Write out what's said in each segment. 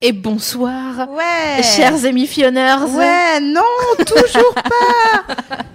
Et bonsoir, ouais. Chers amis fionneurs. Ouais, non, toujours pas.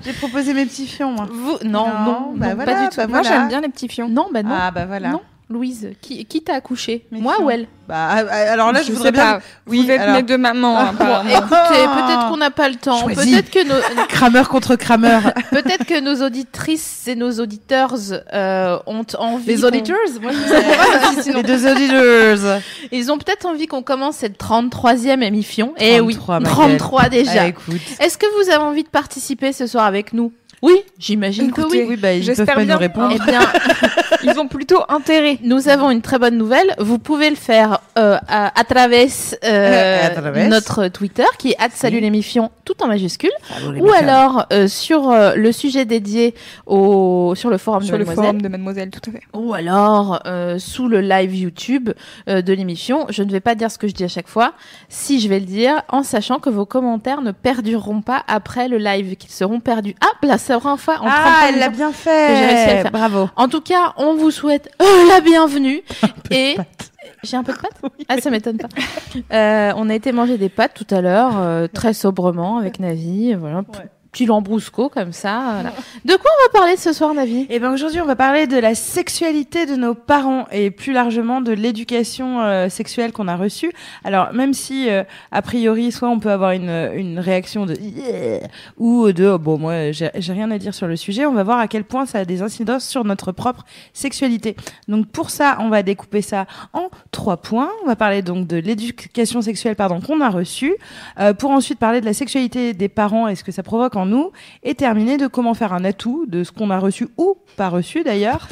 J'ai proposé mes petits fions, moi. Vous, non, bah non, voilà, pas du tout. Bah moi, voilà. J'aime bien les petits fions. Non, bah non. Ah, bah voilà. Non. Louise, qui t'a accouché? Mes moi fions. Ou elle? Bah, alors là, je voudrais bien... Vous êtes alors... née de maman. Ah, bon, écoutez, peut-être qu'on n'a pas le temps. Peut-être que nos... Crameur contre crameur. Peut-être que nos auditrices et nos auditeurs ont envie... Les auditeurs? Moi, je les deux auditeurs. Ils ont peut-être envie qu'on commence cette 33e émission. Eh oui, 33 déjà. Ah, écoute. Est-ce que vous avez envie de participer ce soir avec nous? Oui, j'imagine. Écoutez, que oui. Oui, bah, ils ne peuvent pas nous répondre. Eh bien, ils ont plutôt intérêt. Nous avons une très bonne nouvelle. Vous pouvez le faire à travers notre Twitter, qui est @salutlesmifions, tout en majuscule, ou alors sur le sujet dédié sur le forum de Mademoiselle. Sur le forum de Mademoiselle, tout à fait. Ou alors sous le live YouTube de l'émission. Je ne vais pas dire ce que je dis à chaque fois. Si, je vais le dire, en sachant que vos commentaires ne perdureront pas après le live, qu'ils seront perdus. Ah, là, ça prend fois. Ah, elle l'a bien fait. Bravo. En tout cas, on vous souhaite la bienvenue. Et j'ai un peu de pâtes. Oui. Ah, ça m'étonne pas. On a été manger des pâtes tout à l'heure, très sobrement avec Navie. Voilà. Ouais. Petit lambrusco comme ça. Voilà. De quoi on va parler ce soir, Navie? Eh ben aujourd'hui, on va parler de la sexualité de nos parents et plus largement de l'éducation sexuelle qu'on a reçue. Alors même si a priori, soit on peut avoir une réaction de yeah! ou de oh, bon moi j'ai rien à dire sur le sujet, on va voir à quel point ça a des incidences sur notre propre sexualité. Donc pour ça, on va découper ça en 3 points. On va parler donc de l'éducation sexuelle qu'on a reçue pour ensuite parler de la sexualité des parents et ce que ça provoque en nous, et terminer de comment faire un atout de ce qu'on a reçu ou pas reçu d'ailleurs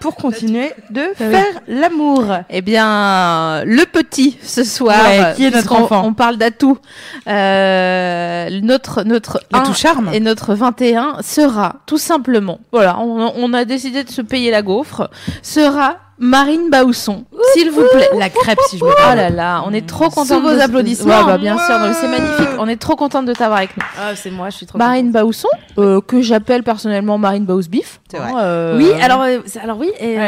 pour continuer de faire l'amour. Eh bien, le petit ce soir, ouais, qui est notre enfant. On parle d'atout. Notre 1 charme et notre 21 sera tout simplement. Voilà, on a décidé de se payer la gaufre. Sera Marine Baousson, s'il vous plaît. La crêpe, si je me parle. Oh là là, on est trop contente. Sous vos applaudissements. Ouais, bah, bien sûr, donc, c'est magnifique. On est trop contente de t'avoir avec nous. Ah, c'est moi, je suis trop contente. Marine Baousson, que j'appelle personnellement Marine Baous-Beef. C'est vrai. Oui, alors oui. Et,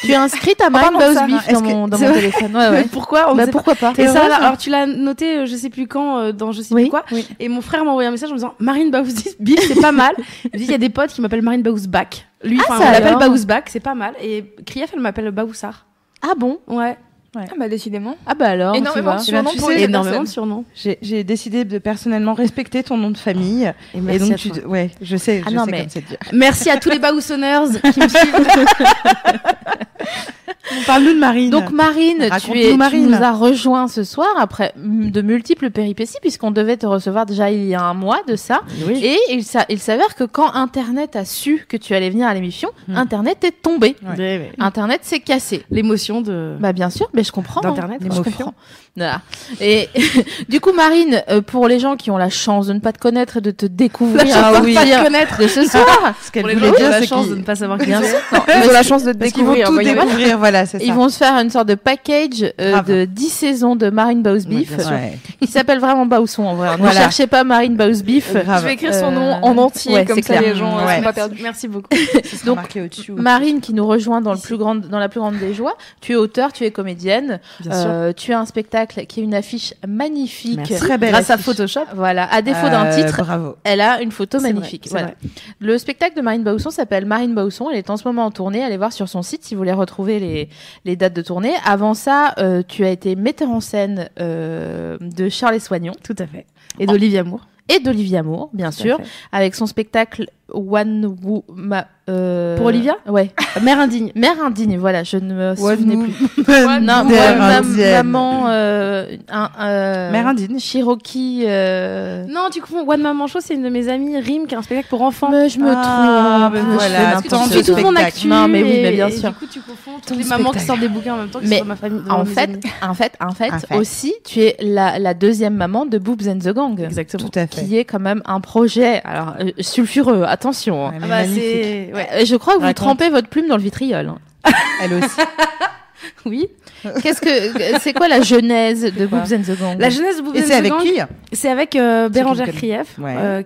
tu es inscrite à Marine Baous-Beef dans mon téléphone. Ouais, ouais. Pourquoi? Pourquoi pas? Et ça, alors tu l'as noté, je sais plus quand, dans je sais plus quoi. Oui. Et mon frère m'a envoyé un message en me disant Marine Baous-Beef, c'est pas mal. Il dit, il y a des potes qui m'appellent Marine Baous-Back. Lui, on l'appelle Baousback, c'est pas mal. Et Krief, elle m'appelle Baoussard. Ah bon? Ouais. Ouais. Ah bah décidément. Ah bah alors. Énormément de surnoms. Énormément de surnoms. J'ai décidé de personnellement respecter ton nom de famille. Et merci donc à toi. Ouais, je sais. Ah je non sais mais. Comme c'est de dire. Merci à tous les Baoussonneurs qui me suivent. On parle nous de Marine. Donc Marine, tu nous as rejoint ce soir après de multiples péripéties puisqu'on devait te recevoir déjà il y a un mois de ça. Oui. Et il s'avère que quand Internet a su que tu allais venir à l'émission, Internet est tombé. Ouais. Internet s'est cassé. L'émotion de. Bah bien sûr. Mais je comprends. D'Internet, hein, je comprends. Voilà. Et du coup, Marine, pour les gens qui ont la chance de ne pas te connaître et de te découvrir, de ce soir, ce qu'elle voulait dire, c'est qu'ils ont la chance de ne pas savoir qui c'est. Ils ont la chance de te découvrir. Ils vont tout découvrir, voilà, c'est ça. Ils vont se faire une sorte de package de 10 saisons de Marine Baous-Beef. Ouais. Il s'appelle vraiment Baousson, en vrai. Ne cherchez pas Marine Baous-Beef. Je vais écrire son nom en entier, comme ça les gens ne sont pas perdus. Merci beaucoup. Donc, Marine, qui nous rejoint dans la plus grande des joies, tu es auteure, tu es comédienne. Tu as un spectacle qui est une affiche magnifique. Merci. Très belle grâce affiche. À Photoshop. Voilà, à défaut d'un titre, bravo. Elle a une photo c'est magnifique. Vrai, voilà. Le spectacle de Marine Baousson s'appelle Marine Baousson. Elle est en ce moment en tournée. Allez voir sur son site si vous voulez retrouver les dates de tournée. Avant ça, tu as été metteur en scène de Charles Soignon. Tout à fait. Et d'Olivier Amour. Bien sûr, avec son spectacle One Woman. Pour Olivia ? Ouais. Mère indigne. Mère indigne, voilà, je ne me souvenais plus. Non, maman. Mère indigne. Cherokee. Non, tu confonds. One Maman Show, c'est une de mes amies, Rime, qui a un spectacle pour enfants. Mais je me trompe. Voilà, tu suis tout mon actu. Non, mais oui, mais bien sûr. Du coup, tu confonds toutes les mamans qui sortent des bouquins en même temps que sur ma famille. En fait, aussi, tu es la deuxième maman de Boobs and the Gang. Exactement. Tout à fait. Qui est quand même un projet, alors, sulfureux, attention. C'est. Ouais, je crois que vous trempez votre plume dans le vitriol. Elle aussi. Oui. C'est quoi la genèse de Boobs and the Gang ? La genèse de Boobs and the Gang. Et c'est avec qui ? C'est avec Bérangère Krief,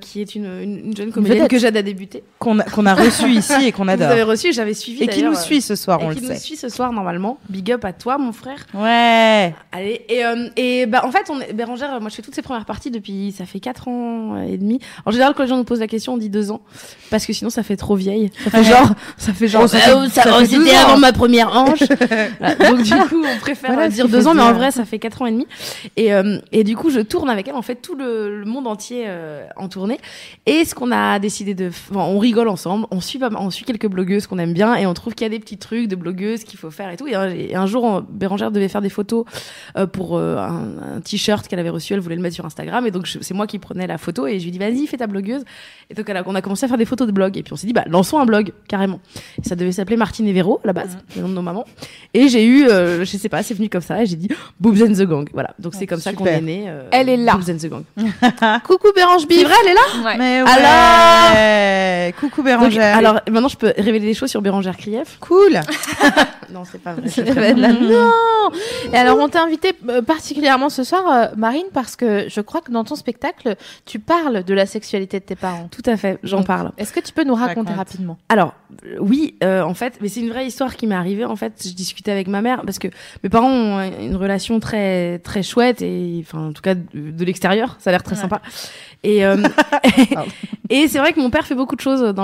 qui est une jeune comédienne que j'aide à débuter. Qu'on a reçue ici et qu'on adore. Vous avez reçu et j'avais suivi. Et qui nous suit ce soir, on le sait. Qui nous suit ce soir, normalement. Big up à toi, mon frère. Ouais. Allez. Et bah, en fait, Bérangère, moi je fais toutes ses premières parties depuis, ça fait 4 ans et demi. En général, quand les gens nous posent la question, on dit 2 ans. Parce que sinon, ça fait trop vieille. Ça fait genre. C'était avant ma première hanche. Donc du coup, on préfère dire 2 ans, mais en vrai, ça fait 4 ans et demi. Et du coup, je tourne avec elle, en fait, tout le monde entier en tournée. Et ce qu'on a décidé on rigole ensemble, on suit quelques blogueuses qu'on aime bien, et on trouve qu'il y a des petits trucs de blogueuses qu'il faut faire et tout. Et un jour, Bérangère devait faire des photos pour un t-shirt qu'elle avait reçu, elle voulait le mettre sur Instagram, et donc c'est moi qui prenais la photo, et je lui dis, vas-y, fais ta blogueuse. Et donc on a commencé à faire des photos de blog, et puis on s'est dit, bah, lançons un blog, carrément. Et ça devait s'appeler Martine et Véro, à la base, le nom de nos mamans. Et j'ai eu, je sais pas, c'est venu comme ça et j'ai dit Boobs and the Gang. Voilà, donc c'est comme ça qu'on est né. Elle est là. Boobs and the Gang. Coucou Bérangère. C'est vrai, elle est là. Ouais. Mais ouais. Alors, coucou Bérangère. Donc, alors maintenant je peux révéler des choses sur Bérangère Krief. Cool. Non, c'est pas vrai. Non. Et alors on t'a invité particulièrement ce soir, Marine, parce que je crois que dans ton spectacle, tu parles de la sexualité de tes parents. Tout à fait, j'en parle. Est-ce que tu peux nous raconter rapidement ? Alors oui, en fait, mais c'est une vraie histoire qui m'est arrivée. En fait, je discutais avec ma mère parce que mes parents ont une relation très très chouette, et enfin en tout cas de l'extérieur ça a l'air très sympa, et et c'est vrai que mon père fait beaucoup de choses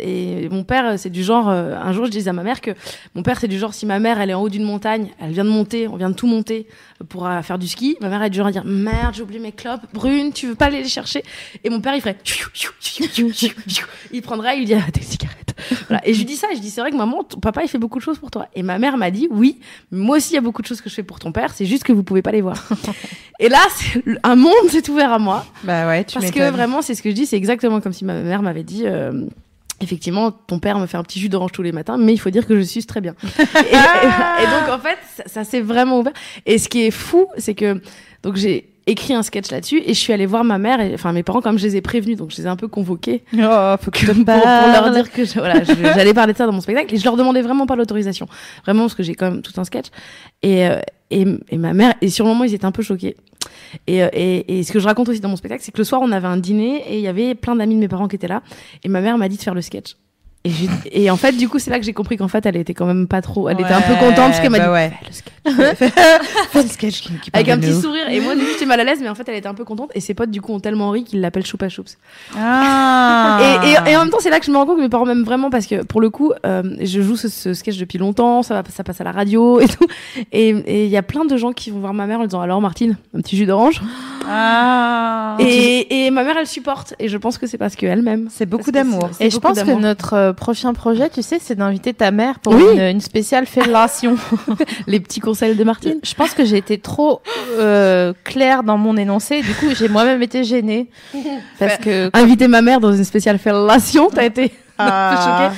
et mon père c'est du genre, un jour je disais à ma mère que mon père c'est du genre, si ma mère elle est en haut d'une montagne, elle vient de monter, on vient de tout monter pour faire du ski, ma mère elle est du genre à dire merde j'ai oublié mes clopes, Brune tu veux pas aller les chercher, et mon père il ferait il prendrait, il dit ah, tes cigarettes, voilà. Et je lui dis ça, je dis c'est vrai que maman ton papa il fait beaucoup de choses pour toi, et ma mère m'a dit oui, moi aussi il y a beaucoup de choses que je fais pour ton père, c'est juste que vous pouvez pas les voir. Et là, un monde s'est ouvert à moi. Bah ouais, tu m'étonnes. Parce que vraiment, c'est ce que je dis, c'est exactement comme si ma mère m'avait dit effectivement, ton père me fait un petit jus d'orange tous les matins, mais il faut dire que je suce très bien. et donc en fait, ça s'est vraiment ouvert. Et ce qui est fou, c'est que donc j'ai écrit un sketch là-dessus et je suis allée voir ma mère, enfin mes parents, comme je les ai prévenus, donc je les ai un peu convoqués. Oh, faut que pour leur dire que j'allais parler de ça dans mon spectacle, et je leur demandais vraiment pas l'autorisation, vraiment, parce que j'ai quand même tout un sketch. Et ma mère, et sur le moment ils étaient un peu choqués. Et ce que je raconte aussi dans mon spectacle, c'est que le soir on avait un dîner et il y avait plein d'amis de mes parents qui étaient là, et ma mère m'a dit de faire le sketch. Et en fait, du coup, c'est là que j'ai compris qu'en fait, elle était quand même pas trop, elle était un peu contente parce qu'elle m'a dit, fais le sketch. Qui avec un petit sourire. Et moi, j'étais mal à l'aise, mais en fait, elle était un peu contente. Et ses potes, du coup, ont tellement ri qu'ils l'appellent Choupa Choups. Ah. Et en même temps, c'est là que je me rends compte que mes parents m'aiment vraiment, parce que pour le coup, je joue ce sketch depuis longtemps, ça passe à la radio et tout. Et il y a plein de gens qui vont voir ma mère en disant, alors Martine, un petit jus d'orange. Ah. Et ma mère, elle supporte. Et je pense que c'est parce qu'elle-même. C'est beaucoup d'amour. Et je pense que notre prochain projet, tu sais, c'est d'inviter ta mère pour une spéciale fellation. Les petits conseils de Martine. Je pense que j'ai été trop claire dans mon énoncé. Du coup, j'ai moi-même été gênée. Parce que inviter ma mère dans une spéciale fellation, t'as été... Moi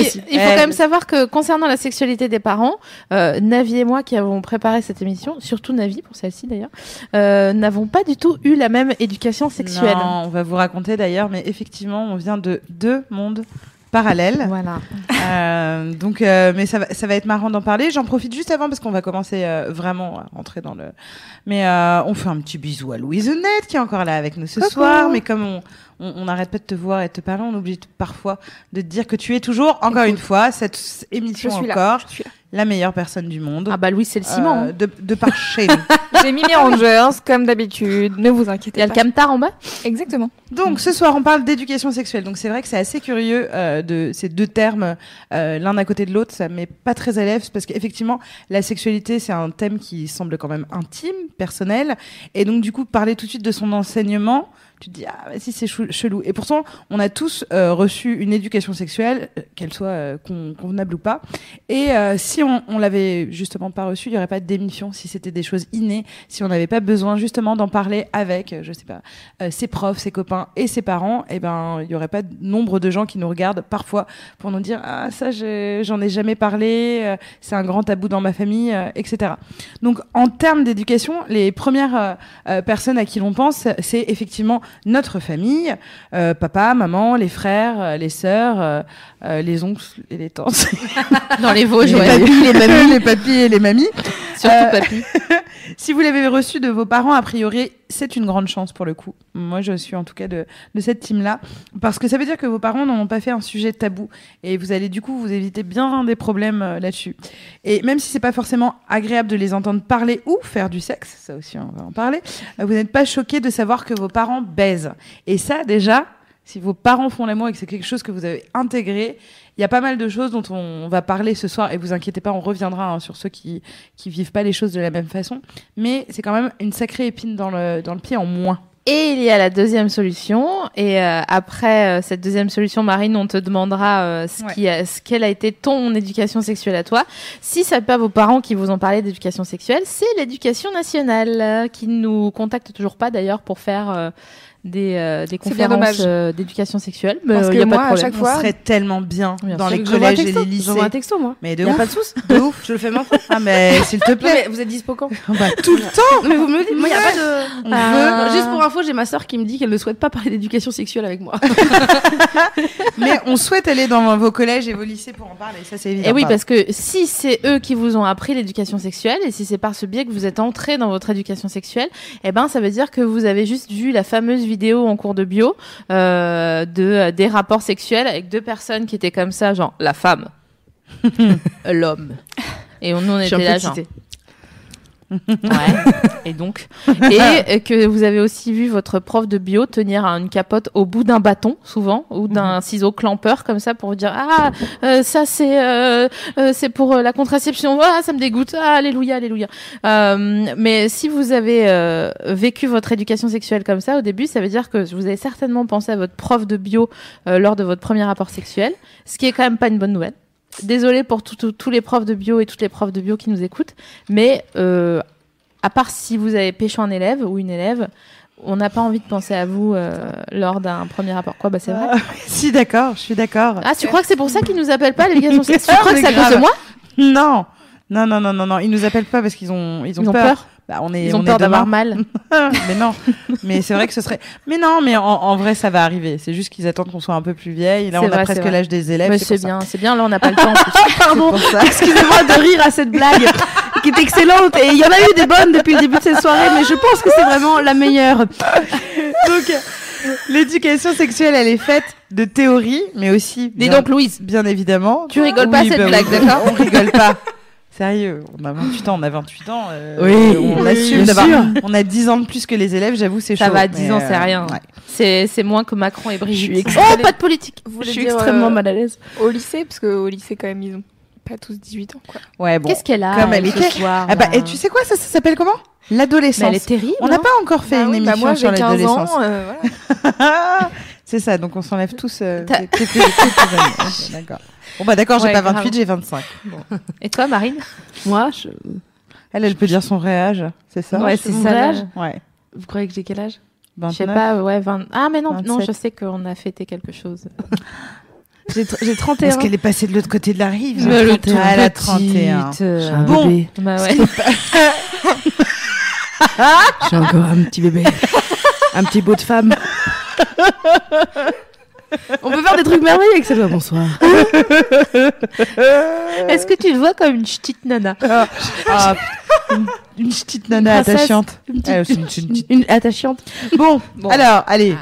aussi. Il faut quand même savoir que concernant la sexualité des parents, Navie et moi qui avons préparé cette émission, surtout Navie pour celle-ci d'ailleurs, n'avons pas du tout eu la même éducation sexuelle. Non, on va vous raconter d'ailleurs, mais effectivement, on vient de 2 mondes parallèle. Voilà. Donc, mais ça va être marrant d'en parler. J'en profite juste avant parce qu'on va commencer vraiment à rentrer dans le. Mais on fait un petit bisou à Louise Nette qui est encore là avec nous ce soir. Mais comme on n'arrête pas de te voir et de te parler, on oublie parfois de te dire que tu es toujours, encore une fois, cette émission encore, la meilleure personne du monde. Ah bah Louise, c'est le ciment. De par chez nous. J'ai mis mes Rangers, comme d'habitude, ne vous inquiétez pas. Il y a le camtar en bas. Exactement. Donc ce soir, on parle d'éducation sexuelle. Donc c'est vrai que c'est assez curieux de ces 2 termes, l'un à côté de l'autre, ça met pas très à l'aise parce qu'effectivement, la sexualité, c'est un thème qui semble quand même intime, personnel. Et donc du coup, parler tout de suite de son enseignement, tu te dis ah vas-y c'est chelou. Et pourtant on a tous reçu une éducation sexuelle, qu'elle soit convenable ou pas. Et si on l'avait justement pas reçu, il y aurait pas de démission. Si c'était des choses innées, si on n'avait pas besoin justement d'en parler avec, je sais pas, ses profs, ses copains et ses parents, et ben il y aurait pas de nombre de gens qui nous regardent parfois pour nous dire ah ça j'en ai jamais parlé, c'est un grand tabou dans ma famille, etc. Donc en termes d'éducation, les premières personnes à qui l'on pense, c'est effectivement notre famille, papa, maman, les frères, les sœurs, les oncles et les tantes. Dans les Vosges, les papis et les mamies. Surtout papy. Si vous l'avez reçu de vos parents, a priori, c'est une grande chance pour le coup. Moi, je suis en tout cas de cette team-là. Parce que ça veut dire que vos parents n'en ont pas fait un sujet tabou. Et vous allez du coup vous éviter bien des problèmes là-dessus. Et même si c'est pas forcément agréable de les entendre parler ou faire du sexe, ça aussi on va en parler, vous n'êtes pas choqués de savoir que vos parents baisent. Et ça, déjà, si vos parents font l'amour et que c'est quelque chose que vous avez intégré, il y a pas mal de choses dont on va parler ce soir, et vous inquiétez pas, on reviendra hein, sur ceux qui vivent pas les choses de la même façon. Mais c'est quand même une sacrée épine dans le pied en moins. Et il y a la deuxième solution. Et après cette deuxième solution, Marine, on te demandera ce qu'elle a été ton éducation sexuelle à toi. Si ce n'est pas vos parents qui vous ont parlé d'éducation sexuelle, c'est l'éducation nationale qui nous contacte toujours pas d'ailleurs pour faire des conférences d'éducation sexuelle. Parce que y a moi, pas de problème. À chaque fois, on serait tellement bien dans les collèges et les lycées. J'envoie un texto, moi. Mais de ouf. Y a pas de soucis. De ouf. Je le fais maintenant. Ah, mais s'il te plaît. Non, vous êtes dispo quand? Bah, tout le temps. Mais vous me le dites. Moi, y a pas de. Juste pour info, j'ai ma sœur qui me dit qu'elle ne souhaite pas parler d'éducation sexuelle avec moi. Mais on souhaite aller dans vos collèges et vos lycées pour en parler. Ça, c'est évident. Et oui, parce que si c'est eux qui vous ont appris l'éducation sexuelle, et si c'est par ce biais que vous êtes entré dans votre éducation sexuelle, eh ben, ça veut dire que vous avez juste vu la fameuse vidéo en cours de bio des rapports sexuels avec deux personnes qui étaient comme ça, genre la femme, l'homme, et nous on était là genre et donc et que vous avez aussi vu votre prof de bio tenir une capote au bout d'un bâton souvent ou d'un ciseau clampeur comme ça pour vous dire ça c'est pour la contraception, ça me dégoûte, alléluia. Mais si vous avez vécu votre éducation sexuelle comme ça au début, ça veut dire que vous avez certainement pensé à votre prof de bio lors de votre premier rapport sexuel, ce qui est quand même pas une bonne nouvelle. Désolée pour tous les profs de bio et toutes les profs de bio qui nous écoutent, mais à part si vous avez pêché un élève ou une élève, on n'a pas envie de penser à vous lors d'un premier rapport. Quoi, bah c'est vrai. Si, d'accord, je suis d'accord. Ah, tu crois que c'est pour ça qu'ils nous appellent pas, l'éducation sexuelle? Tu crois que c'est à cause de moi? Non. Ils nous appellent pas parce qu'ils ont peur. Bah, ils ont peur d'avoir mal. Mais non. Mais c'est vrai que ce serait. Mais non, mais en vrai, ça va arriver. C'est juste qu'ils attendent qu'on soit un peu plus vieille. Là, on a presque l'âge des élèves. Mais c'est bien. Là, on n'a pas le temps. Pardon. Excusez-moi de rire à cette blague qui est excellente. Et il y en a eu des bonnes depuis le début de cette soirée, mais je pense que c'est vraiment la meilleure. Donc, l'éducation sexuelle, elle est faite de théorie, mais aussi. Dis donc, Louise. Bien évidemment. Tu rigoles pas à cette blague, d'accord? On rigole pas. Sérieux, on a 28 ans. On assume d'avoir. On a 10 ans de plus que les élèves, j'avoue, c'est chaud. Ça va, 10 ans, c'est rien. Ouais. C'est moins que Macron et Brigitte. Oh, pas de politique. Je suis extrêmement mal à l'aise. Au lycée, parce qu'au lycée, quand même, ils ont pas tous 18 ans, quoi. Ouais, bon. Qu'est-ce qu'elle a comme elle était... soir, et tu sais quoi, ça s'appelle comment? L'adolescence. Mais elle est terrible. On n'a pas encore fait une émission sur l'adolescence. Moi, j'ai 15 ans, voilà. C'est ça, donc on s'enlève tous. D'accord. Bon bah d'accord, j'ai pas 28, grave. J'ai 25. Bon. Et toi, Marine? Moi, elle peut dire son vrai âge, c'est ça? Ouais, c'est ça l'âge. Ouais. Vous croyez que j'ai quel âge? 29. Je sais pas, ouais, 20. Ah mais non, 27. Non, je sais qu'on a fêté quelque chose. J'ai 31. Parce qu'elle est passée de l'autre côté de la rive. Elle a 31. Bon. Bébé. Bah ouais. J'ai encore un petit bébé. Un petit beau de femme. On peut faire des trucs merveilleux avec cette voix. Bonsoir. Est-ce que tu te vois comme une ch'tite nana? Une ch'tite nana attachante. Une attachante. Bon. Alors, allez.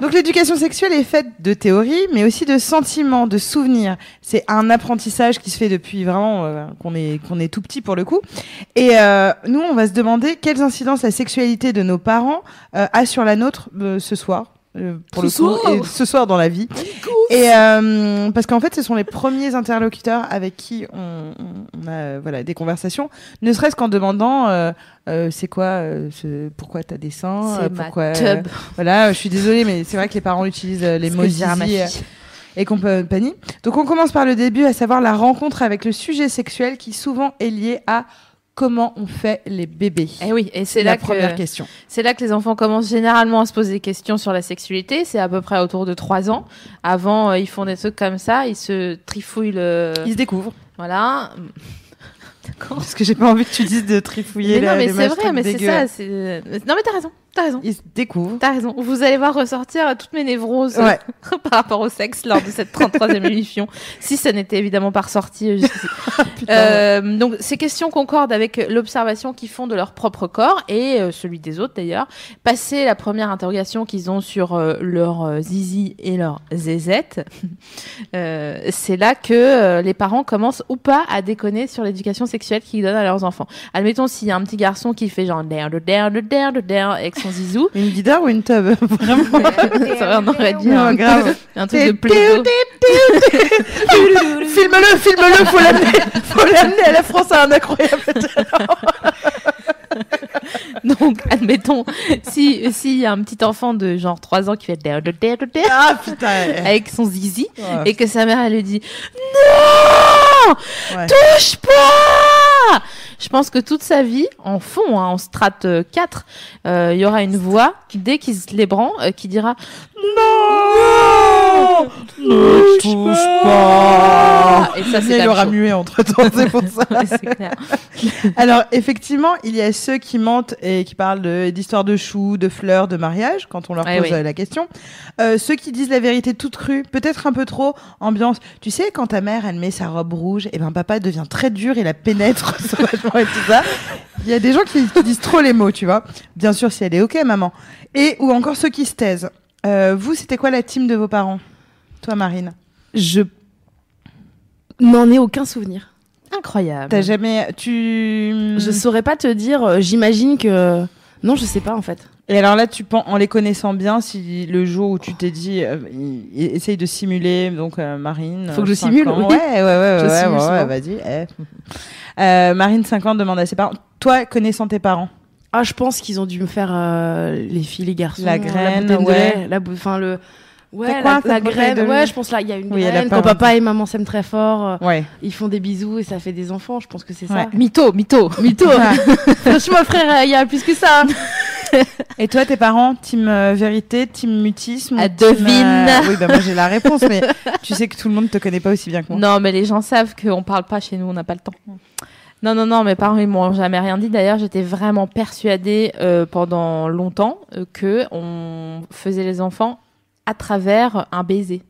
Donc l'éducation sexuelle est faite de théorie, mais aussi de sentiments, de souvenirs. C'est un apprentissage qui se fait depuis vraiment qu'on est tout petit pour le coup. Et nous, on va se demander quelles incidences la sexualité de nos parents a sur la nôtre ce soir. Pour le coup, et ce soir dans la vie. Et parce qu'en fait, ce sont les premiers interlocuteurs avec qui on a des conversations, ne serait-ce qu'en demandant c'est quoi, pourquoi t'as des seins, pourquoi je suis désolée, mais c'est vrai que les parents utilisent les mots zizi et compagnie. Donc on commence par le début, à savoir la rencontre avec le sujet sexuel qui souvent est lié à comment on fait les bébés. Eh oui, et c'est là que première question. C'est là que les enfants commencent généralement à se poser des questions sur la sexualité. C'est à peu près autour de 3 ans. Avant, ils font des trucs comme ça, ils se trifouillent. Ils se découvrent. Voilà. D'accord. Parce que j'ai pas envie que tu dises de trifouiller. Mais non, mais c'est vrai, mais c'est ça. Non, mais t'as raison. Ils se découvrent. T'as raison. Vous allez voir ressortir toutes mes névroses par rapport au sexe lors de cette 33e émission. Si ça n'était évidemment pas ressorti. Donc, ces questions concordent avec l'observation qu'ils font de leur propre corps et celui des autres d'ailleurs. Passé la première interrogation qu'ils ont sur leur zizi et leur zézette, c'est là que les parents commencent ou pas à déconner sur l'éducation sexuelle qu'ils donnent à leurs enfants. Admettons, s'il y a un petit garçon qui fait genre le der, avec son zizou. Une guitare ou une tub? Vraiment. On aurait dit un truc de plaido. Filme-le, faut l'amener à la France à un incroyable talent. Donc, admettons, s'il y a un petit enfant de genre 3 ans qui fait avec son zizi et que sa mère, elle lui dit non, touche pas! Je pense que toute sa vie, en fond, en strate 4, il y aura une voix, dès qu'il se lébran, qui dira non, ne touche pas. Et ça, c'est il aura mué entre temps, c'est pour ça. C'est clair. Alors, effectivement, il y a ceux qui mentent et qui parlent d'histoires de choux, de fleurs, de mariage, quand on leur pose la question. Ceux qui disent la vérité toute crue, peut-être un peu trop, ambiance. Tu sais, quand ta mère, elle met sa robe rouge, et ben papa devient très dur et la pénètre. Et tout ça. Il y a des gens qui disent trop les mots, tu vois. Bien sûr, si elle est ok, maman. Et ou encore ceux qui se taisent. Vous, c'était quoi la team de vos parents? Toi, Marine? Je n'en ai aucun souvenir. Incroyable. T'as jamais... Je saurais pas te dire. J'imagine que... Non, je sais pas, en fait. Et alors là, tu penses, en les connaissant bien, si le jour où tu t'es dit, essaye de simuler, donc Marine. Faut que je simule. Oui. Ouais, vas-y. Marine, 5 ans, demande à ses parents. Toi, connaissant tes parents. Ah, je pense qu'ils ont dû me faire les filles, les garçons, la graine, la bouteille de lait, enfin le. Ouais, la graine. Ouais, je pense là, il y a une graine. Quand papa et maman s'aiment très fort, ils font des bisous et ça fait des enfants. Je pense que c'est ça. Mytho. Franchement, frère, il y a plus que ça. Et toi, tes parents, team vérité, team mutisme? Devine. Oui, moi j'ai la réponse, mais tu sais que tout le monde te connaît pas aussi bien que moi. Non, mais les gens savent qu'on parle pas chez nous, on n'a pas le temps. Non, mes parents, ils m'ont jamais rien dit. D'ailleurs, j'étais vraiment persuadée pendant longtemps que on faisait les enfants à travers un baiser.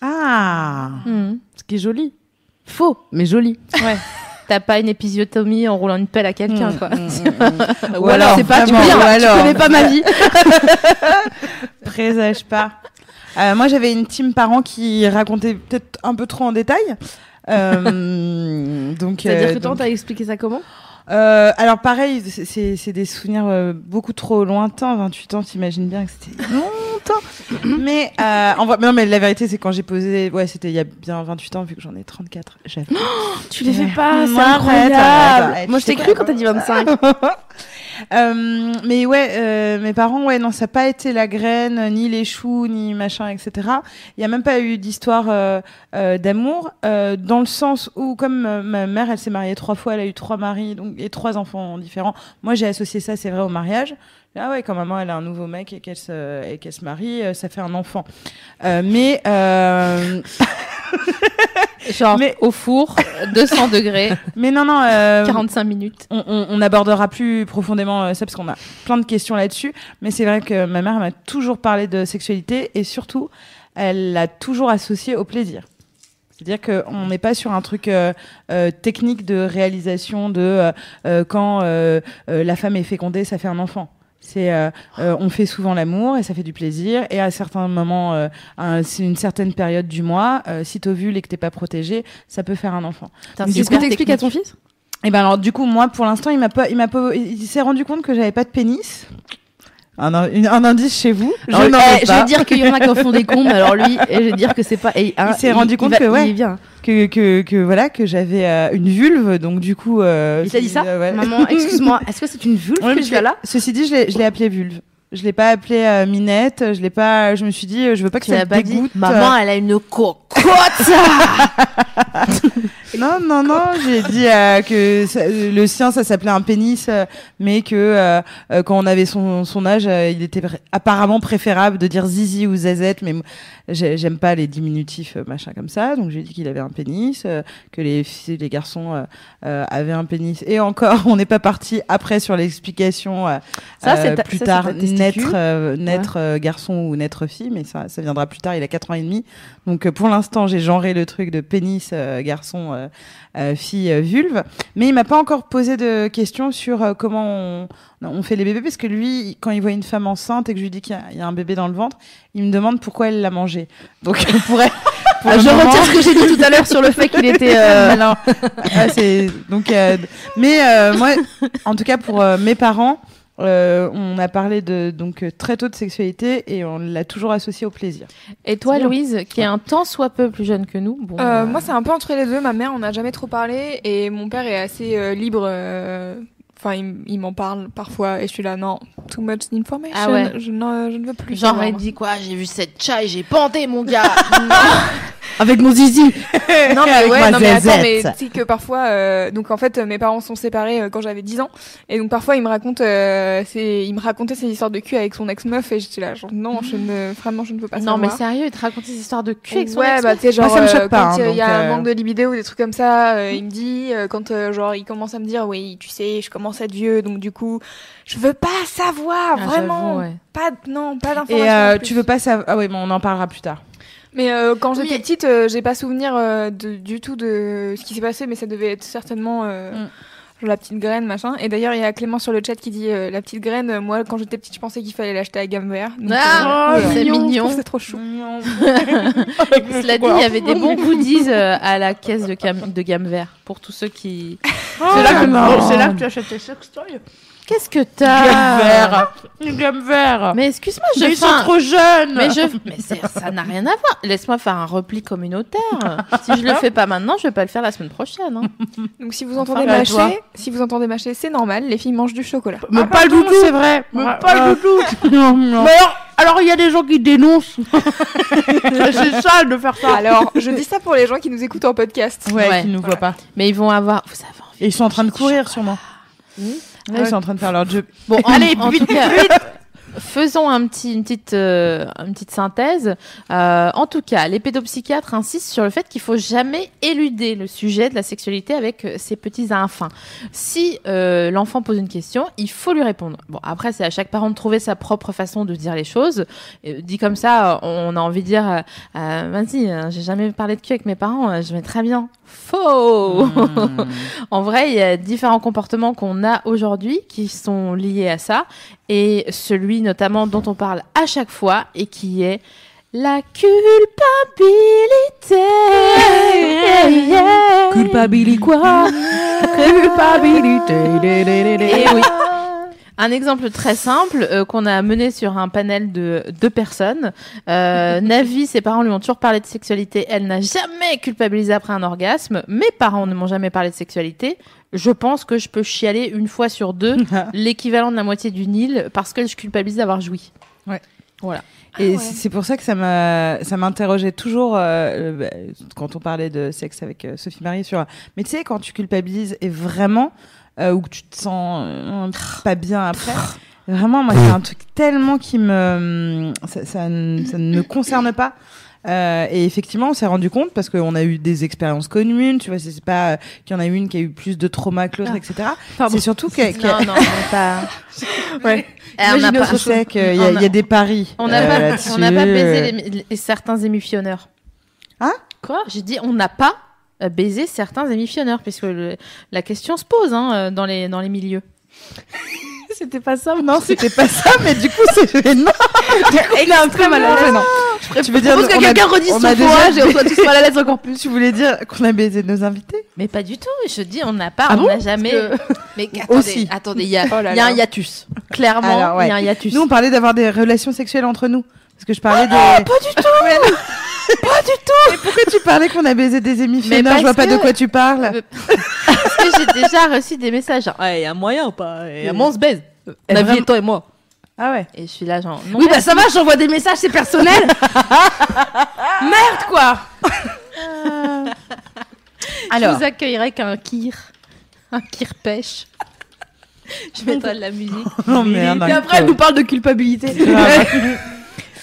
Ah, ce qui est joli. Faux, mais joli. Ouais. T'as pas une épisiotomie en roulant une pelle à quelqu'un, quoi. Ou alors, c'est pas, tu connais pas ma vie. Présage pas. Moi, j'avais une team parents qui racontait peut-être un peu trop en détail. Donc. C'est-à-dire que t'as expliqué ça comment? Alors pareil, c'est des souvenirs beaucoup trop lointains. 28 ans, t'imagines bien que c'était longtemps. Mais non, mais la vérité, c'est quand j'ai posé. Ouais, c'était il y a bien 28 ans, vu que j'en ai 34. J'avais. Oh, tu les fais pas, c'est incroyable. Arrête. Moi, je t'ai cru quand t'as dit 25. Mais ouais, mes parents, non, ça n'a pas été la graine, ni les choux, ni machin, etc. Il n'y a même pas eu d'histoire d'amour, dans le sens où, comme ma mère, elle s'est mariée 3 fois, elle a eu 3 maris et 3 enfants différents. Moi, j'ai associé ça, c'est vrai, au mariage. Ah ouais, quand maman elle a un nouveau mec et qu'elle se marie, ça fait un enfant. Genre mais... au four, 200 degrés. Mais non. 45 minutes. On abordera plus profondément ça parce qu'on a plein de questions là-dessus. Mais c'est vrai que ma mère m'a toujours parlé de sexualité et surtout, elle l'a toujours associée au plaisir. C'est-à-dire qu'on n'est pas sur un truc technique de réalisation de quand la femme est fécondée, ça fait un enfant. C'est on fait souvent l'amour et ça fait du plaisir et à certains moments, c'est une certaine période du mois, si t'ovules et que t'es pas protégée, ça peut faire un enfant. C'est ce que t'expliques à ton fils ? Et ben alors du coup moi pour l'instant il s'est rendu compte que j'avais pas de pénis. Un indice chez vous? Je vais dire qu'il y en a qui en font des cons, mais alors lui, je vais dire que c'est pas. Il s'est rendu compte que j'avais une vulve, donc du coup. Il t'a dit ça? Ouais. Maman, excuse-moi, est-ce que c'est une vulve que tu as là? Ceci dit, je l'ai appelée vulve. Je l'ai pas appelée minette, je l'ai pas. Je me suis dit, je veux pas que ça me dégoûte. Maman, elle a une cocotte. Non, j'ai dit que ça, le sien, ça s'appelait un pénis, mais que quand on avait son âge, il était apparemment préférable de dire zizi ou zazette, mais j'aime pas les diminutifs machin comme ça, donc j'ai dit qu'il avait un pénis, que les garçons avaient un pénis, et encore, on n'est pas parti après sur l'explication naître garçon ou naître fille, mais ça viendra plus tard, il a 4 ans et demi, donc pour l'instant, j'ai genré le truc de pénis, garçon, fille, vulve, mais il m'a pas encore posé de questions sur comment on fait les bébés, parce que lui, quand il voit une femme enceinte et que je lui dis qu'il y a un bébé dans le ventre, il me demande pourquoi elle l'a mangé. Donc je retire ce que j'ai dit tout à l'heure sur le fait qu'il était malin. Moi, en tout cas pour mes parents, on a parlé très tôt de sexualité et on l'a toujours associé au plaisir. Et toi, Louise, qui est un tant soit peu plus jeune que nous, moi, c'est un peu entre les deux. Ma mère, on n'a jamais trop parlé, et mon père est assez libre. Enfin, il m'en parle parfois et je suis là, non, too much information. Ah ouais. Je ne veux plus. Genre, elle dit quoi? J'ai vu cette chaille, j'ai bandé mon gars. Avec mon zizi. Non, mais ouais, non, mais attends, mais tu sais que parfois, donc en fait, mes parents sont séparés quand j'avais 10 ans. Et donc parfois, il me racontait ces histoires de cul avec son ex-meuf et j'étais là, genre, non, vraiment, je ne veux pas savoir. Non, mais sérieux, il te racontait ces histoires de cul avec son ex-meuf? Ouais, bah, tu sais, genre, moi, ça me choque pas, quand il y a un manque de libido ou des trucs comme ça, il me dit, quand, genre, il commence à me dire, oui, tu sais, je commence à être vieux, donc du coup, je veux pas savoir, vraiment. Ouais. Pas d'informations. Et tu veux pas savoir, ah oui, mais on en parlera plus tard. Mais quand j'étais petite, j'ai pas souvenir du tout de ce qui s'est passé, mais ça devait être certainement la petite graine, machin. Et d'ailleurs, il y a Clément sur le chat qui dit la petite graine, moi, quand j'étais petite, je pensais qu'il fallait l'acheter à gamme vert. C'est mignon. C'est trop chou. Cela dit, il y avait des bons goodies à la caisse de gamme vert pour tous ceux qui... C'est là que tu achètes tes sextoys. Qu'est-ce que t'as? Une gamme vert. Mais excuse-moi, ils sont trop jeunes. Mais ça n'a rien à voir. Laisse-moi faire un repli communautaire. Si je le fais pas maintenant, je vais pas le faire la semaine prochaine. Hein. Donc si vous entendez mâcher, c'est normal. Les filles mangent du chocolat. Mais pas le doudou, c'est vrai. Mais pas le doudou. Non. Alors, il y a des gens qui dénoncent. C'est sale de faire ça. Alors, je dis ça pour les gens qui nous écoutent en podcast. Ouais. Qui nous voient pas. Mais ils vont avoir. Vous savez. Ils sont en train de courir, sûrement. Ils sont en train de faire leur job. Bon, allez, vite. Faisons une petite synthèse. En tout cas, les pédopsychiatres insistent sur le fait qu'il faut jamais éluder le sujet de la sexualité avec ses petits infins. Si l'enfant pose une question, il faut lui répondre. Bon, après, c'est à chaque parent de trouver sa propre façon de dire les choses. Dit comme ça, on a envie de dire vas-y, j'ai jamais parlé de cul avec mes parents, je vais très bien. Faux. En vrai, il y a différents comportements qu'on a aujourd'hui qui sont liés à ça. Et celui notamment dont on parle à chaque fois et qui est la culpabilité. Yeah, yeah. Culpabilité quoi? Culpabilité. Et oui. Un exemple très simple qu'on a mené sur un panel de 2 personnes. Navie, ses parents lui ont toujours parlé de sexualité. Elle n'a jamais culpabilisé après un orgasme. Mes parents ne m'ont jamais parlé de sexualité. Je pense que je peux chialer une fois sur 2, l'équivalent de la moitié du Nil, parce que je culpabilise d'avoir joui. Ouais. Voilà. Et c'est pour ça que ça m'interrogeait toujours quand on parlait de sexe avec Sophie Marie sur. Mais tu sais, quand tu culpabilises et vraiment. Ou que tu te sens pas bien après. Vraiment, moi, c'est un truc tellement qui me... Ça ne me concerne pas. Et effectivement, on s'est rendu compte parce qu'on a eu des expériences communes. Tu vois, c'est pas qu'il y en a une qui a eu plus de trauma que l'autre, etc. Pardon. C'est surtout que... Non, pas... ouais. Je sais qu'il y a des paris. On n'a pas baisé certains émissionneurs. Hein? Quoi? J'ai dit, on n'a pas baiser certains émissionneurs, puisque la question se pose dans les milieux. C'était pas ça, non, c'était pas ça, mais du coup, c'est énorme. Il a un peu mal à l'aise. Tu veux dire que quelqu'un redit son fourrage et on soit tous mal à l'aise encore plus. Tu voulais dire qu'on a baisé nos invités? Mais pas du tout. Je dis, on n'a pas, on n'a jamais. Mais attendez, il y a un hiatus. Clairement, alors, ouais. Il y a un hiatus. Nous, on parlait d'avoir des relations sexuelles entre nous. Parce que je parlais de... Pas du tout. Pas du tout. Mais pourquoi tu parlais qu'on a baisé des hémiphénores? Je vois pas de quoi tu parles. Parce que j'ai déjà reçu des messages genre, il y a moyen ou pas? Et on se baise. Navie et toi et moi. Ah ouais. Et je suis là genre... Non, oui, bah ça va, j'envoie des messages, c'est personnel. Merde, quoi. Alors, je vous accueillerai qu'un kir. Un kir pêche. Je mettrai de la musique. Non, mais et après, elle nous parle de culpabilité.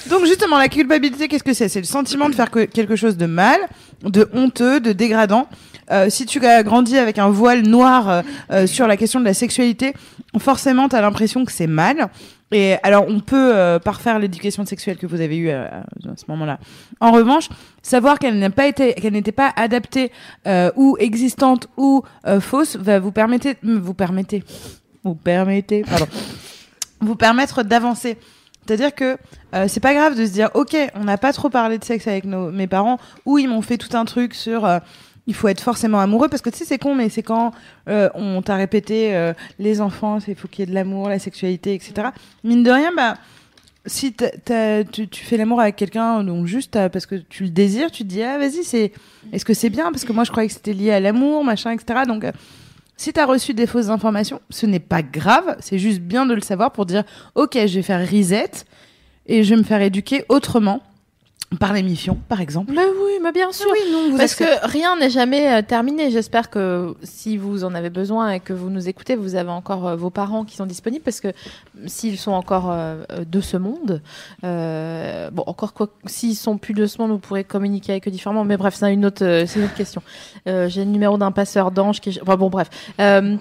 Donc justement, la culpabilité, qu'est-ce que c'est? C'est le sentiment de faire quelque chose de mal, de honteux, de dégradant. Si tu as grandi avec un voile noir sur la question de la sexualité, forcément, tu as l'impression que c'est mal. Et alors, on peut parfaire l'éducation sexuelle que vous avez eue à ce moment-là. En revanche, savoir qu'elle n'était pas adaptée ou existante ou fausse va vous permettre d'avancer. C'est-à-dire que c'est pas grave de se dire, ok, on n'a pas trop parlé de sexe avec mes parents, ou ils m'ont fait tout un truc sur... il faut être forcément amoureux, parce que tu sais, c'est con, mais c'est quand on t'a répété les enfants, il faut qu'il y ait de l'amour, la sexualité, etc. Mine de rien, bah, si tu fais l'amour avec quelqu'un, donc juste parce que tu le désires, tu te dis, ah vas-y, est-ce que c'est bien? Parce que moi, je croyais que c'était lié à l'amour, machin, etc. Donc, si t'as reçu des fausses informations, ce n'est pas grave, c'est juste bien de le savoir pour dire, ok, je vais faire reset et je vais me faire éduquer autrement. Par l'émission, par exemple. Mais oui, mais bien sûr. Oui, non, parce que rien n'est jamais terminé. J'espère que si vous en avez besoin et que vous nous écoutez, vous avez encore vos parents qui sont disponibles, parce que s'ils sont encore de ce monde, bon, encore quoi, s'ils sont plus de ce monde, vous pourrez communiquer avec eux différemment. Mais bref, c'est une autre question. J'ai le numéro d'un passeur d'ange qui, enfin bon, bref,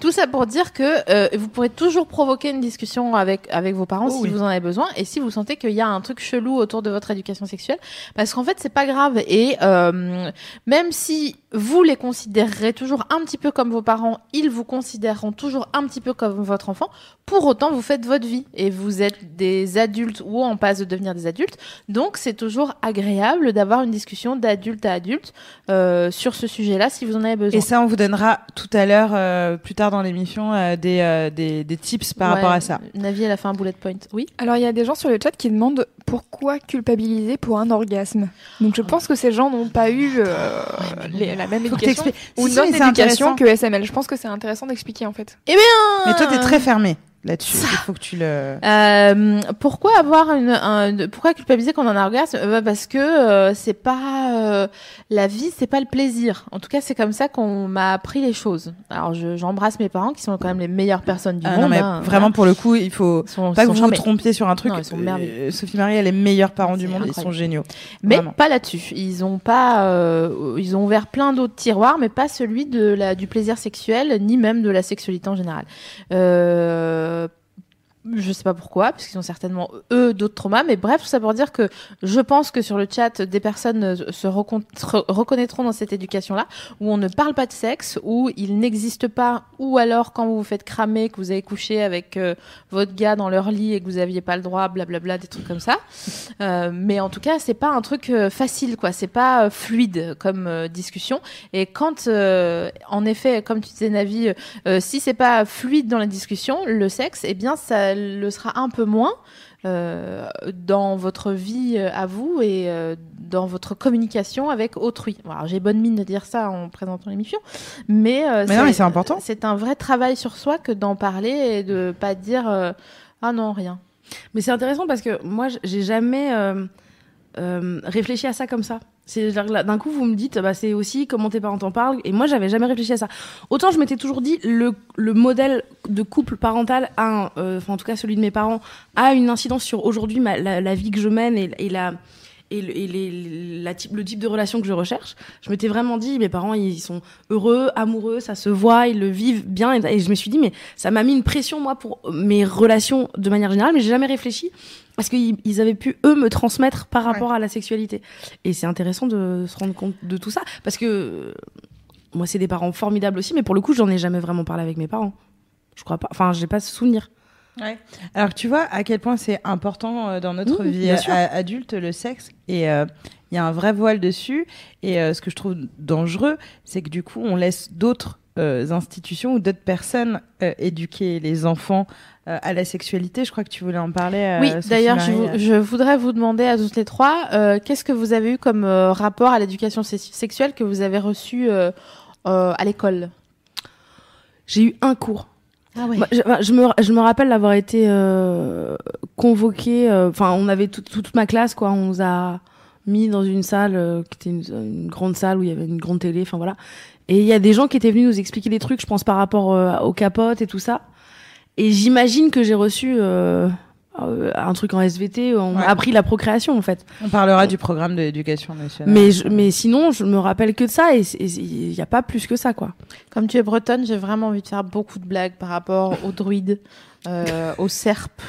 tout ça pour dire que vous pourrez toujours provoquer une discussion avec vos parents si vous en avez besoin, et si vous sentez qu'il y a un truc chelou autour de votre éducation sexuelle. Parce qu'en fait, c'est pas grave, et même si vous les considérerez toujours un petit peu comme vos parents, ils vous considéreront toujours un petit peu comme votre enfant. Pour autant, vous faites votre vie et vous êtes des adultes ou en passe de devenir des adultes. Donc, c'est toujours agréable d'avoir une discussion d'adulte à adulte sur ce sujet-là si vous en avez besoin. Et ça, on vous donnera tout à l'heure, plus tard dans l'émission, des tips par rapport à ça. Navie, elle a fait un bullet point. Oui. Alors, il y a des gens sur le chat qui demandent pourquoi culpabiliser pour un orgasme. Donc, je pense que ces gens n'ont pas eu la même éducation ou une autre éducation que SML. Je pense que c'est intéressant d'expliquer, en fait. Eh bien... Mais toi, t'es très fermée là-dessus. Il faut que tu le... pourquoi avoir pourquoi culpabiliser quand on a un orgasme? Parce que c'est pas... la vie, c'est pas le plaisir. En tout cas, c'est comme ça qu'on m'a appris les choses. Alors, j'embrasse mes parents qui sont quand même les meilleures personnes du monde. Non, mais vraiment, pour le coup, il faut pas que vous vous trompiez sur un truc. Non, ils sont merveilleux. Sophie-Marie a les meilleurs parents du monde. Incroyable. Ils sont géniaux. Mais vraiment. Pas là-dessus. Ils ont ouvert plein d'autres tiroirs, mais pas celui du plaisir sexuel, ni même de la sexualité en général. Je sais pas pourquoi, parce qu'ils ont certainement eux d'autres traumas, mais bref, tout ça pour dire que je pense que sur le chat, des personnes se reconnaîtront dans cette éducation-là, où on ne parle pas de sexe, où il n'existe pas, ou alors quand vous vous faites cramer, que vous avez couché avec votre gars dans leur lit et que vous aviez pas le droit, blablabla, des trucs comme ça. Mais en tout cas, c'est pas un truc facile, quoi. C'est pas fluide comme discussion. Et quand, en effet, comme tu disais, Navie, si c'est pas fluide dans la discussion, le sexe, eh bien, ça le sera un peu moins dans votre vie à vous et dans votre communication avec autrui. Alors, j'ai bonne mine de dire ça en présentant l'émission, mais c'est important. C'est un vrai travail sur soi que d'en parler et de pas dire ah non, rien. Mais c'est intéressant parce que moi, j'ai jamais réfléchi à ça comme ça. D'un coup, vous me dites, bah, c'est aussi comment tes parents t'en parlent. Et moi, j'avais jamais réfléchi à ça. Autant je m'étais toujours dit, le modèle de couple parental a, en tout cas celui de mes parents, a une incidence sur aujourd'hui la vie que je mène et le type de relation que je recherche. Je m'étais vraiment dit, mes parents, ils sont heureux, amoureux, ça se voit, ils le vivent bien. Et je me suis dit, mais ça m'a mis une pression, moi, pour mes relations de manière générale, mais j'ai jamais réfléchi parce qu'ils avaient pu, eux, me transmettre par rapport à la sexualité. Et c'est intéressant de se rendre compte de tout ça, parce que moi, c'est des parents formidables aussi, mais pour le coup, j'en ai jamais vraiment parlé avec mes parents. Je crois pas, enfin, j'ai pas ce souvenir. Ouais. Alors tu vois à quel point c'est important dans notre vie adulte, le sexe, et il y a un vrai voile dessus, et ce que je trouve dangereux, c'est que du coup on laisse d'autres institutions ou d'autres personnes éduquer les enfants à la sexualité. Je crois que tu voulais en parler. Oui, d'ailleurs, je voudrais vous demander à toutes les trois, qu'est-ce que vous avez eu comme rapport à l'éducation sexuelle que vous avez reçu à l'école ? J'ai eu un cours. Ah ouais. Bah, je me rappelle d'avoir été convoquée. Enfin, on avait toute ma classe, quoi. On nous a mis dans une salle qui était une grande salle où il y avait une grande télé. Enfin voilà. Et il y a des gens qui étaient venus nous expliquer des trucs, je pense, par rapport aux capotes et tout ça. Et j'imagine que j'ai reçu un truc en SVT. On m'a appris la procréation, en fait. On parlera du programme de l'éducation nationale. Mais sinon, je me rappelle que de ça, et il n'y a pas plus que ça, quoi. Comme tu es bretonne, j'ai vraiment envie de faire beaucoup de blagues par rapport aux druides, aux serpes,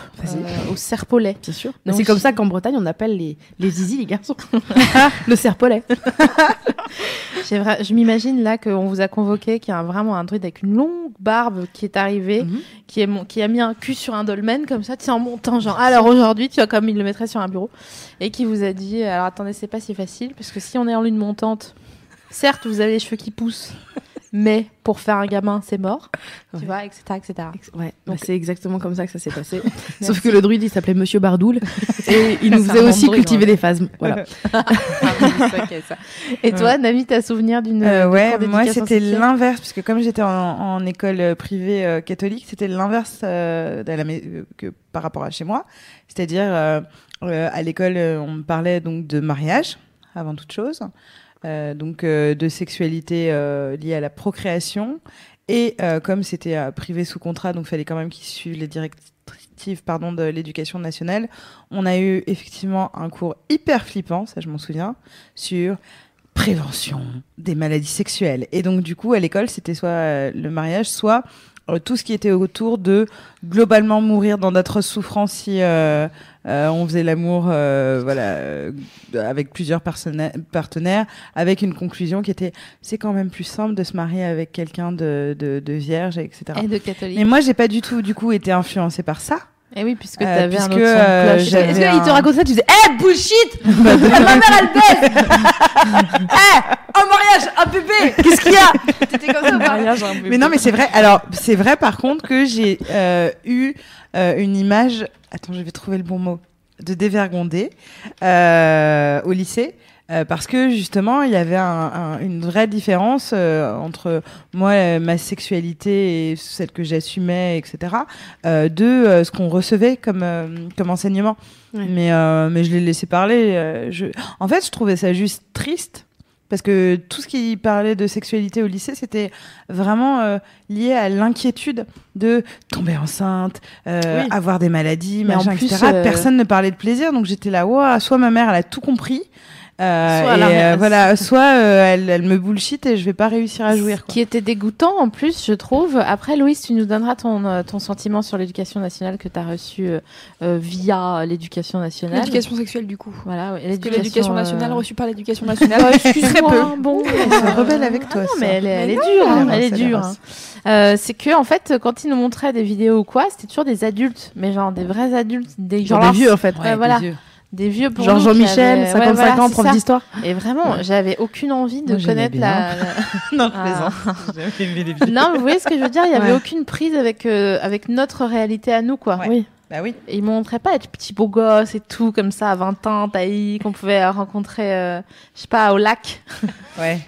aux serpolets. Bien sûr. Donc, c'est comme ça qu'en Bretagne, on appelle les zizi, les garçons. Le serpolet. Je m'imagine là qu'on vous a convoqué, qu'il y a vraiment un druide avec une longue barbe qui est arrivé, qui a mis un cul sur un dolmen comme ça, tu sais, en montant, genre, alors aujourd'hui, tu vois, comme il le mettrait sur un bureau, et qui vous a dit, alors attendez, c'est pas si facile, parce que si on est en lune montante, certes, vous avez les cheveux qui poussent, mais pour faire un gamin, c'est mort, tu vois, etc., etc. Ouais, donc, c'est exactement comme ça que ça s'est passé. Sauf que le druide, il s'appelait Monsieur Bardoul, et il nous faisait aussi cultiver des phasmes. Voilà. Et toi, Navie, t'as souvenir d'une ouais, moi, c'était l'inverse, parce que comme j'étais en école privée catholique, c'était l'inverse que par rapport à chez moi. C'est-à-dire, à l'école, on me parlait donc de mariage, avant toute chose. Donc de sexualité liée à la procréation et comme c'était privé sous contrat, donc fallait quand même qu'ils suivent les directives de l'éducation nationale. On a eu effectivement un cours hyper flippant, ça je m'en souviens, sur prévention des maladies sexuelles. Et donc du coup à l'école c'était soit le mariage, soit tout ce qui était autour de globalement mourir dans d'atroces souffrances si on faisait l'amour avec plusieurs partenaires, avec une conclusion qui était c'est quand même plus simple de se marier avec quelqu'un de vierge, etc. Et de catholique. Mais moi j'ai pas du tout du coup été influencée par ça. Et oui, puisque t'avais un autre son de cloche. Est-ce qu'il te racontait ça, tu disais « Eh, bullshit ! Ma mère, elle baise ! Eh, un mariage, un bébé ! Qu'est-ce qu'il y a ?» T'étais comme ça, mariage, un bébé. Mais non, mais c'est vrai. Alors, c'est vrai, par contre, que j'ai eu une image... Attends, je vais trouver le bon mot. De dévergondée au lycée. Parce que justement, il y avait une vraie différence entre moi, ma sexualité et celle que j'assumais, etc., ce qu'on recevait comme enseignement. Ouais. Mais je les laissais parler. En fait, je trouvais ça juste triste. Parce que tout ce qui parlait de sexualité au lycée, c'était vraiment lié à l'inquiétude de tomber enceinte, avoir des maladies, machin, etc. Personne ne parlait de plaisir. Donc j'étais là, wow, soit ma mère, elle a tout compris. Elle me bullshit et je vais pas réussir à jouir, quoi. Qui était dégoûtant en plus, je trouve. Après, Louise, tu nous donneras ton sentiment sur l'éducation nationale que t'as reçu via l'éducation nationale. L'éducation sexuelle, du coup. Voilà. Ouais. Parce que l'éducation nationale reçue par l'éducation nationale. Excuse-moi. Bon, c'est rebelle avec toi. Non, mais elle est dure. C'est que en fait, quand ils nous montraient des vidéos ou quoi, c'était toujours des adultes, mais genre des vrais adultes, des vieux en fait. Voilà. Des vieux pour genre Jean-Michel, 55 ans, prof d'histoire. Et vraiment, j'avais aucune envie de connaître non, je plaisante. J'ai aimé les vidéos. Non, mais vous voyez ce que je veux dire, il y avait aucune prise avec notre réalité à nous, quoi. Ouais. Oui. Bah oui. Et ils montraient pas être petit beau gosse et tout comme ça à 20 ans, taillis, qu'on pouvait rencontrer je sais pas au lac. Ouais.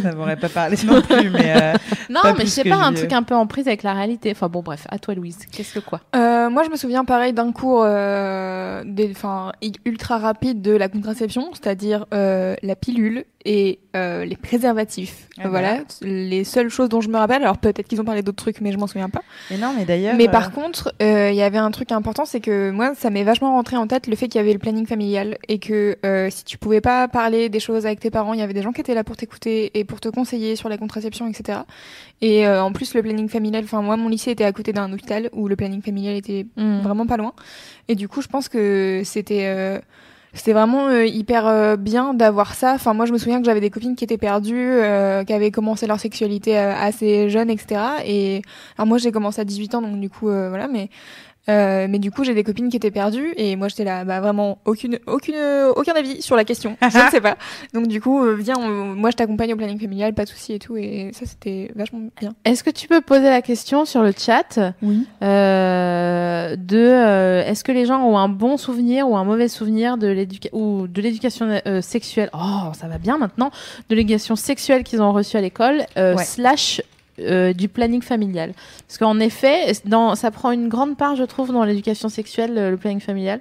Ça m'aurait pas parlé non plus mais non, mais je sais pas, un truc un peu en prise avec la réalité. Enfin bon bref, à toi Louise, qu'est-ce que quoi ? Moi je me souviens pareil d'un cours ultra rapide de la contraception, c'est-à-dire la pilule et les préservatifs. Ah, voilà, les seules choses dont je me rappelle. Alors peut-être qu'ils ont parlé d'autres trucs mais je m'en souviens pas. Mais non, mais d'ailleurs Mais par contre, il y avait un truc important, c'est que moi ça m'est vachement rentré en tête le fait qu'il y avait le planning familial et que si tu pouvais pas parler des choses avec tes parents, il y avait des gens qui étaient là pour t'écouter et pour te conseiller sur la contraception, etc. Et en plus le planning familial, enfin moi mon lycée était à côté d'un hôpital où le planning familial était vraiment pas loin et du coup je pense que c'était vraiment hyper bien d'avoir ça. Enfin, moi, je me souviens que j'avais des copines qui étaient perdues, qui avaient commencé leur sexualité assez jeune, etc. Et alors moi, j'ai commencé à 18 ans, donc du coup, voilà. Mais Mais du coup, j'ai des copines qui étaient perdues et moi j'étais là, bah vraiment aucun avis sur la question. Je ne sais pas. Donc du coup, viens, moi je t'accompagne au planning familial, pas de souci et tout. Et ça, c'était vachement bien. Est-ce que tu peux poser la question sur le chat ? Oui. Est-ce que les gens ont un bon souvenir ou un mauvais souvenir de l'éducation sexuelle ? Oh, ça va bien maintenant. De l'éducation sexuelle qu'ils ont reçue à l'école du planning familial, parce qu'en effet ça prend une grande part, je trouve, dans l'éducation sexuelle, le planning familial.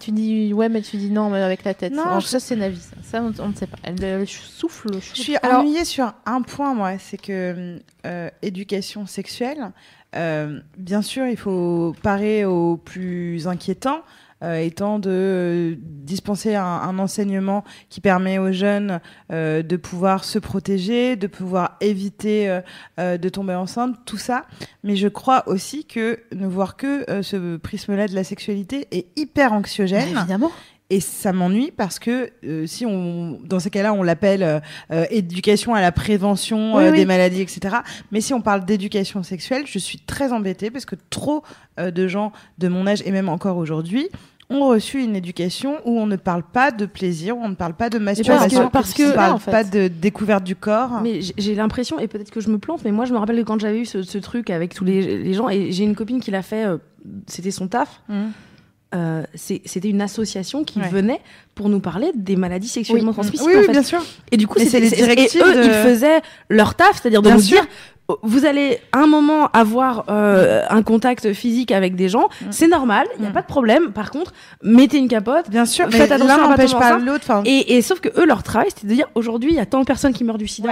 Tu dis ouais mais tu dis non mais avec la tête. Ça c'est Navie, ça on ne sait pas. Elle souffle. Je suis ennuyée sur un point, moi, c'est que éducation sexuelle, bien sûr il faut parer au plus inquiétant, étant de dispenser un enseignement qui permet aux jeunes de pouvoir se protéger, de pouvoir éviter de tomber enceinte, tout ça. Mais je crois aussi que ne voir que ce prisme-là de la sexualité est hyper anxiogène. Mais évidemment. Et ça m'ennuie parce que si on, dans ces cas-là, on l'appelle éducation à la prévention des maladies, etc. Mais si on parle d'éducation sexuelle, je suis très embêtée parce que trop de gens de mon âge et même encore aujourd'hui ont reçu une éducation où on ne parle pas de plaisir, où on ne parle pas de masturbation, on ne parle pas de découverte du corps. Mais j'ai l'impression, et peut-être que je me plante, mais moi je me rappelle que quand j'avais eu ce truc avec tous les gens, et j'ai une copine qui l'a fait, c'était son taf. C'était une association qui venait pour nous parler des maladies sexuellement transmissibles. Oui, bien sûr. Et du coup, eux, ils faisaient leur taf, c'est-à-dire de nous dire, vous allez à un moment avoir un contact physique avec des gens, c'est normal, il n'y a pas de problème. Par contre, mettez une capote, bien sûr, faites attention, l'un n'empêche pas l'autre. Et sauf que eux, leur travail, c'était de dire aujourd'hui, il y a tant de personnes qui meurent du sida,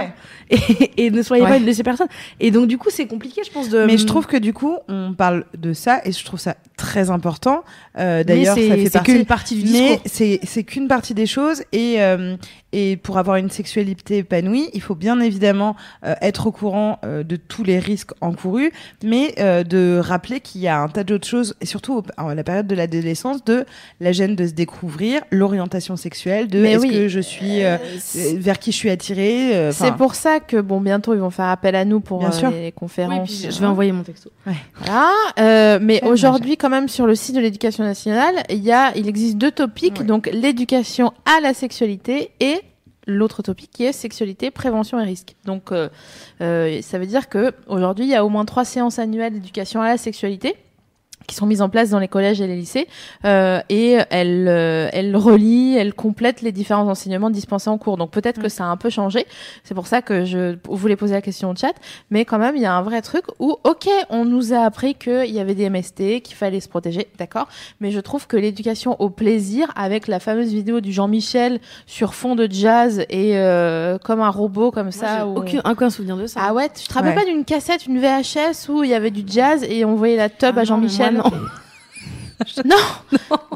et ne soyez pas une de ces personnes. Et donc du coup, c'est compliqué, je pense. Mais je trouve que du coup, on parle de ça, et je trouve ça très important. D'ailleurs, ça fait partie du discours. Mais c'est qu'une partie des choses, et pour avoir une sexualité épanouie, il faut bien évidemment être au courant de tous les risques encourus, mais de rappeler qu'il y a un tas d'autres choses, et surtout à la période de l'adolescence, de la gêne de se découvrir, l'orientation sexuelle, de que je suis vers qui je suis attirée. C'est pour ça que bientôt ils vont faire appel à nous pour les conférences. Oui, je vais envoyer mon texto. Voilà. Mais aujourd'hui, quand même, sur le site de l'Éducation nationale, il existe deux topics, donc l'éducation à la sexualité et l'autre topic qui est sexualité, prévention et risque. Donc, ça veut dire que aujourd'hui, il y a au moins 3 séances annuelles d'éducation à la sexualité qui sont mises en place dans les collèges et les lycées, et elle relie, elle complète les différents enseignements dispensés en cours. Donc peut-être que ça a un peu changé. C'est pour ça que je voulais poser la question au chat. Mais quand même, il y a un vrai truc où, on nous a appris qu'il y avait des MST, qu'il fallait se protéger, d'accord. Mais je trouve que l'éducation au plaisir, avec la fameuse vidéo du Jean-Michel sur fond de jazz et comme un robot comme ça. Moi, j'ai aucun souvenir de ça. Ah ouais, tu te rappelles pas d'une cassette, une VHS où il y avait du jazz et on voyait la teub à Jean-Michel? Non,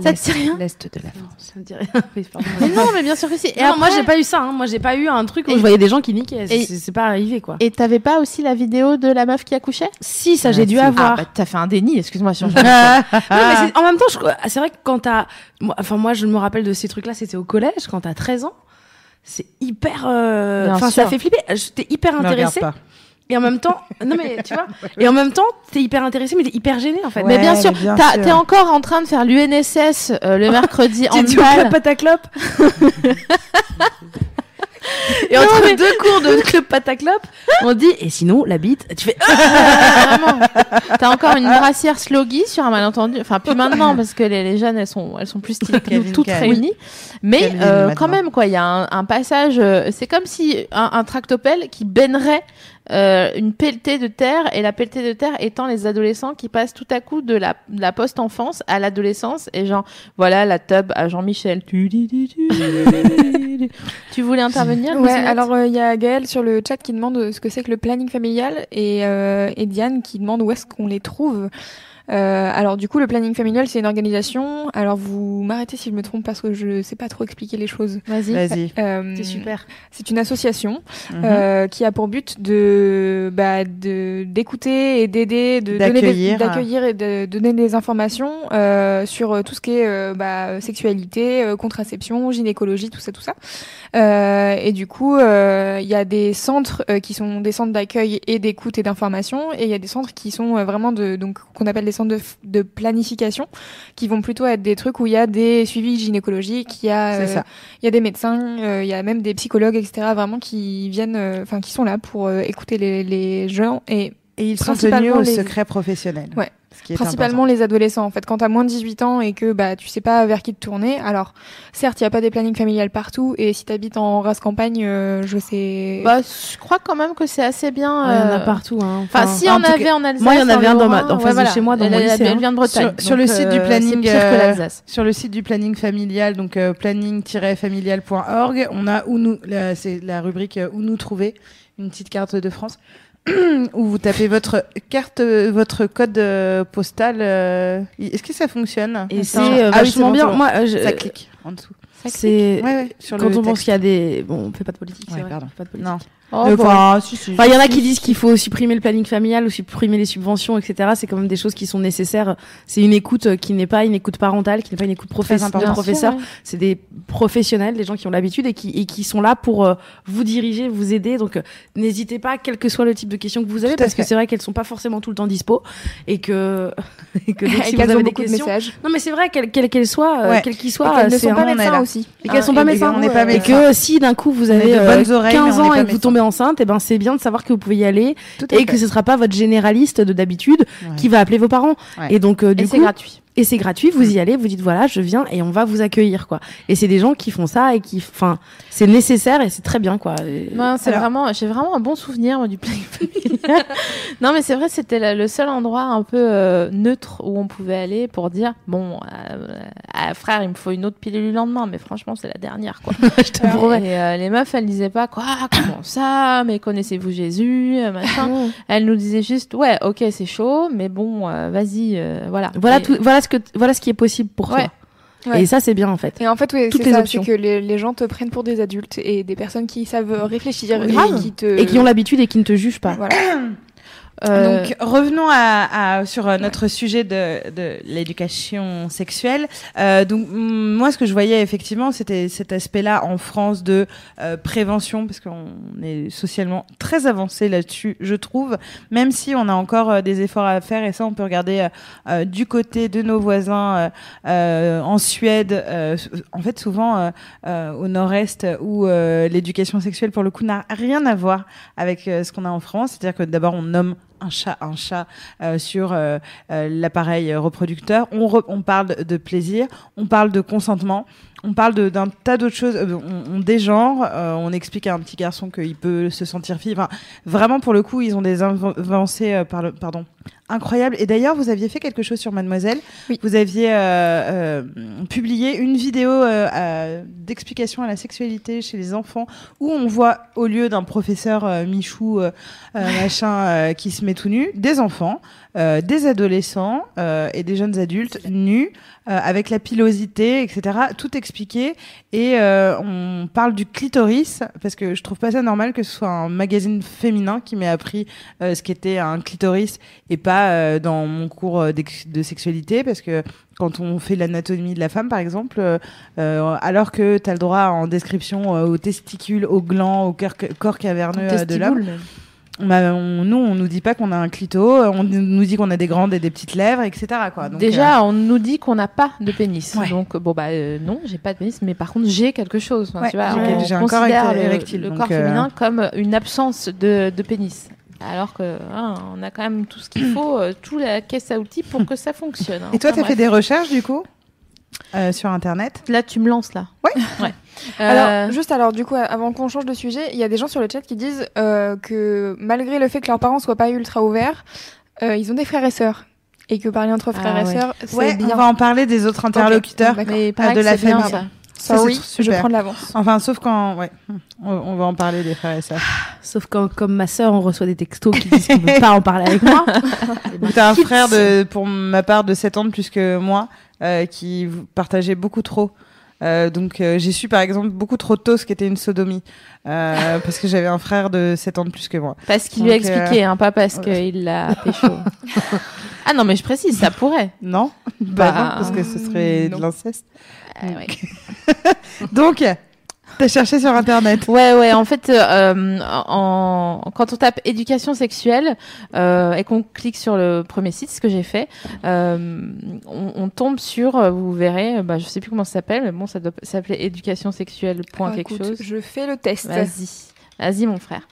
ça te dit rien. L'Est de la France, ça me dit rien. Mais non, mais bien sûr que si. Et non, après... moi j'ai pas eu ça. Moi j'ai pas eu un truc où je voyais des gens qui niquaient. C'est pas arrivé, quoi. Et t'avais pas aussi la vidéo de la meuf qui accouchait? Si, ça j'ai dû avoir. Ah, bah, t'as fait un déni. Excuse-moi si on. Mais en même temps, c'est vrai que quand t'as, moi je me rappelle de ces trucs-là. C'était au collège quand t'as 13 ans. C'est hyper. Ça fait flipper. J'étais hyper intéressée. Et en même temps, non mais tu vois, et en même temps, t'es hyper intéressée mais t'es hyper gênée en fait. Ouais, mais bien sûr, t'es encore en train de faire l'UNSS le mercredi en club pataclop. Et entre deux cours de club pataclop, on dit et sinon la bite, tu fais vraiment. T'as encore une brassière sloggy sur un malentendu. Enfin plus maintenant parce que les jeunes elles sont plus stylées que nous, toutes réunies. Mais quand même quoi, il y a un passage. C'est comme si un tractopelle qui bènerait une pelletée de terre, et la pelletée de terre étant les adolescents qui passent tout à coup de la post-enfance à l'adolescence, et genre voilà la teub à Jean-Michel. Tu voulais intervenir? Ouais, alors il y a Gaëlle sur le chat qui demande ce que c'est que le planning familial, et Diane qui demande où est-ce qu'on les trouve. Alors du coup le planning familial, c'est une organisation. Alors vous m'arrêtez si je me trompe parce que je sais pas trop expliquer les choses. Vas-y. C'est super. C'est une association qui a pour but de d'écouter et d'aider, d'accueillir et de donner des informations sur tout ce qui est sexualité, contraception, gynécologie, tout ça. Et du coup il y a des centres qui sont des centres d'accueil et d'écoute et d'information, et il y a des centres qui sont vraiment qu'on appelle des centres de planification qui vont plutôt être des trucs où il y a des suivis gynécologiques, il y a des médecins, il y a même des psychologues, etc. Vraiment qui viennent, qui sont là pour écouter les gens et ils sont tenus au secret professionnel. Ouais. Principalement les adolescents, en fait. Quand t'as moins de 18 ans et que, tu sais pas vers qui te tourner. Alors, certes, il y a pas des plannings familiales partout, et si t'habites en race campagne, je sais. Je crois quand même que c'est assez bien. Il y en a partout, hein. Si en avait en Alsace. Moi, il y en avait un de chez moi, dans mon lycée. Elle vient de Bretagne. Sur le site du planning, sur le site du planning familial, donc, planning-familial.org, on a où nous, c'est la rubrique où nous trouver, une petite carte de France. Où vous tapez votre carte, votre code postal. Est-ce que ça fonctionne ? Et c'est vachement bien. Moi, ça clique en dessous. C'est sur quand on pense qu'il y a des on fait pas de politique, c'est vrai. Pardon. Pas de politique. Non. Si. Il y en a qui disent qu'il faut supprimer le planning familial ou supprimer les subventions, etc. C'est quand même des choses qui sont nécessaires. C'est une écoute qui n'est pas une écoute parentale, qui n'est pas une écoute de professeur. Ouais. C'est des professionnels, des gens qui ont l'habitude et qui sont là pour vous diriger, vous aider. Donc n'hésitez pas, quel que soit le type de questions que vous avez, parce que c'est vrai qu'elles sont pas forcément tout le temps dispo et que donc, si vous avez des questions, non mais c'est vrai qu'elles soient, quelles qu'ils soient, elles ne sont pas médecins aussi et qu'elles sont pas médecins et que si d'un coup vous avez 15 ans et que vous tombez enceinte, c'est bien de savoir que vous pouvez y aller et que ce sera pas votre généraliste de d'habitude qui va appeler vos parents. Ouais. Et donc du coup, c'est gratuit. Et c'est gratuit, vous y allez, vous dites voilà, je viens et on va vous accueillir quoi. Et c'est des gens qui font ça et qui c'est nécessaire et c'est très bien quoi. Et... Moi, j'ai vraiment un bon souvenir du planning familial. Non mais c'est vrai, c'était le seul endroit un peu neutre où on pouvait aller pour dire frère, il me faut une autre pilule le lendemain mais franchement, c'est la dernière quoi. Je te promets. Les meufs, elles disaient pas quoi, comment ça, mais connaissez-vous Jésus, machin. Elles nous disaient juste OK, c'est chaud mais bon, vas-y, voilà. Voilà voilà ce qui est possible pour toi. Ouais. Et ça, c'est bien, en fait. Et en fait, toutes les options. C'est que les gens te prennent pour des adultes et des personnes qui savent réfléchir et qui ont l'habitude et qui ne te jugent pas. Voilà. Donc, revenons sur notre sujet de l'éducation sexuelle. Donc, moi, ce que je voyais, effectivement, c'était cet aspect-là en France de prévention, parce qu'on est socialement très avancé là-dessus, je trouve, même si on a encore des efforts à faire, et ça, on peut regarder du côté de nos voisins en Suède, en fait, souvent au nord-est, où l'éducation sexuelle, pour le coup, n'a rien à voir avec ce qu'on a en France. C'est-à-dire que d'abord, on nomme un chat sur l'appareil reproducteur. On parle de plaisir, on parle de consentement, on parle d'un tas d'autres choses. On dégenre, on explique à un petit garçon qu'il peut se sentir fille. Enfin, vraiment, pour le coup, ils ont des avancées incroyables. Et d'ailleurs, vous aviez fait quelque chose sur Mademoiselle. Oui. Vous aviez publié une vidéo d'explication à la sexualité chez les enfants où on voit, au lieu d'un professeur Michou qui se met tout nu, des enfants, des adolescents et des jeunes adultes nus, avec la pilosité, etc. Tout expliqué. Et on parle du clitoris, parce que je trouve pas ça normal que ce soit un magazine féminin qui m'ait appris ce qu'était un clitoris et pas dans mon cours de sexualité, parce que quand on fait l'anatomie de la femme, par exemple, alors que t'as le droit en description aux testicules, aux glands, au corps caverneux de l'homme. Nous, on nous dit pas qu'on a un clito, on nous dit qu'on a des grandes et des petites lèvres, etc. Quoi. Donc, déjà, on nous dit qu'on n'a pas de pénis. Ouais. Donc, non, j'ai pas de pénis, mais par contre, j'ai quelque chose. Hein, ouais, tu vois, j'ai un corps érectile. Le corps féminin comme une absence de pénis. Alors que on a quand même tout ce qu'il faut, toute la caisse à outils pour que ça fonctionne. Hein. Et toi, t'as fait des recherches du coup sur Internet ? Là, tu me lances là. Ouais. Ouais. Alors, du coup, avant qu'on change de sujet, il y a des gens sur le chat qui disent que malgré le fait que leurs parents soient pas ultra ouverts, ils ont des frères et sœurs. Et que parler entre frères et sœurs, c'est bien. On va en parler des autres interlocuteurs, mais de la famille. Ça, oui, je prends de l'avance. Enfin, sauf quand... Ouais. On va en parler des frères et sœurs. Sauf quand, comme ma sœur, on reçoit des textos qui disent qu'on ne peut pas en parler avec moi. T'as un frère, pour ma part, de 7 ans de plus que moi, qui partageait beaucoup trop. Donc j'ai su par exemple beaucoup trop tôt ce qu'était une sodomie parce que j'avais un frère de 7 ans de plus que moi. Parce qu'il lui a expliqué, pas parce qu'il l'a pécho. Ah non mais je précise, ça pourrait. Non, non parce que ce serait de l'inceste. Ouais. Donc T'as cherché sur Internet. Ouais. En fait, quand on tape éducation sexuelle et qu'on clique sur le premier site, ce que j'ai fait, on tombe sur, vous verrez, je sais plus comment ça s'appelle, mais bon, ça doit s'appeler éducation sexuelle .quelque chose. Je fais le test. Vas-y, mon frère.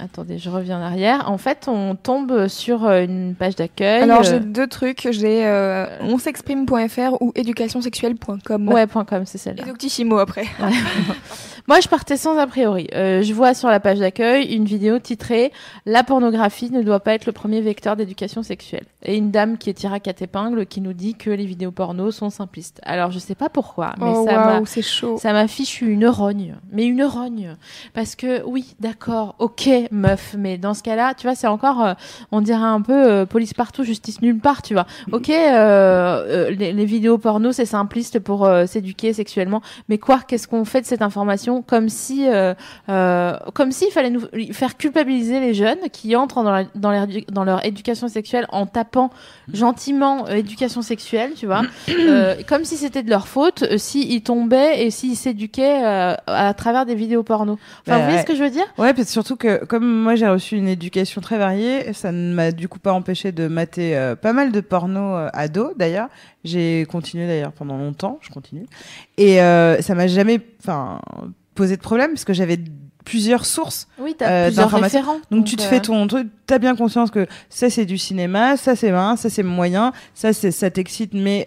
Attendez, je reviens en arrière. En fait, on tombe sur une page d'accueil. Alors, j'ai deux trucs. J'ai onsexprime.fr ou éducationsexuelle.com. Ouais, .com, c'est celle-là. Et Doctissimo après. Ouais. Moi, je partais sans a priori. Je vois sur la page d'accueil une vidéo titrée « La pornographie ne doit pas être le premier vecteur d'éducation sexuelle ». Et une dame qui est tirée à quatre épingles qui nous dit que les vidéos porno sont simplistes. Alors, je sais pas pourquoi, mais ça m'affiche une rogne. Mais une rogne. Parce que, oui, d'accord, ok, meuf, mais dans ce cas-là, tu vois, c'est encore, on dirait un peu police partout, justice nulle part, tu vois. Ok, les vidéos porno, c'est simpliste pour s'éduquer sexuellement, mais quoi, qu'est-ce qu'on fait de cette information ? Comme s'il fallait nous faire culpabiliser les jeunes qui entrent dans leur éducation sexuelle en tapant gentiment éducation sexuelle, tu vois, comme si c'était de leur faute s'ils tombaient et s'ils s'éduquaient à travers des vidéos porno. Enfin, vous voyez ce que je veux dire ? Ouais, parce que surtout que comme moi j'ai reçu une éducation très variée, ça ne m'a du coup pas empêché de mater pas mal de porno ado d'ailleurs. J'ai continué d'ailleurs pendant longtemps, je continue. Et ça m'a jamais posé de problème parce que j'avais plusieurs sources. Oui, t'as plusieurs référents. Donc tu te fais ton truc, t'as bien conscience que ça c'est du cinéma, ça c'est vain, ça c'est moyen, ça t'excite, mais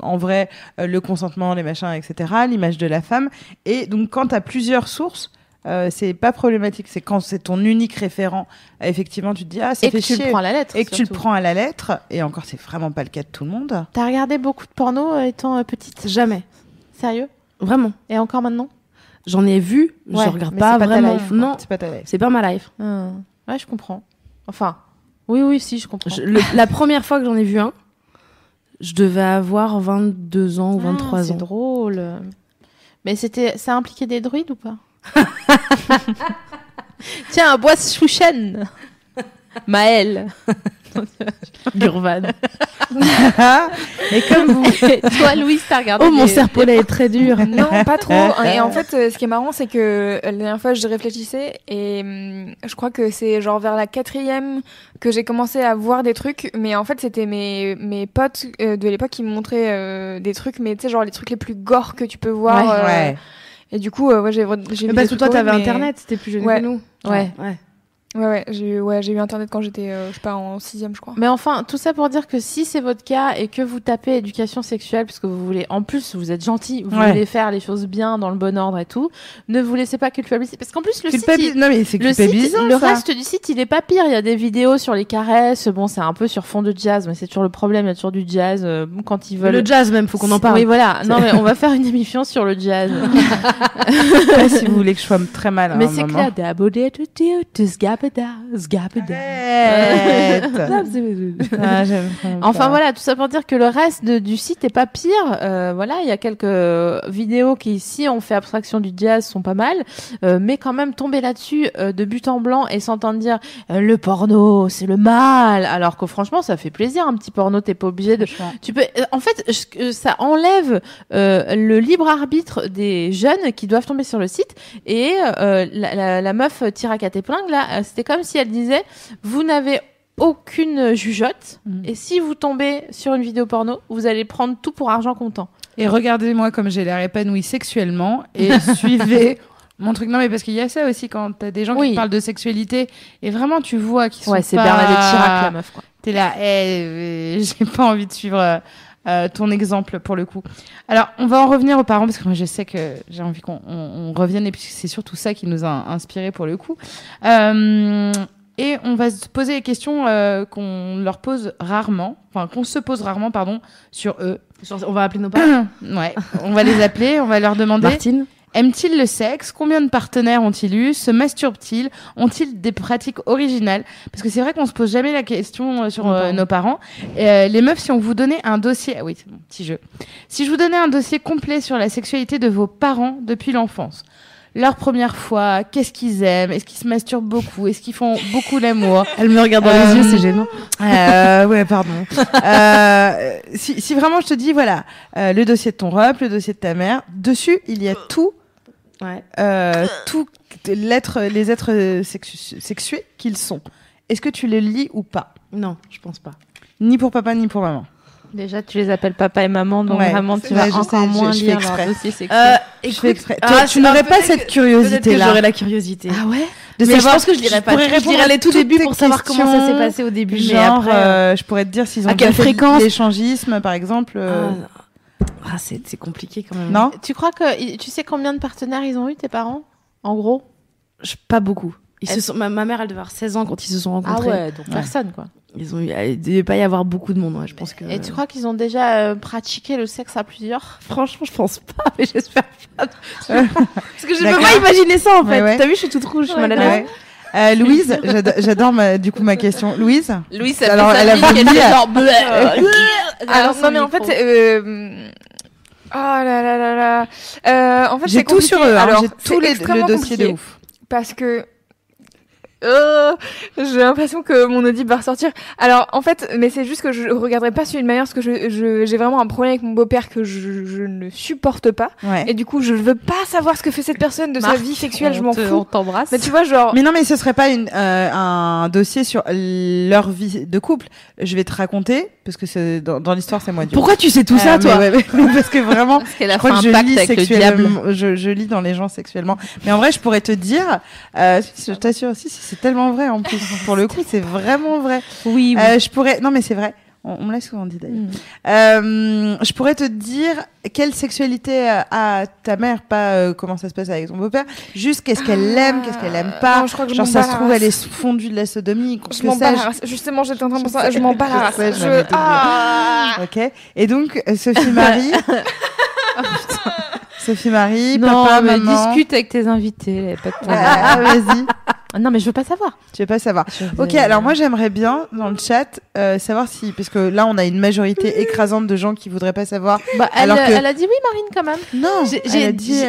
en vrai, le consentement, les machins, etc., l'image de la femme. Et donc quand t'as plusieurs sources, c'est pas problématique. C'est quand c'est ton unique référent, effectivement, tu te dis, ça fait chier. Et que tu le prends à la lettre. Et encore, c'est vraiment pas le cas de tout le monde. T'as regardé beaucoup de porno étant petite ? Jamais. Sérieux ? Vraiment. Et encore maintenant ? J'en ai vu, je regarde mais pas vraiment. Life, non, c'est pas ta life. C'est pas ma life. Ouais, je comprends. Enfin, oui, si, je comprends. La première fois que j'en ai vu un, je devais avoir 22 ans ou 23 ans. C'est drôle. Mais ça impliquait des druides ou pas ? Tiens, un bois chouchen. Maëlle. Gurvan. Et comme vous. Toi, Louise, t'as regardé. Oh, mon serpolet est très dur. Non, pas trop. Et en fait, ce qui est marrant, c'est que la dernière fois, je réfléchissais et je crois que c'est genre vers la 4e que j'ai commencé à voir des trucs. Mais en fait, c'était mes potes de l'époque qui me montraient des trucs, mais tu sais, genre les trucs les plus gore que tu peux voir. Ouais. Et du coup, j'ai vu. Parce que toi, t'avais Internet, c'était plus jeune que nous. Ouais. Ouais, j'ai eu Internet quand j'étais, en 6e, je crois. Mais enfin, tout ça pour dire que si c'est votre cas et que vous tapez éducation sexuelle, parce que vous voulez, en plus, vous êtes gentil, vous voulez faire les choses bien, dans le bon ordre et tout, ne vous laissez pas culpabiliser. Parce qu'en plus, le reste du site, il est pas pire. Il y a des vidéos sur les caresses. Bon, c'est un peu sur fond de jazz, mais c'est toujours le problème. Il y a toujours du jazz, quand ils veulent. Le jazz, même, faut qu'on en parle. Oui, voilà. Non, mais on va faire une émission sur le jazz. Ouais, si vous voulez que je sois très mal. Mais c'est clair. Enfin voilà, tout ça pour dire que le reste du site est pas pire. Voilà, il y a quelques vidéos qui ici ont fait abstraction du jazz, sont pas mal, mais quand même tomber là-dessus de but en blanc et s'entendre dire le porno c'est le mal, alors que franchement ça fait plaisir un petit porno, t'es pas obligé de. Tu peux. En fait, ça enlève le libre arbitre des jeunes qui doivent tomber sur le site et la meuf tire à quatre épingles là. C'était comme si elle disait vous n'avez aucune jugeote et si vous tombez sur une vidéo porno vous allez prendre tout pour argent comptant et regardez-moi comme j'ai l'air épanouie sexuellement et suivez mon truc. Non mais parce qu'il y a ça aussi quand t'as des gens qui parlent de sexualité et vraiment tu vois qu'ils sont pas... c'est Bernadette Chirac la meuf quoi. T'es là j'ai pas envie de suivre ton exemple pour le coup. Alors on va en revenir aux parents parce que moi je sais que j'ai envie qu'on on revienne et puis c'est surtout ça qui nous a inspiré pour le coup. Et on va se poser les questions qu'on leur pose rarement, enfin qu'on se pose rarement pardon sur eux. On va appeler nos parents. Ouais, on va les appeler, on va leur demander. Martine. Aiment-ils le sexe ? Combien de partenaires ont-ils eu ? Se masturbent-ils ? Ont-ils des pratiques originales ? Parce que c'est vrai qu'on se pose jamais la question sur nos parents. Les meufs, si on vous donnait un dossier... Ah oui, c'est mon petit jeu. Si je vous donnais un dossier complet sur la sexualité de vos parents depuis l'enfance, leur première fois, qu'est-ce qu'ils aiment, est-ce qu'ils se masturbent beaucoup, est-ce qu'ils font beaucoup l'amour. Elle me regarde dans les yeux, c'est gênant. Ouais, pardon. Si vraiment je te dis, voilà, le dossier de ton rep, le dossier de ta mère, dessus, il y a tout. Ouais. Tout les êtres sexués qu'ils sont. Est-ce que tu les lis ou pas? Non, je pense pas. Ni pour papa, ni pour maman. Déjà, tu les appelles papa et maman, donc ouais, vraiment, tu vas encore moins lire leur dossier sexuel. Écoute, tu n'aurais pas cette curiosité-là. J'aurais la curiosité. Ah ouais? De mais savoir, je pense que je lirais pas. Je lirais les tout débuts pour savoir comment ça s'est passé au début. Genre, mais après, je pourrais te dire s'ils ont quelle fréquence d'échangisme, par exemple. Ah, c'est compliqué quand même. Non? Tu crois que tu sais combien de partenaires ils ont eu, tes parents? En gros, pas beaucoup. Ma mère, elle devait avoir 16 ans quand ils se sont rencontrés. Ah ouais, donc personne, quoi. Il devait pas y avoir beaucoup de monde, ouais, je pense que. Et tu crois qu'ils ont déjà pratiqué le sexe à plusieurs? Franchement, je pense pas, mais j'espère pas. Parce que je peux pas imaginer ça, en fait. Ouais. T'as vu, je suis toute rouge, ouais, malade. Ouais. Louise, j'adore du coup ma question. Louise, alors elle a dit genre bleu. Alors non, mais en fait, oh là là là là. En fait, j'ai tout sur eux. Alors j'ai tous les dossiers de ouf. Parce que j'ai l'impression que mon audible va ressortir. Alors en fait, mais c'est juste que je regarderai pas celui de ma mère parce que j'ai vraiment un problème avec mon beau-père que je ne supporte pas. Ouais. Et du coup, je veux pas savoir ce que fait cette personne de sa vie sexuelle. Je m'en fous. On t'embrasse. Mais tu vois, genre. Mais non, mais ce serait pas un dossier sur leur vie de couple. Je vais te raconter parce que c'est dans l'histoire, c'est moi. Pourquoi tu sais tout ça, toi? Ouais, parce que vraiment, je crois que je lis sexuellement. Je lis dans les gens sexuellement. Mais en vrai, je pourrais te dire. Je t'assure aussi. C'est tellement vrai en plus. Pour le coup, c'est vraiment vrai. Oui. Je pourrais. Non, mais c'est vrai. On me l'a souvent dit d'ailleurs. Je pourrais te dire quelle sexualité a ta mère, pas comment ça se passe avec ton beau-père. Juste qu'est-ce qu'elle aime, qu'est-ce qu'elle aime pas. Non, je crois que genre ça se trouve elle est fondue de la sodomie. Je m'en bats la race. Justement, j'étais en train de penser. Je m'en bats la race. Ok. Et donc Sophie Marie. Oh, putain. Sophie Marie, non, papa, mais maman. Discute avec tes invités, pas de vas-y. Non, mais je veux pas savoir. Tu veux pas savoir. Ok, alors moi j'aimerais bien dans le chat savoir si, parce que là on a une majorité écrasante de gens qui voudraient pas savoir. Bah, elle a dit oui, Marine, quand même. Non, j'ai dit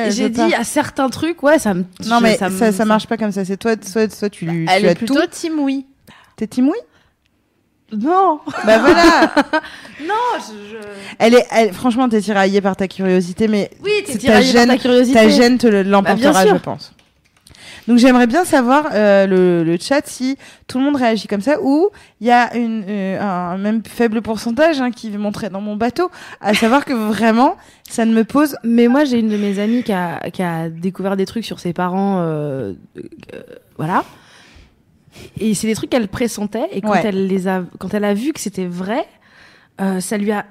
à certains trucs, ouais, ça me. Non, mais ça marche pas comme ça. C'est toi, soit tu. Bah, elle est plutôt team oui. T'es team oui? Non. Bah voilà. Non, elle, franchement, t'es tiraillée par ta curiosité, mais oui, t'es tiraillée par ta curiosité. Ta gêne te l'emportera, je pense. Donc j'aimerais bien savoir le chat si tout le monde réagit comme ça ou il y a un même faible pourcentage qui montrait dans mon bateau, à savoir que vraiment ça ne me pose. Mais moi j'ai une de mes amies qui a découvert des trucs sur ses parents, voilà. Et c'est des trucs qu'elle pressentait et quand elle a vu que c'était vrai, ça lui a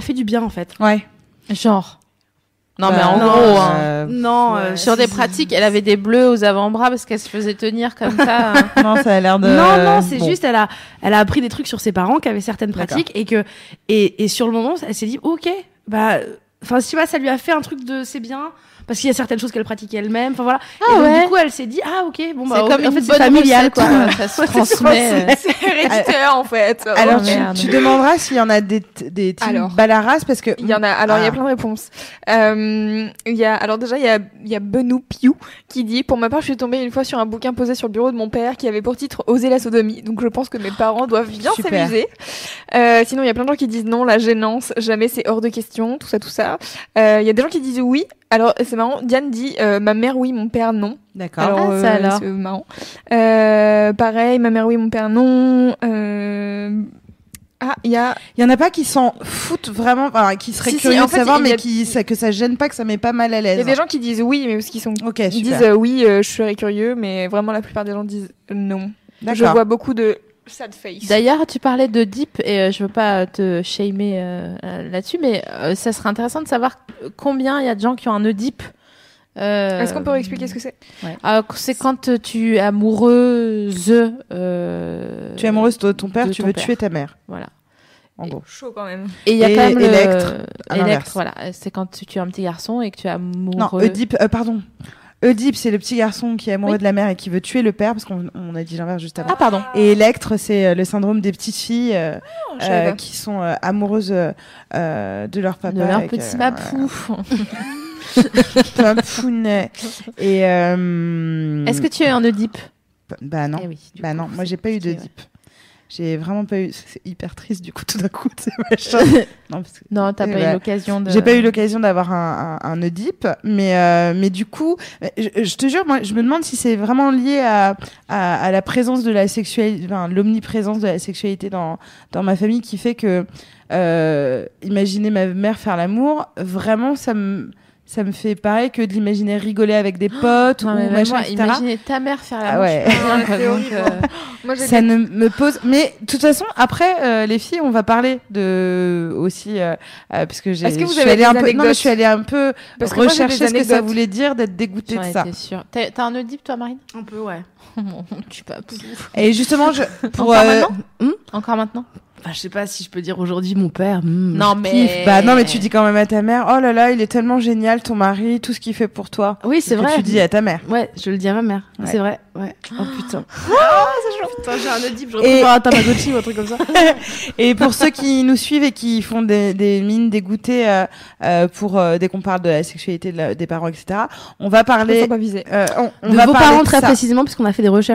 fait du bien en fait. Ouais. Genre. Non mais en gros. Non. Sur des pratiques, elle avait des bleus aux avant-bras parce qu'elle se faisait tenir comme ça. Non, ça a l'air de. Non, c'est juste elle a appris des trucs sur ses parents qui avaient certaines pratiques et que et sur le moment, elle s'est dit ok, bah, enfin tu vois, ça lui a fait un truc de c'est bien. Parce qu'il y a certaines choses qu'elle pratiquait elle-même, enfin voilà. Ah et donc, du coup, elle s'est dit ah ok, bon bah c'est comme une bonne familiale quoi. Ça se transmet. C'est héréditaire en fait. Alors tu demanderas s'il y en a des teams balaras parce que il y en a. Alors il y a plein de réponses. Il y a alors déjà il y a Benou Piou qui dit pour ma part je suis tombée une fois sur un bouquin posé sur le bureau de mon père qui avait pour titre Oser la sodomie. Donc je pense que mes parents doivent bien s'amuser. Sinon il y a plein de gens qui disent non la gênance jamais c'est hors de question tout ça. Il y a des gens qui disent oui. Alors c'est marrant, Diane dit ma mère oui, mon père non. D'accord. Alors, ça alors. C'est marrant. Pareil, ma mère oui, mon père non. Il y en a pas qui s'en foutent vraiment, enfin, qui seraient curieux de savoir, mais que ça gêne pas, que ça met pas mal à l'aise. Il y a des gens qui disent oui, mais parce qu'ils sont. Ok. Ils disent oui, je serais curieux, mais vraiment la plupart des gens disent non. D'accord. Je vois beaucoup de. D'ailleurs, tu parlais de deep et je veux pas te shamer là-dessus, mais ça serait intéressant de savoir combien il y a de gens qui ont un nœud deep. Est-ce qu'on peut expliquer ce que c'est? C'est quand tu es amoureuse. Tu es amoureuse de ton père, tu veux tuer ta mère. Voilà. En gros. Chaud quand même. Et il y a quand même Électre, voilà. C'est quand tu es un petit garçon et que tu es amoureux. Non, deep. Pardon. Oedipe, c'est le petit garçon qui est amoureux de la mère et qui veut tuer le père parce qu'on a dit l'inverse juste avant. Ah pardon. Et Electre, c'est le syndrome des petites filles qui sont amoureuses de leur papa. De leur petit papou. Pimpounet. Et est-ce que tu es un Oedipe? Bah non. Eh oui, bah non. Moi, j'ai pas eu d'Oedipe. Ouais. J'ai vraiment pas eu. C'est hyper triste du coup tout d'un coup. Non, parce que... non, t'as pas eu l'occasion de. J'ai pas eu l'occasion d'avoir un Oedipe, mais du coup, je te jure, moi, je me demande si c'est vraiment lié à la présence de la sexualité, enfin, l'omniprésence de la sexualité dans ma famille qui fait que imaginer ma mère faire l'amour, vraiment, ça me fait pareil que de l'imaginer rigoler avec des potes non, ou machin, etc. Imaginer ta mère faire la bouche. Moi, ça ne me pose... Mais de toute façon, après, les filles, on va parler de... aussi... parce que j'ai... je suis allée un peu parce rechercher ce que ça voulait dire d'être dégoûtée de ça. Sûre. T'as un Oedipe, toi, Marine? Un peu, ouais. Tu pas... Et justement, pour... Encore maintenant? Bah, je sais pas si je peux dire aujourd'hui mon père. Non mais kiffe. Bah non mais tu dis quand même à ta mère, oh là là, il est tellement génial ton mari, tout ce qu'il fait pour toi. Oui, c'est vrai. Que tu dis à ta mère. Ouais, je le dis à ma mère. Ouais. C'est vrai. Ouais. Oh putain. Oh, ça change. Putain, j'ai un Oedipe, je reprends un Tamagotchi ou un truc comme ça. Et pour ceux qui nous suivent et qui font des mines dégoûtées pour dès qu'on parle de la sexualité des parents, etc. On va parler on de va vos parler parents très précisément puisqu'on a fait des recherches.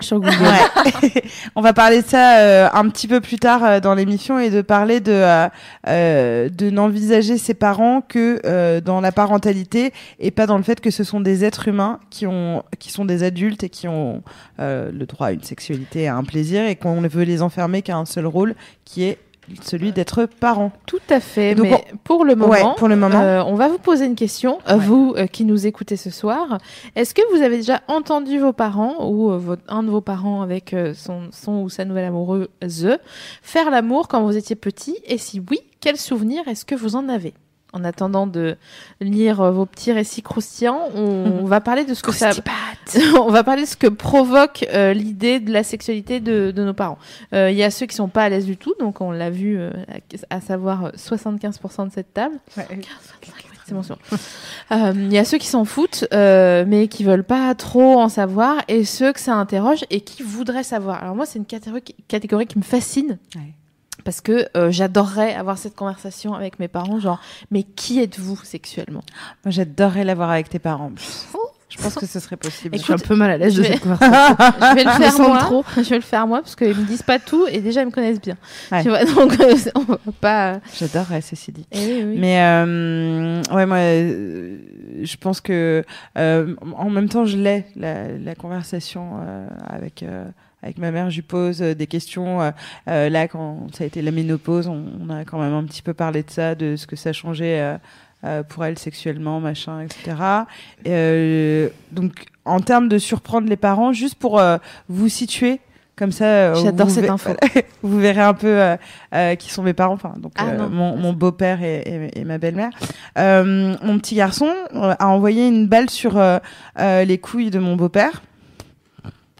Sur Google. Ouais. On va parler de ça un petit peu plus tard dans l'émission et de parler de n'envisager ses parents que dans la parentalité et pas dans le fait que ce sont des êtres humains qui sont des adultes et qui ont le droit à une sexualité, à un plaisir et qu'on ne veut les enfermer qu'à un seul rôle qui est celui d'être parent. Tout à fait. Donc, mais pour le moment, on va vous poser une question, vous qui nous écoutez ce soir. Est-ce que vous avez déjà entendu vos parents ou un de vos parents avec son ou sa nouvelle amoureuse faire l'amour quand vous étiez petit? Et si oui, quel souvenir est-ce que vous en avez? En attendant de lire vos petits récits croustillants, on va parler de ce que ça, on va parler de ce que provoque l'idée de la sexualité de nos parents. Il y a ceux qui sont pas à l'aise du tout, donc on l'a vu, à savoir 75% de cette table. Ouais, c'est bon, sûr. Il y a ceux qui s'en foutent, mais qui veulent pas trop en savoir, et ceux que ça interroge et qui voudraient savoir. Alors moi, c'est une catégorie qui me fascine. Ouais. Parce que j'adorerais avoir cette conversation avec mes parents, genre, mais qui êtes-vous sexuellement? Moi, j'adorerais l'avoir avec tes parents. Je pense que ce serait possible. Écoute, je suis un peu mal à l'aise de cette conversation. Je vais le faire moi, parce qu'ils me disent pas tout et déjà ils me connaissent bien. Ouais. Tu vois, donc on va pas. J'adorerais, ceci dit. Oui. Mais ouais, moi, je pense que en même temps, je l'ai la conversation avec. Avec ma mère, je lui pose des questions. Là, quand ça a été la ménopause, on a quand même un petit peu parlé de ça, de ce que ça changeait pour elle sexuellement, machin, etc. Donc, en termes de surprendre les parents, juste pour vous situer, comme ça, j'adore cette info. Vous verrez un peu qui sont mes parents, enfin, donc mon beau-père et ma belle-mère. Mon petit garçon a envoyé une balle sur les couilles de mon beau-père.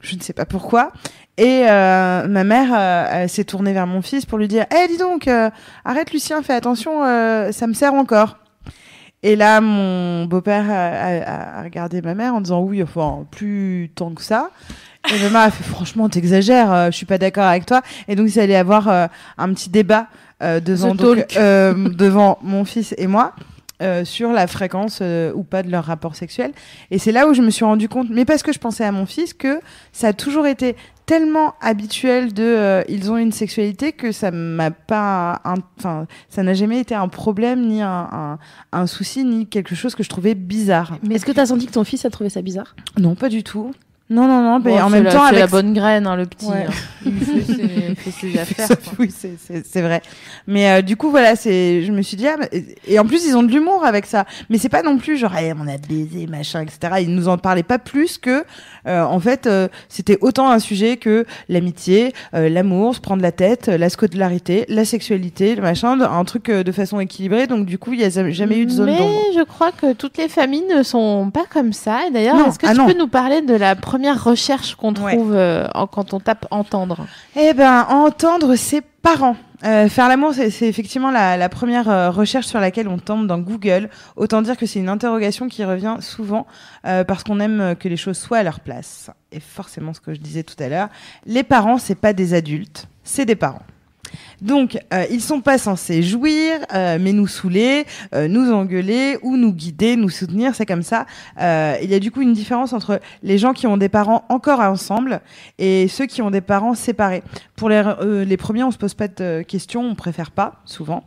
Je ne sais pas pourquoi. Et ma mère s'est tournée vers mon fils pour lui dire « Eh, dis donc, arrête Lucien, fais attention, ça me sert encore. » Et là, mon beau-père a regardé ma mère en disant « Oui, enfin, plus tant que ça. » Et ma mère a fait « Franchement, t'exagères, je suis pas d'accord avec toi. » Et donc, il allait avoir un petit débat devant mon fils et moi. Sur la fréquence ou pas de leur rapport sexuel. Et c'est là où je me suis rendu compte, mais parce que je pensais à mon fils, que ça a toujours été tellement habituel de ils ont une sexualité que ça m'a pas, enfin ça n'a jamais été un problème ni un souci ni quelque chose que je trouvais bizarre. Mais est-ce que t'as senti que ton fils a trouvé ça bizarre? Non, pas du tout. Non, mais bon, en même temps... C'est avec... la bonne graine, hein, le petit. Ouais. Hein. Il fait ses affaires. Quoi. Oui, c'est vrai. Mais du coup, voilà, je me suis dit... Ah, bah, et en plus, ils ont de l'humour avec ça. Mais c'est pas non plus genre, hey, on a baisé, machin, etc. Ils nous en parlaient pas plus que... en fait, c'était autant un sujet que l'amitié, l'amour, se prendre la tête, la scolarité, la sexualité, le machin, un truc de façon équilibrée. Donc du coup, il n'y a jamais eu de zone d'ombre. Mais je crois que toutes les familles ne sont pas comme ça. Et d'ailleurs, est-ce que tu peux nous parler de la première recherche qu'on trouve quand on tape entendre? Eh ben, entendre ses parents. Faire l'amour, c'est effectivement la première recherche sur laquelle on tombe dans Google. Autant dire que c'est une interrogation qui revient souvent parce qu'on aime que les choses soient à leur place. Et forcément, ce que je disais tout à l'heure, les parents, c'est pas des adultes, c'est des parents. Donc, ils sont pas censés jouir, mais nous saouler, nous engueuler ou nous guider, nous soutenir, c'est comme ça. Il y a du coup une différence entre les gens qui ont des parents encore ensemble et ceux qui ont des parents séparés. Pour les premiers, on se pose pas de questions, on préfère pas, souvent.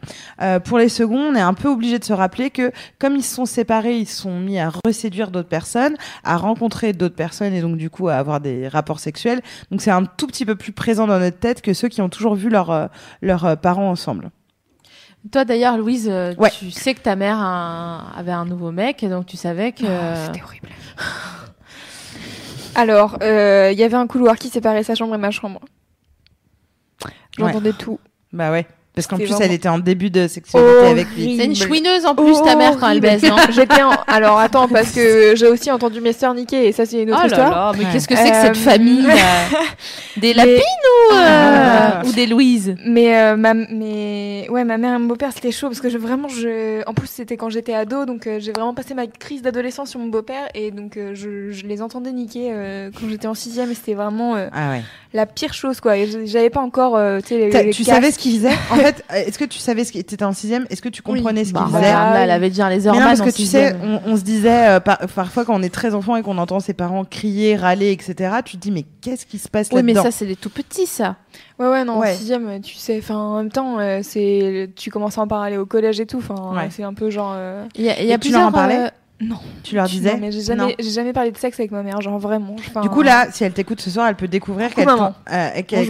Pour les seconds, on est un peu obligé de se rappeler que comme ils se sont séparés, ils se sont mis à reséduire d'autres personnes, à rencontrer d'autres personnes et donc du coup à avoir des rapports sexuels. Donc c'est un tout petit peu plus présent dans notre tête que ceux qui ont toujours vu leurs parents ensemble. Toi d'ailleurs, Louise, tu sais que ta mère avait un nouveau mec et donc tu savais que... Oh, c'était horrible. Alors, il y avait un couloir qui séparait sa chambre et ma chambre. J'entendais tout. Bah ouais. Parce qu'en plus, vraiment... elle était en début de sexualité avec lui. C'est une chouineuse en plus, ta mère, quand elle baise, non? Alors attends, parce que j'ai aussi entendu mes sœurs niquer, et ça, c'est une autre histoire. Là, mais qu'est-ce que c'est que cette famille? Des lapines ou des Louises? Mais ma mère et mon beau-père, c'était chaud, parce que en plus, c'était quand j'étais ado, donc j'ai vraiment passé ma crise d'adolescence sur mon beau-père, et donc je les entendais niquer quand j'étais en 6e, et c'était vraiment la pire chose, quoi. Et j'avais pas encore, tu savais ce qu'ils faisaient? En fait, est-ce que tu savais ce qui était en 6e? Est-ce que tu comprenais ce qu'il faisait? Elle avait déjà les hormones. Parce que tu sais, on se disait parfois quand on est très enfant et qu'on entend ses parents crier, râler, etc. Tu te dis mais qu'est-ce qui se passe là-dedans? Mais ça c'est des tout petits ça. En 6e, tu sais. Enfin, en même temps, tu commences à en parler au collège et tout. Enfin, c'est un peu genre. Y a tu leur en parlais? Non. Tu leur disais? Non, mais j'ai jamais parlé de sexe avec ma mère, genre vraiment. Du coup là, si elle t'écoute ce soir, elle peut découvrir qu'elle t'a entendu. Vrai qu'elle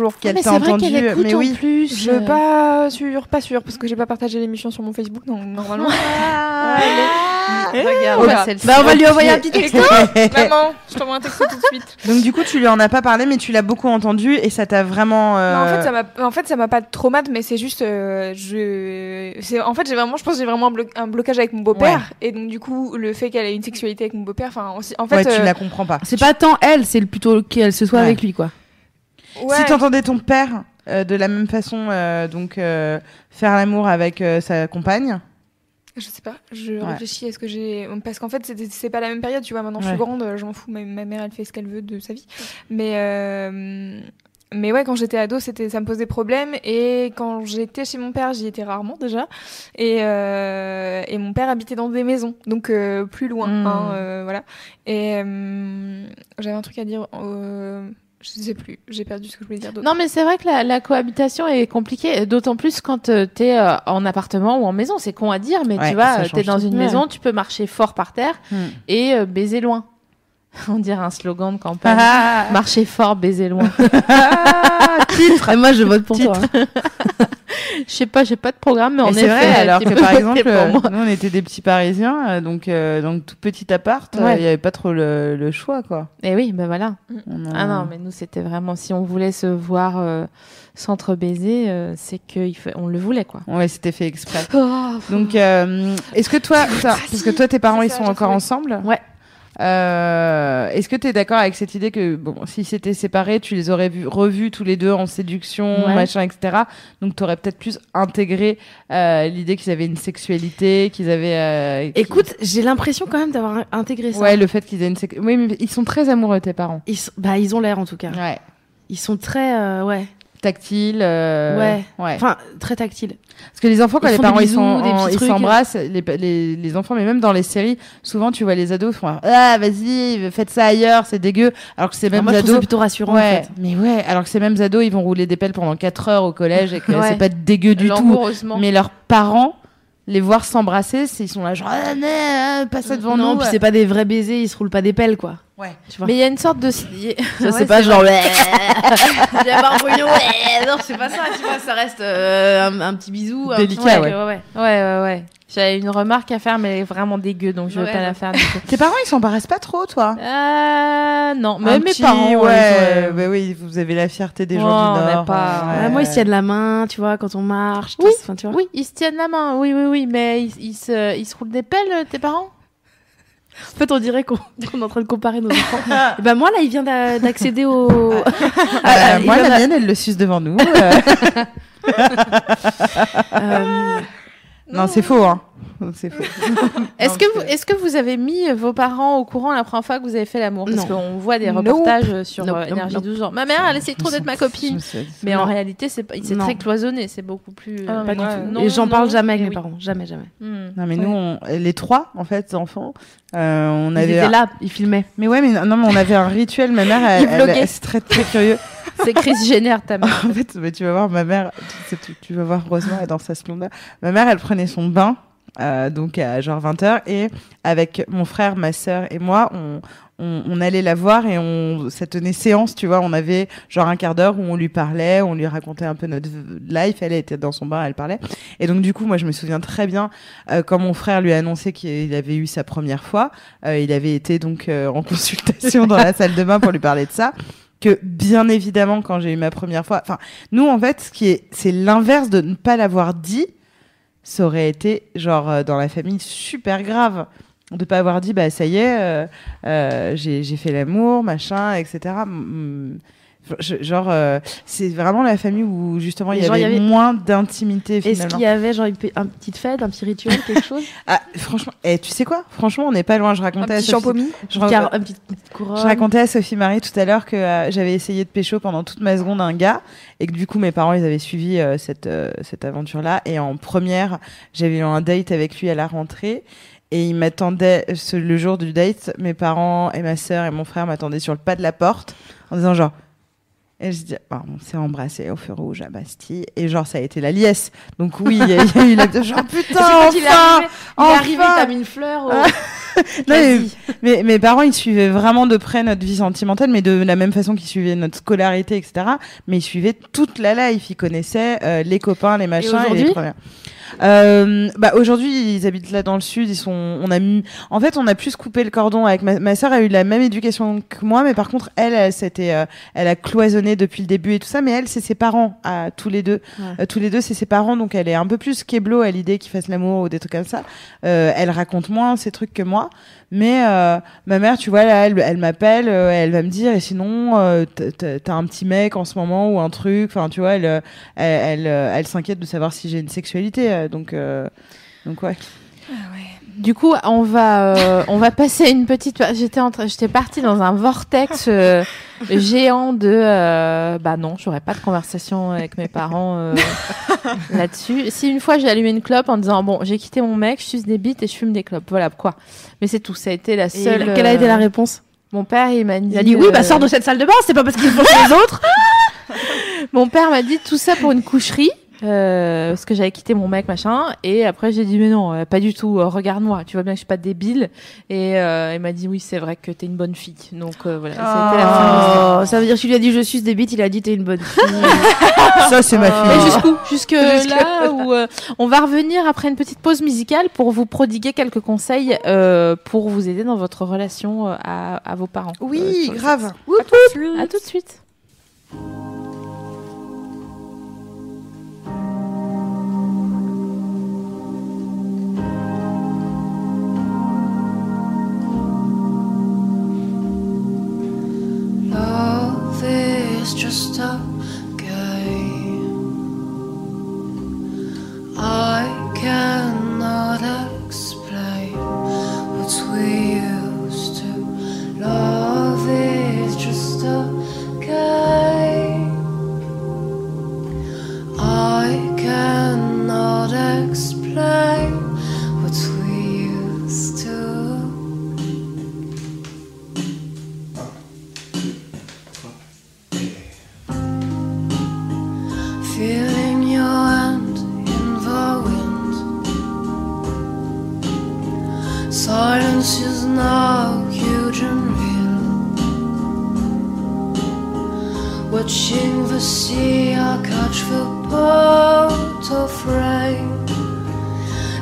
mais oui. En plus, je suis pas sûre parce que j'ai pas partagé l'émission sur mon Facebook, donc normalement. Regarde, on va lui envoyer un petit texto. Maman, je t'envoie un texto tout de suite. Donc du coup, tu lui en as pas parlé, mais tu l'as beaucoup entendu et ça t'a vraiment. Non, en fait, ça m'a pas traumatisé, mais c'est juste, j'ai vraiment un blocage avec mon beau-père et donc du coup le fait qu'elle ait une sexualité avec mon beau-père, enfin, en fait, tu la comprends pas. C'est pas tant elle, c'est plutôt qu'elle se soit avec lui, quoi. Ouais. Si t'entendais ton père de la même façon, faire l'amour avec sa compagne. Je sais pas, je réfléchis à ce que j'ai... Parce qu'en fait, c'est pas la même période, tu vois, maintenant je suis grande, je m'en fous, ma mère elle fait ce qu'elle veut de sa vie. Mais ouais, quand j'étais ado, ça me posait problème. Et quand j'étais chez mon père, j'y étais rarement déjà. Et mon père habitait dans des maisons, donc plus loin. Voilà. Et j'avais un truc à dire. Je sais plus, j'ai perdu ce que je voulais dire d'autre. Non, mais c'est vrai que la cohabitation est compliquée, d'autant plus quand t'es en appartement ou en maison. C'est con à dire, mais tu vois, t'es dans une maison, tu peux marcher fort par terre et baiser loin. On dirait un slogan de campagne. Marcher fort, baiser loin. Titre. Et moi, je vote pour titre. Toi. Je sais pas, j'ai pas de programme, mais c'est vrai, alors que par exemple, nous on était des petits Parisiens, donc tout petit appart, il y avait pas trop le choix, quoi. Et oui, ben voilà. Ah non, mais nous c'était vraiment, si on voulait se voir s'entre-baiser, c'est qu'on le voulait, quoi. Ouais, c'était fait exprès. Donc, est-ce que toi, parce que toi tes parents ils sont encore ensemble? Ouais. Est-ce que t'es d'accord avec cette idée que bon, si c'était séparé, tu les aurais revus tous les deux en séduction, machin, etc. Donc t'aurais peut-être plus intégré l'idée qu'ils avaient une sexualité, qu'ils avaient. Écoute, j'ai l'impression quand même d'avoir intégré ça. Ouais, le fait qu'ils aient une sexualité. Oui, mais ils sont très amoureux tes parents. Ils ont l'air en tout cas. Ouais. Ils sont très tactile enfin très tactile, parce que les enfants quand les parents bisous, ils s'embrassent, les enfants, mais même dans les séries souvent tu vois les ados font vas-y faites ça ailleurs, c'est dégueu, alors que ces mêmes ados, c'est plutôt rassurant en fait. Mais ouais, alors que ces mêmes ados ils vont rouler des pelles pendant 4 heures au collège et que c'est pas dégueu du tout, mais leurs parents les voir s'embrasser, ils sont là genre pas ça devant nous, puis c'est pas des vrais baisers, ils se roulent pas des pelles, quoi. Ouais. Mais il y a une sorte de... Ça, c'est ouais, pas c'est genre... Je vais avoir un brouillon. Non, c'est pas ça, tu vois, ça reste un petit bisou. Délicat, un... ouais. J'avais une remarque à faire, mais vraiment dégueu, donc je veux pas la faire. Tes parents, ils s'embarrassent pas trop, toi? Non, même mes parents. Ouais. Bah oui, vous avez la fierté des gens du Nord. Pas... Ouais. Moi, ils se tiennent la main, tu vois, quand on marche. Oui, tout, tu vois. Oui, ils se tiennent la main, oui, mais ils se roulent des pelles, tes parents? En fait, on dirait qu'on est en train de comparer nos enfants. Et ben moi, là, il vient d'accéder au... moi, la mienne, elle le suce devant nous. Non, c'est faux, hein. C'est faux. Est-ce que vous avez mis vos parents au courant la première fois que vous avez fait l'amour? Parce qu'on voit des reportages sur Énergie 12 genre ma mère elle essaie trop d'être ma copine. Mais en réalité c'est très cloisonné, c'est beaucoup plus pas du tout. Non, et j'en parle jamais avec mes parents, jamais. Non mais nous les trois en fait enfants on avait là, ils filmaient. Mais ouais mais non mais on avait un rituel, ma mère elle c'est très très curieux. C'est Chris Jenner, ta mère. En fait, mais tu vas voir, ma mère, tu vas voir, heureusement, elle est dans sa splendeur. Ma mère, elle prenait son bain, donc à genre 20h, et avec mon frère, ma sœur et moi, on allait la voir et ça tenait séance, tu vois. On avait genre un quart d'heure où on lui parlait, on lui racontait un peu notre life. Elle était dans son bain, elle parlait. Et donc, du coup, moi, je me souviens très bien quand mon frère lui a annoncé qu'il avait eu sa première fois. Il avait été donc en consultation dans la salle de bain pour lui parler de ça. Que bien évidemment quand j'ai eu ma première fois, enfin nous en fait c'est l'inverse de ne pas l'avoir dit, ça aurait été genre dans la famille super grave de pas avoir dit bah ça y est j'ai fait l'amour machin etc. Genre c'est vraiment la famille où justement il y avait moins d'intimité finalement. Est-ce qu'il y avait genre une petite fête, un petit rituel, quelque chose? Ah franchement, tu sais quoi, franchement on n'est pas loin. Je racontais à Sophie, je racontais à Sophie Marie tout à l'heure que j'avais essayé de pécho pendant toute ma seconde un gars et que du coup mes parents ils avaient suivi cette aventure là et en première j'avais eu un date avec lui à la rentrée. Et ils m'attendaient, le jour du date, mes parents et ma sœur et mon frère m'attendaient sur le pas de la porte en disant genre... Et je dis, on s'est embrassés au feu rouge à Bastille. Et genre, ça a été la liesse. Donc oui, il y a eu la... Genre, putain, enfin, il est arrivé, t'as mis une fleur. Mais mes parents, ils suivaient vraiment de près notre vie sentimentale, mais de la même façon qu'ils suivaient notre scolarité, etc. Mais ils suivaient toute la life. Ils connaissaient les copains, les machins. Et aujourd'hui, aujourd'hui, ils habitent là dans le sud. En fait, on a plus coupé le cordon avec ma sœur. A eu la même éducation que moi, mais par contre, elle a cloisonné depuis le début et tout ça. Mais elle, c'est ses parents, tous les deux. Ouais. Tous les deux, c'est ses parents, donc elle est un peu plus kéblo à l'idée qu'ils fassent l'amour ou des trucs comme ça. Elle raconte moins ces trucs que moi. Mais ma mère, tu vois, là, elle m'appelle, elle va me dire, et sinon, t'as un petit mec en ce moment ou un truc. Enfin, tu vois, elle s'inquiète de savoir si j'ai une sexualité. Donc ouais. Ah ouais. Du coup, on va passer une petite. J'étais partie dans un vortex géant de. Non, j'aurais pas de conversation avec mes parents là-dessus. Si une fois j'ai allumé une clope en disant j'ai quitté mon mec, je suce des bites et je fume des clopes. Voilà pourquoi. Mais c'est tout. Ça a été la seule. Quelle a été la réponse? Mon père il m'a dit oui, sors de cette salle de bain. C'est pas parce qu'ils font les autres. Mon père m'a dit tout ça pour une coucherie. Parce que j'avais quitté mon mec machin et après j'ai dit mais non pas du tout, regarde-moi, tu vois bien que je suis pas débile et il m'a dit oui c'est vrai que t'es une bonne fille donc voilà c'était la fin de ça. Veut dire que tu lui as dit je suce des bites, il a dit t'es une bonne fille. Ça c'est ma fille. Mais jusque là où on va revenir après une petite pause musicale pour vous prodiguer quelques conseils pour vous aider dans votre relation à vos parents. Oui grave. À tout de suite. Love is just a game. I cannot explain what we used to. Love is just a game. I cannot explain what we used to. Watching the sea, I catch the boat of rain.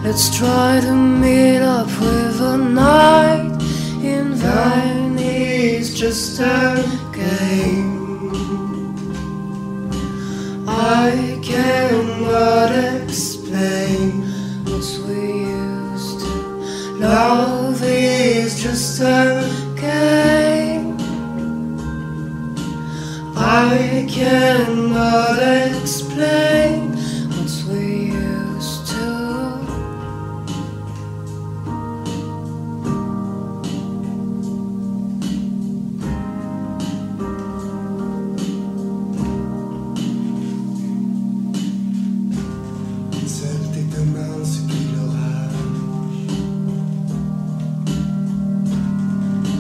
Let's try to meet up with a night in vain. It's just a game. I cannot explain what we used to. Love is just a game. I cannot explain what we used to. Celle des deux mains supplie l'orage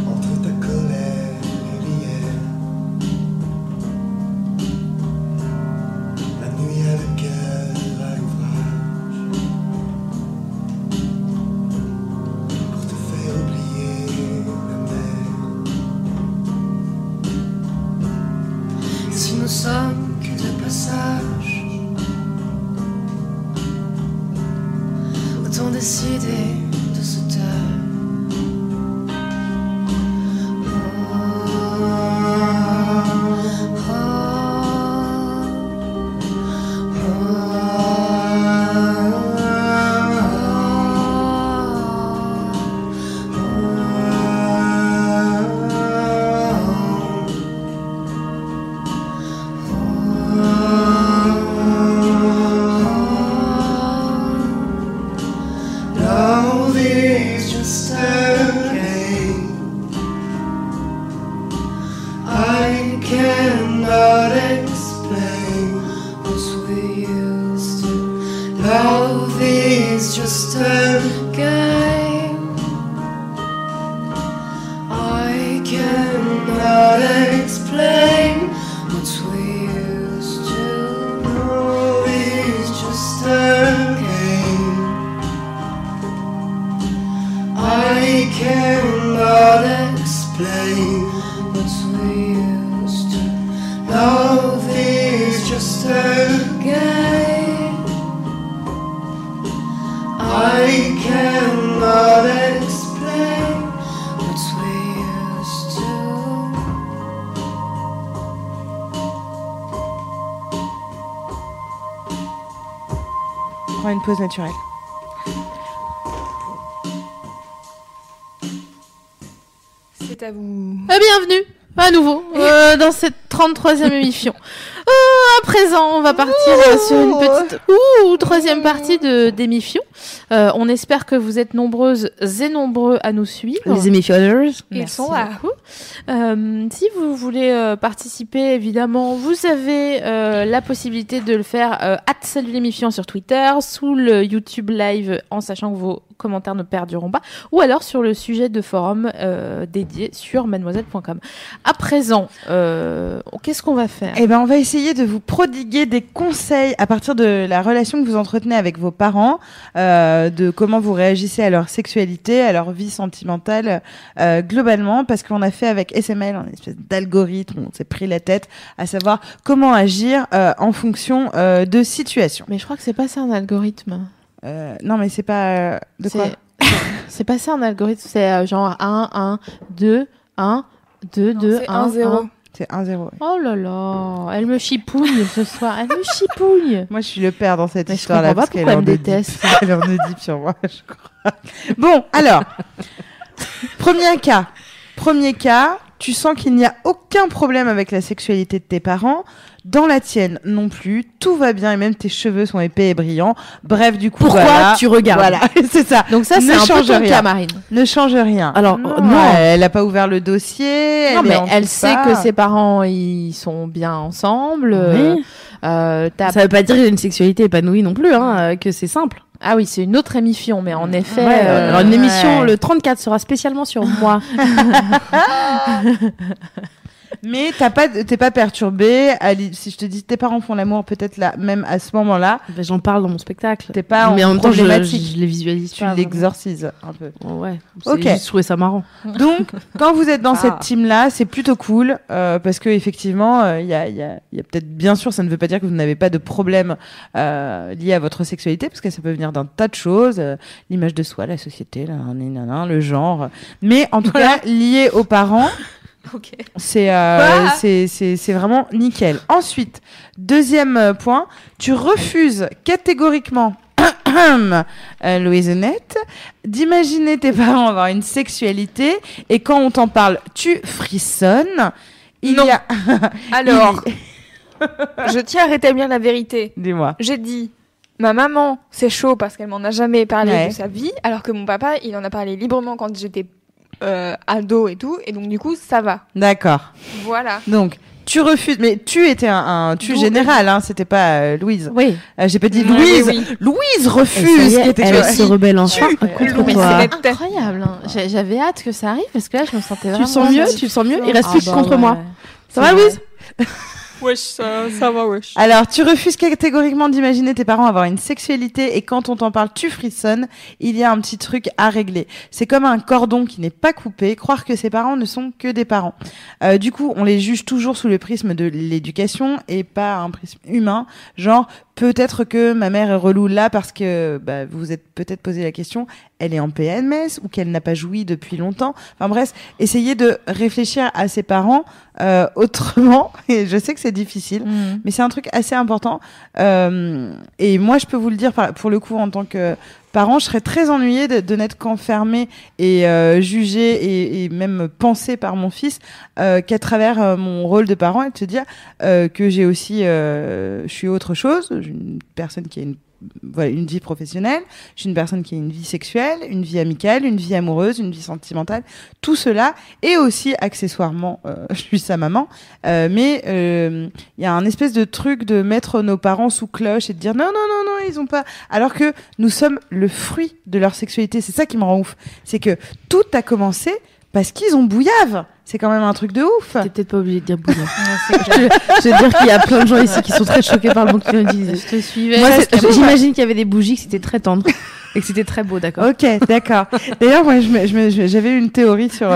entre ta colère et rielle. La nuit a le cœur à l'ouvrage pour te faire oublier la mer. Et si nous sommes que de passage, autant décider de se taire. Love is just a game. I cannot explain what we used to. Love is just a game. I cannot explain what we used to. Love is just a game. I cannot explain what we used to. Love is just a game. I cannot explain what we used to. On prend une pause naturelle. C'est à vous. Bienvenue à nouveau dans cette 33e émission. À présent, on va partir sur une petite troisième partie d'émission. On espère que vous êtes nombreuses et nombreux à nous suivre. Les émissionneurs. Ils sont là. Si vous voulez participer, évidemment, vous avez la possibilité de le faire @salutelémission sur Twitter, sous le YouTube Live, en sachant que vos commentaires ne perduront pas, ou alors sur le sujet de forum dédié sur mademoiselle.com. À présent, qu'est-ce qu'on va faire ? Eh ben, on va essayer de vous prodiguer des conseils à partir de la relation que vous entretenez avec vos parents, de comment vous réagissez à leur sexualité, à leur vie sentimentale, globalement, parce qu'on a fait avec SML une espèce d'algorithme, on s'est pris la tête à savoir comment agir en fonction de situations. Mais je crois que c'est pas ça un algorithme. Non, mais c'est pas... quoi c'est pas ça un algorithme, c'est genre 1, 1, 2, 1, 2, non, 2, c'est 1, 0. 1. C'est 1-0. Ouais. Oh là là, elle me chipouille ce soir, elle me chipouille. Moi, je suis le père dans cette histoire-là, parce qu'elle en déteste. Elle en édipe sur moi, je crois. Bon, alors, premier cas, tu sens qu'il n'y a aucun problème avec la sexualité de tes parents, dans la tienne non plus, tout va bien et même tes cheveux sont épais et brillants. Bref, du coup, pourquoi tu regardes ? Voilà, c'est ça. Donc ça, c'est un peu ton cas, Marine. Ne change rien. Alors non, elle a pas ouvert le dossier. Non, mais elle sait que ses parents ils sont bien ensemble. Oui. Ça veut pas dire une sexualité épanouie non plus, hein, que c'est simple. Ah oui, c'est une autre émission, mais en effet... Ouais, alors une émission, le 34 sera spécialement sur moi. Mais t'es pas perturbée. Si je te dis tes parents font l'amour, peut-être là, même à ce moment-là. Bah, j'en parle dans mon spectacle. T'es pas mais en même problématique. Je les visualise. Tu l'exorcises un peu. Oh ouais. Ok. J'ai juste trouvé ça marrant. Donc, quand vous êtes dans cette team-là, c'est plutôt cool parce que effectivement, il y a peut-être, bien sûr, ça ne veut pas dire que vous n'avez pas de problème lié à votre sexualité, parce que ça peut venir d'un tas de choses, l'image de soi, la société, le genre. Mais en tout cas, lié aux parents. Okay. C'est vraiment nickel. Ensuite, deuxième point, tu refuses catégoriquement, Louise Honnête, d'imaginer tes parents avoir une sexualité, et quand on t'en parle, tu frissonnes. Alors, je tiens à rétablir la vérité. Dis-moi. J'ai dit, ma maman, c'est chaud parce qu'elle m'en a jamais parlé de sa vie, alors que mon papa, il en a parlé librement quand j'étais ado et tout, et donc du coup ça va. D'accord. Voilà. Donc tu refuses, mais tu étais un tu général, hein, c'était pas Louise. Oui. J'ai pas dit Louise. Oui, oui. Louise refuse. Elle se rebelle enfin contre toi. C'est incroyable. Hein. J'avais hâte que ça arrive parce que là je me sentais vraiment. Tu le sens mieux. Il reste plus contre moi. Ça va, Louise? Wesh, ça va, wesh. Alors, tu refuses catégoriquement d'imaginer tes parents avoir une sexualité, et quand on t'en parle, tu frissonnes. Il y a un petit truc à régler. C'est comme un cordon qui n'est pas coupé, croire que ses parents ne sont que des parents. Du coup, on les juge toujours sous le prisme de l'éducation et pas un prisme humain, genre... Peut-être que ma mère est relou là parce que bah, vous vous êtes peut-être posé la question, elle est en PMS ou qu'elle n'a pas joui depuis longtemps. Enfin bref, essayez de réfléchir à ses parents autrement. Et je sais que c'est difficile, mais c'est un truc assez important. Et moi, je peux vous le dire, pour le coup, en tant que parents, je serais très ennuyée de n'être qu'enfermée et jugée et même pensée par mon fils qu'à travers mon rôle de parent, et de se dire que j'ai aussi, je suis autre chose, une personne qui a une vie professionnelle, je suis une personne qui a une vie sexuelle, une vie amicale, une vie amoureuse, une vie sentimentale, tout cela, et aussi accessoirement je suis sa maman, mais il y a un espèce de truc de mettre nos parents sous cloche et de dire non, ils ont pas, alors que nous sommes le fruit de leur sexualité. C'est ça qui me rend ouf, c'est que tout a commencé parce qu'ils ont bouillave. C'est quand même un truc de ouf. T'es peut-être pas obligé de dire bouillave. Je veux dire qu'il y a plein de gens ici qui sont très choqués par le mot qu'ils me disent. Je te suivais. Moi, j'imagine qu'il y avait des bougies, que c'était très tendre et que c'était très beau, d'accord. Ok, d'accord. D'ailleurs, moi, j'avais une théorie sur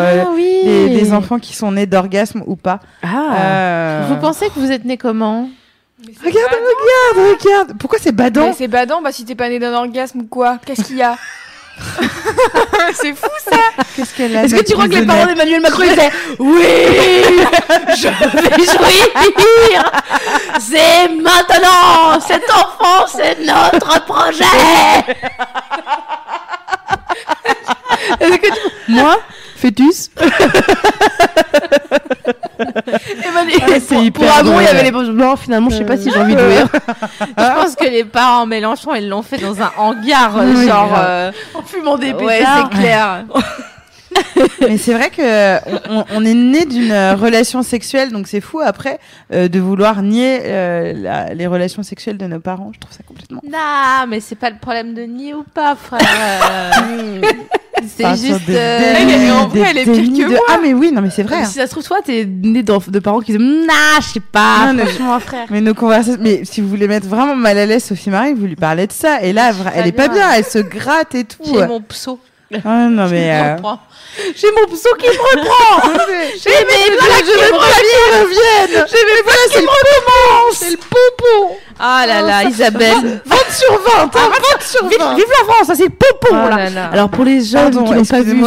des enfants qui sont nés d'orgasme ou pas. Ah. Vous pensez que vous êtes nés comment? Regarde. Pourquoi c'est badant? C'est badant, si t'es pas né d'un orgasme ou quoi. Qu'est-ce qu'il y a? C'est fou ça. Est-ce que tu crois que les parents d'Emmanuel Macron disaient oui, je vais jouir, c'est maintenant, cet enfant c'est notre projet. Est-ce que moi, fœtus. Pour Hamon, il y avait les blancs. Non, finalement, je sais pas si j'ai envie de jouer. Je pense que les parents Mélenchon, ils l'ont fait dans un hangar, en fumant des pétards. Ouais, c'est clair. Mais c'est vrai que on est né d'une relation sexuelle, donc c'est fou après de vouloir nier les relations sexuelles de nos parents. Je trouve ça complètement. Non, mais c'est pas le problème de nier ou pas, frère. C'est juste. En vrai, elle est pire que moi. Ah mais oui, non mais c'est vrai. Si ça se trouve, toi, t'es né de parents qui disent, nah, je sais pas. Non, franchement, frère. Mais nos conversations. Mais si vous voulez mettre vraiment mal à l'aise Sophie Marie, vous lui parlez de ça. Et là, elle est pas bien. Elle se gratte et tout. J'ai mon pso. Ah non mais j'ai mon pso qui me reprend. J'ai mes blagues qui me reviennent. J'ai mes blagues qui me recommencent. C'est le pompon. Ah là là, Isabelle. 20 sur 20. 20 sur 20. Vive la France, ça c'est le pompon là. Alors pour les jeunes qui n'ont pas vu,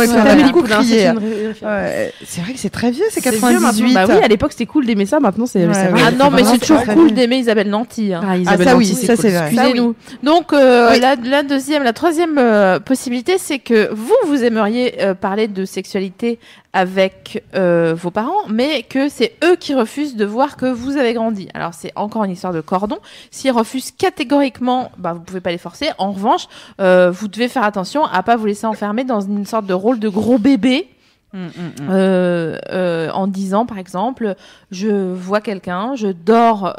c'est vrai que c'est très vieux, c'est 98. Bah oui, à l'époque c'était cool d'aimer ça, maintenant c'est ah non mais c'est toujours cool d'aimer Isabelle Nanty. Ah ça oui, ça c'est vrai. Excusez-nous. Donc la troisième possibilité, c'est que vous aimeriez parler de sexualité avec vos parents, mais que c'est eux qui refusent de voir que vous avez grandi. Alors, c'est encore une histoire de cordon. S'ils refusent catégoriquement, vous pouvez pas les forcer. En revanche, vous devez faire attention à pas vous laisser enfermer dans une sorte de rôle de gros bébé En disant par exemple je vois quelqu'un, je dors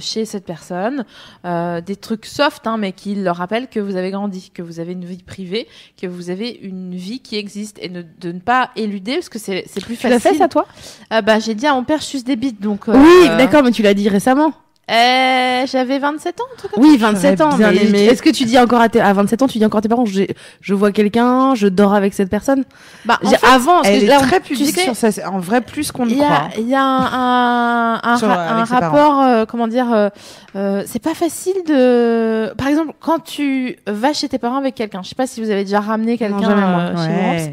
chez cette personne, des trucs soft hein, mais qui leur rappellent que vous avez grandi, que vous avez une vie privée, que vous avez une vie qui existe, et de ne pas éluder parce que c'est plus facile. Tu l'as fait ça toi? Bah, j'ai dit à mon père je suce des bites donc, oui d'accord, mais tu l'as dit récemment. J'avais 27 ans, en tout cas. Oui, 27 ans. Mais est-ce que tu dis encore à 27 ans, tu dis encore à tes parents, je vois quelqu'un, je dors avec cette personne? Bah, avant, elle est là, très publique sur ça. C'est un vrai plus qu'on ne croit. Il y a un rapport, comment dire, c'est pas facile de. Par exemple, quand tu vas chez tes parents avec quelqu'un, je sais pas si vous avez déjà ramené quelqu'un chez vous,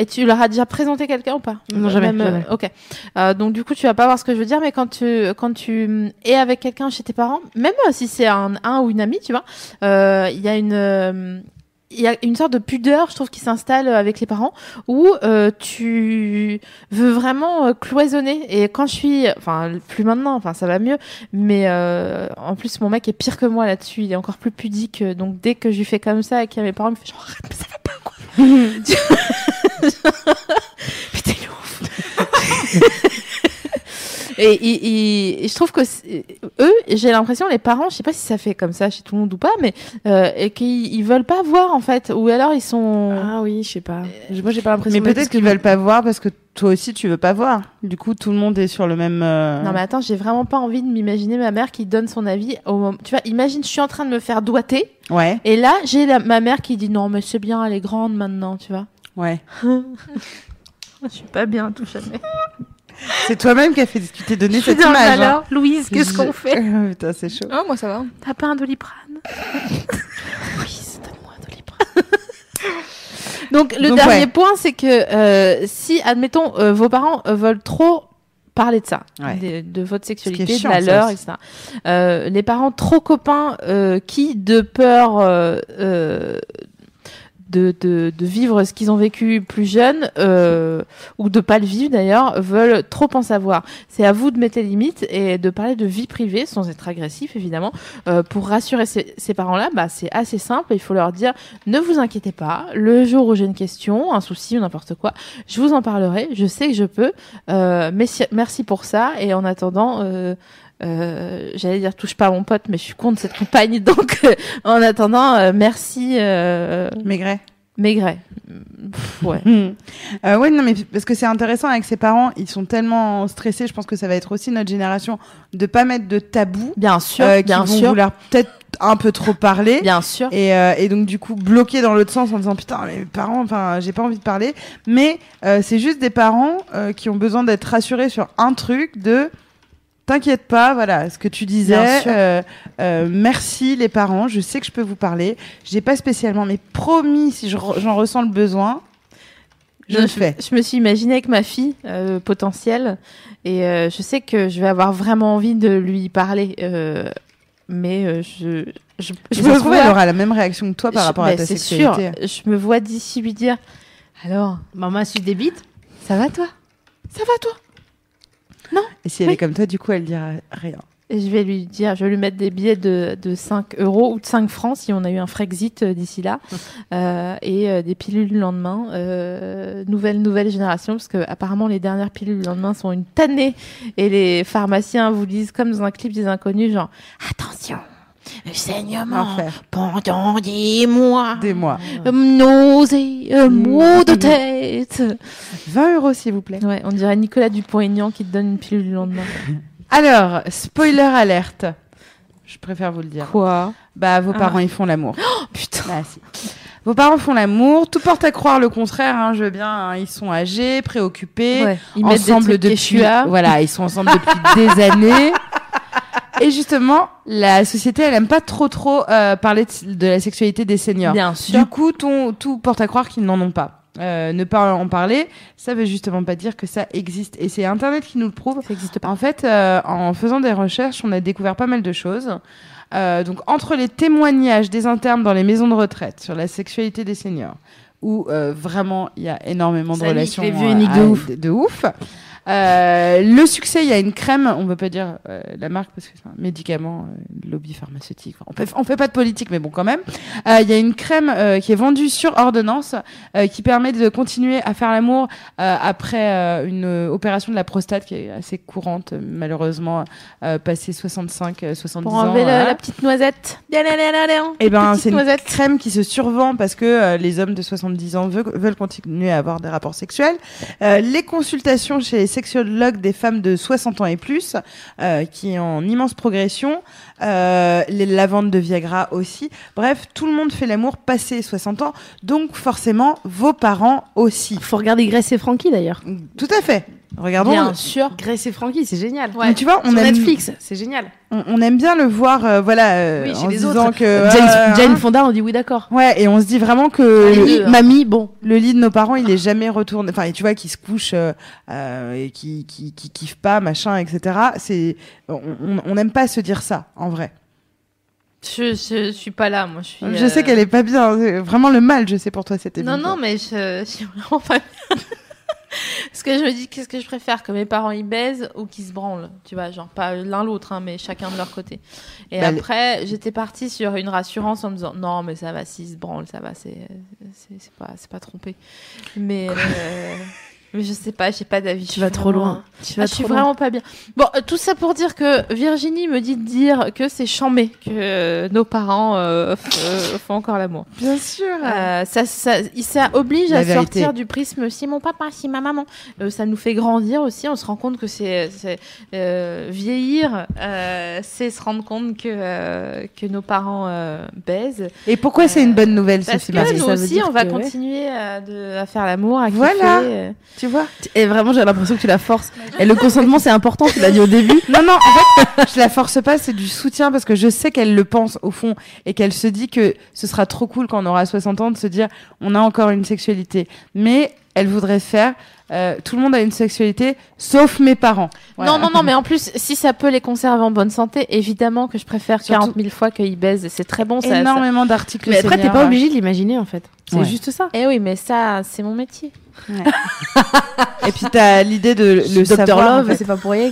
et tu leur as déjà présenté quelqu'un ou pas? Non, jamais. Ok. Donc du coup, tu vas pas voir ce que je veux dire, mais quand tu et avec quelqu'un chez tes parents, même si c'est un ou une amie, tu vois, il y a une sorte de pudeur, je trouve, qui s'installe avec les parents, où tu veux vraiment cloisonner. Et quand je suis, enfin, plus maintenant, enfin, ça va mieux, mais en plus, mon mec est pire que moi là-dessus, il est encore plus pudique. Donc, dès que je lui fais comme ça et qu'il y a mes parents, il me fait genre, mais ça va pas, quoi. Putain, il est ouf. Et je trouve que eux, j'ai l'impression, les parents, je sais pas si ça fait comme ça chez tout le monde ou pas, mais et qu'ils veulent pas voir en fait, ou alors ils sont. Ah oui, je sais pas. Moi, j'ai pas l'impression. Mais peut-être qu'ils veulent pas voir parce que toi aussi tu veux pas voir. Du coup, tout le monde est sur le même. Non mais attends, j'ai vraiment pas envie de m'imaginer ma mère qui donne son avis au moment. Tu vois, imagine, je suis en train de me faire doigter. Ouais. Et là, j'ai ma mère qui dit non mais c'est bien, elle est grande maintenant, tu vois. Ouais. Je suis pas bien tout jamais. C'est toi-même qui as fait discuter, donner cette image. Alors, hein. Louise, qu'est-ce qu'on fait? Putain, c'est chaud. Oh, moi, ça va. T'as pas un Doliprane? Louise, donne-moi un Doliprane. Donc, le dernier point, c'est que si, admettons, vos parents veulent trop parler de ça, de votre sexualité, chiant, de la leur, etc. Les parents trop copains qui, de peur... De vivre ce qu'ils ont vécu plus jeunes ou de pas le vivre d'ailleurs, veulent trop en savoir. C'est à vous de mettre les limites et de parler de vie privée sans être agressif évidemment. Pour rassurer ces parents-là, bah, c'est assez simple. Il faut leur dire ne vous inquiétez pas, le jour où j'ai une question, un souci ou n'importe quoi, je vous en parlerai, je sais que je peux, mais merci pour ça et en attendant... j'allais dire touche pas à mon pote, mais je suis contre cette compagnie. Donc, en attendant, merci. Maigret. Ouais. Ouais, non, mais parce que c'est intéressant avec ses parents, ils sont tellement stressés. Je pense que ça va être aussi notre génération de pas mettre de tabou. Bien sûr. Qui vont vouloir peut-être un peu trop parler. Bien sûr. Et donc du coup bloquer dans l'autre sens en disant putain mes parents, enfin j'ai pas envie de parler. Mais c'est juste des parents qui ont besoin d'être rassurés sur un truc de. T'inquiète pas, voilà, ce que tu disais, merci les parents, je sais que je peux vous parler, j'ai pas spécialement, mais promis, si j'en ressens le besoin, je le fais. Je me suis imaginée avec ma fille potentielle, et je sais que je vais avoir vraiment envie de lui parler, mais je me trouve elle aura la même réaction que toi par rapport à ta sexualité. C'est sûr, je me vois d'ici lui dire, alors, maman suce des bites, ça va toi? Ça va toi? Non. Et si elle est comme toi, du coup, elle dira rien. Et je vais lui mettre des billets de 5€ ou de 5 francs si on a eu un Frexit d'ici là, et des pilules le lendemain, nouvelle génération, parce que apparemment les dernières pilules le lendemain sont une tannée, et les pharmaciens vous disent comme dans un clip des Inconnus, genre attention. Le saignement pendant des mois. Nausée, maux de tête. 20€ s'il vous plaît. Ouais, on dirait Nicolas Dupont-Aignan qui te donne une pilule le lendemain. Alors, spoiler alerte. Je préfère vous le dire. Quoi? Bah, vos parents, ils font l'amour. Oh, putain. Bah, si. Vos parents font l'amour. Tout porte à croire le contraire, hein, je veux bien. Hein, ils sont âgés, préoccupés. Ouais. Ils mettent ils sont ensemble depuis des années. Et justement, la société, elle aime pas trop parler de la sexualité des seniors. Bien sûr. Du coup, tout porte à croire qu'ils n'en ont pas. Ne pas en parler, ça veut justement pas dire que ça existe. Et c'est Internet qui nous le prouve. Ça existe pas. En fait, en faisant des recherches, on a découvert pas mal de choses. Donc, entre les témoignages des internes dans les maisons de retraite sur la sexualité des seniors, où vraiment, il y a énormément de relations de ouf. Le succès, il y a une crème, on ne veut pas dire la marque parce que c'est un médicament, lobby pharmaceutique. On ne fait pas de politique, mais bon, quand même. Il y a une crème qui est vendue sur ordonnance qui permet de continuer à faire l'amour après une opération de la prostate qui est assez courante, malheureusement, passé 65-70 ans. Pour enlever la petite noisette. Eh bien, c'est une crème qui se survend parce que les hommes de 70 ans veulent continuer à avoir des rapports sexuels. Les consultations chez les sexologues des femmes de 60 ans et plus, qui est en immense progression. La vente de Viagra aussi. Bref, tout le monde fait l'amour passé 60 ans, donc forcément vos parents aussi. Faut regarder Grace et Frankie d'ailleurs. Tout à fait. Regardons. Bien sûr. Grace et Frankie, c'est génial. Ouais. Mais tu vois, on aime... Netflix, c'est génial. On aime bien le voir, voilà, oui, chez en les disant autres. Que Jane Fonda, on dit oui d'accord. Ouais, et on se dit vraiment que mamie, bon, le lit de nos parents, il est jamais retourné. Enfin, tu vois, qui se couche et qui kiffe pas, machin, etc. C'est, on n'aime pas se dire ça, en vrai. Je suis pas là, moi. Je sais qu'elle est pas bien. C'est vraiment le mal, je sais pour toi, c'était. Non, mais je suis vraiment pas bien. Parce que je me dis, qu'est-ce que je préfère, que mes parents y baisent ou qu'ils se branlent, tu vois, genre pas l'un l'autre, hein, mais chacun de leur côté. Et bah, après, j'étais partie sur une rassurance en me disant, non, mais ça va, s'ils se branlent, ça va, c'est pas trompé. Mais je sais pas, j'ai pas d'avis. Tu vas trop loin. Je suis vraiment pas bien. Bon, tout ça pour dire que Virginie me dit de dire que c'est chambé que nos parents font encore l'amour. Bien sûr. Ça oblige à sortir du prisme si mon papa, si ma maman. Ça nous fait grandir aussi. On se rend compte que c'est vieillir, c'est se rendre compte que nos parents baisent. Et pourquoi c'est une bonne nouvelle, Sophie Marie? Parce que nous aussi, on va continuer à faire l'amour, à kiffer. Voilà. Tu vois, et vraiment j'ai l'impression que tu la forces. Et le consentement c'est important, tu l'as dit au début. Non, en fait, je la force pas, c'est du soutien parce que je sais qu'elle le pense au fond et qu'elle se dit que ce sera trop cool quand on aura 60 ans de se dire on a encore une sexualité. Mais elle voudrait faire tout le monde a une sexualité sauf mes parents. Voilà. Non, mais en plus si ça peut les conserver en bonne santé, évidemment que je préfère 40 000 fois qu'ils baisent, c'est très bon ça. Énormément d'articles. Mais après t'es pas obligé de l'imaginer en fait. C'est juste ça. Eh oui, mais ça c'est mon métier. Ouais. Et puis t'as l'idée de le savoir, Love, en fait. C'est pas pour rien.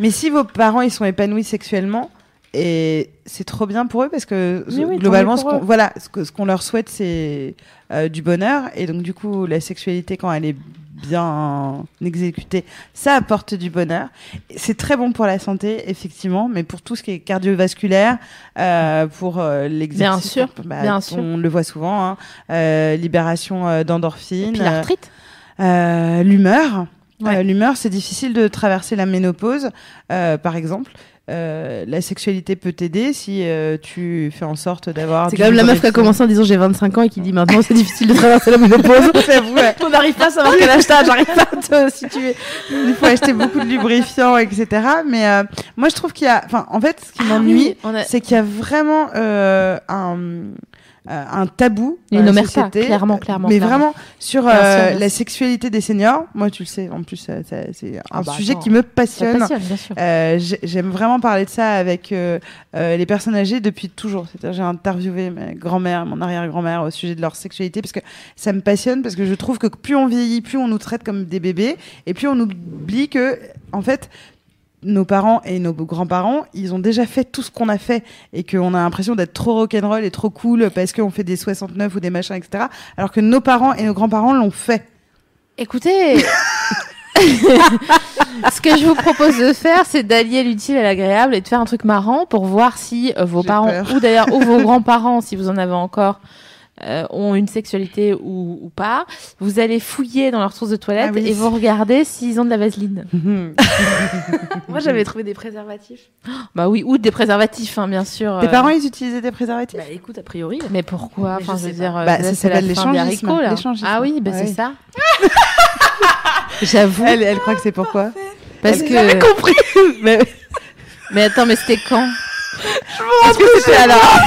Mais si vos parents ils sont épanouis sexuellement, et c'est trop bien pour eux parce que globalement ce qu'on leur souhaite c'est du bonheur, et donc du coup la sexualité quand elle est bien exécutée ça apporte du bonheur, c'est très bon pour la santé effectivement, mais pour tout ce qui est cardiovasculaire pour l'exercice bien sûr. On le voit souvent hein, libération d'endorphines, puis l'arthrite, l'humeur. Ouais. L'humeur, c'est difficile de traverser la ménopause, par exemple. La sexualité peut t'aider si tu fais en sorte d'avoir... C'est quand même la meuf qui a commencé en disant j'ai 25 ans et qui dit maintenant c'est difficile de traverser la ménopause. On n'arrive pas à savoir quel achetage, j'arrive pas à situer. Il faut acheter beaucoup de lubrifiants, etc. Mais moi je trouve qu'il y a... Enfin, en fait, ce qui m'ennuie, c'est qu'il y a vraiment un tabou dans la société, clairement, mais vraiment sur la sexualité des seniors. Moi, tu le sais, en plus, c'est un sujet qui me passionne. Bien sûr. J'aime vraiment parler de ça avec les personnes âgées depuis toujours. C'est-à-dire, j'ai interviewé ma grand-mère, mon arrière-grand-mère au sujet de leur sexualité parce que ça me passionne, parce que je trouve que plus on vieillit, plus on nous traite comme des bébés et plus on oublie que, en fait, nos parents et nos grands-parents, ils ont déjà fait tout ce qu'on a fait et qu'on a l'impression d'être trop rock'n'roll et trop cool parce qu'on fait des 69 ou des machins, etc. Alors que nos parents et nos grands-parents l'ont fait. Écoutez, ce que je vous propose de faire, c'est d'allier l'utile à l'agréable et de faire un truc marrant pour voir si vos parents ou d'ailleurs ou vos grands-parents, si vous en avez encore, ont une sexualité ou pas. Vous allez fouiller dans leurs sources de toilettes et vous regardez s'ils ont de la vaseline. Moi, j'avais trouvé des préservatifs. Bah oui, ou des préservatifs, hein, bien sûr. Tes parents, ils utilisaient des préservatifs ? Bah écoute, a priori. Mais pourquoi ? Enfin, je veux dire, ça s'appelle l'échangisme. Ah oui, bah c'est ça. J'avoue. Elle croit que c'est pourquoi ? Parce que. J'ai compris. Mais attends, mais c'était quand ? Est-ce que c'était alors ?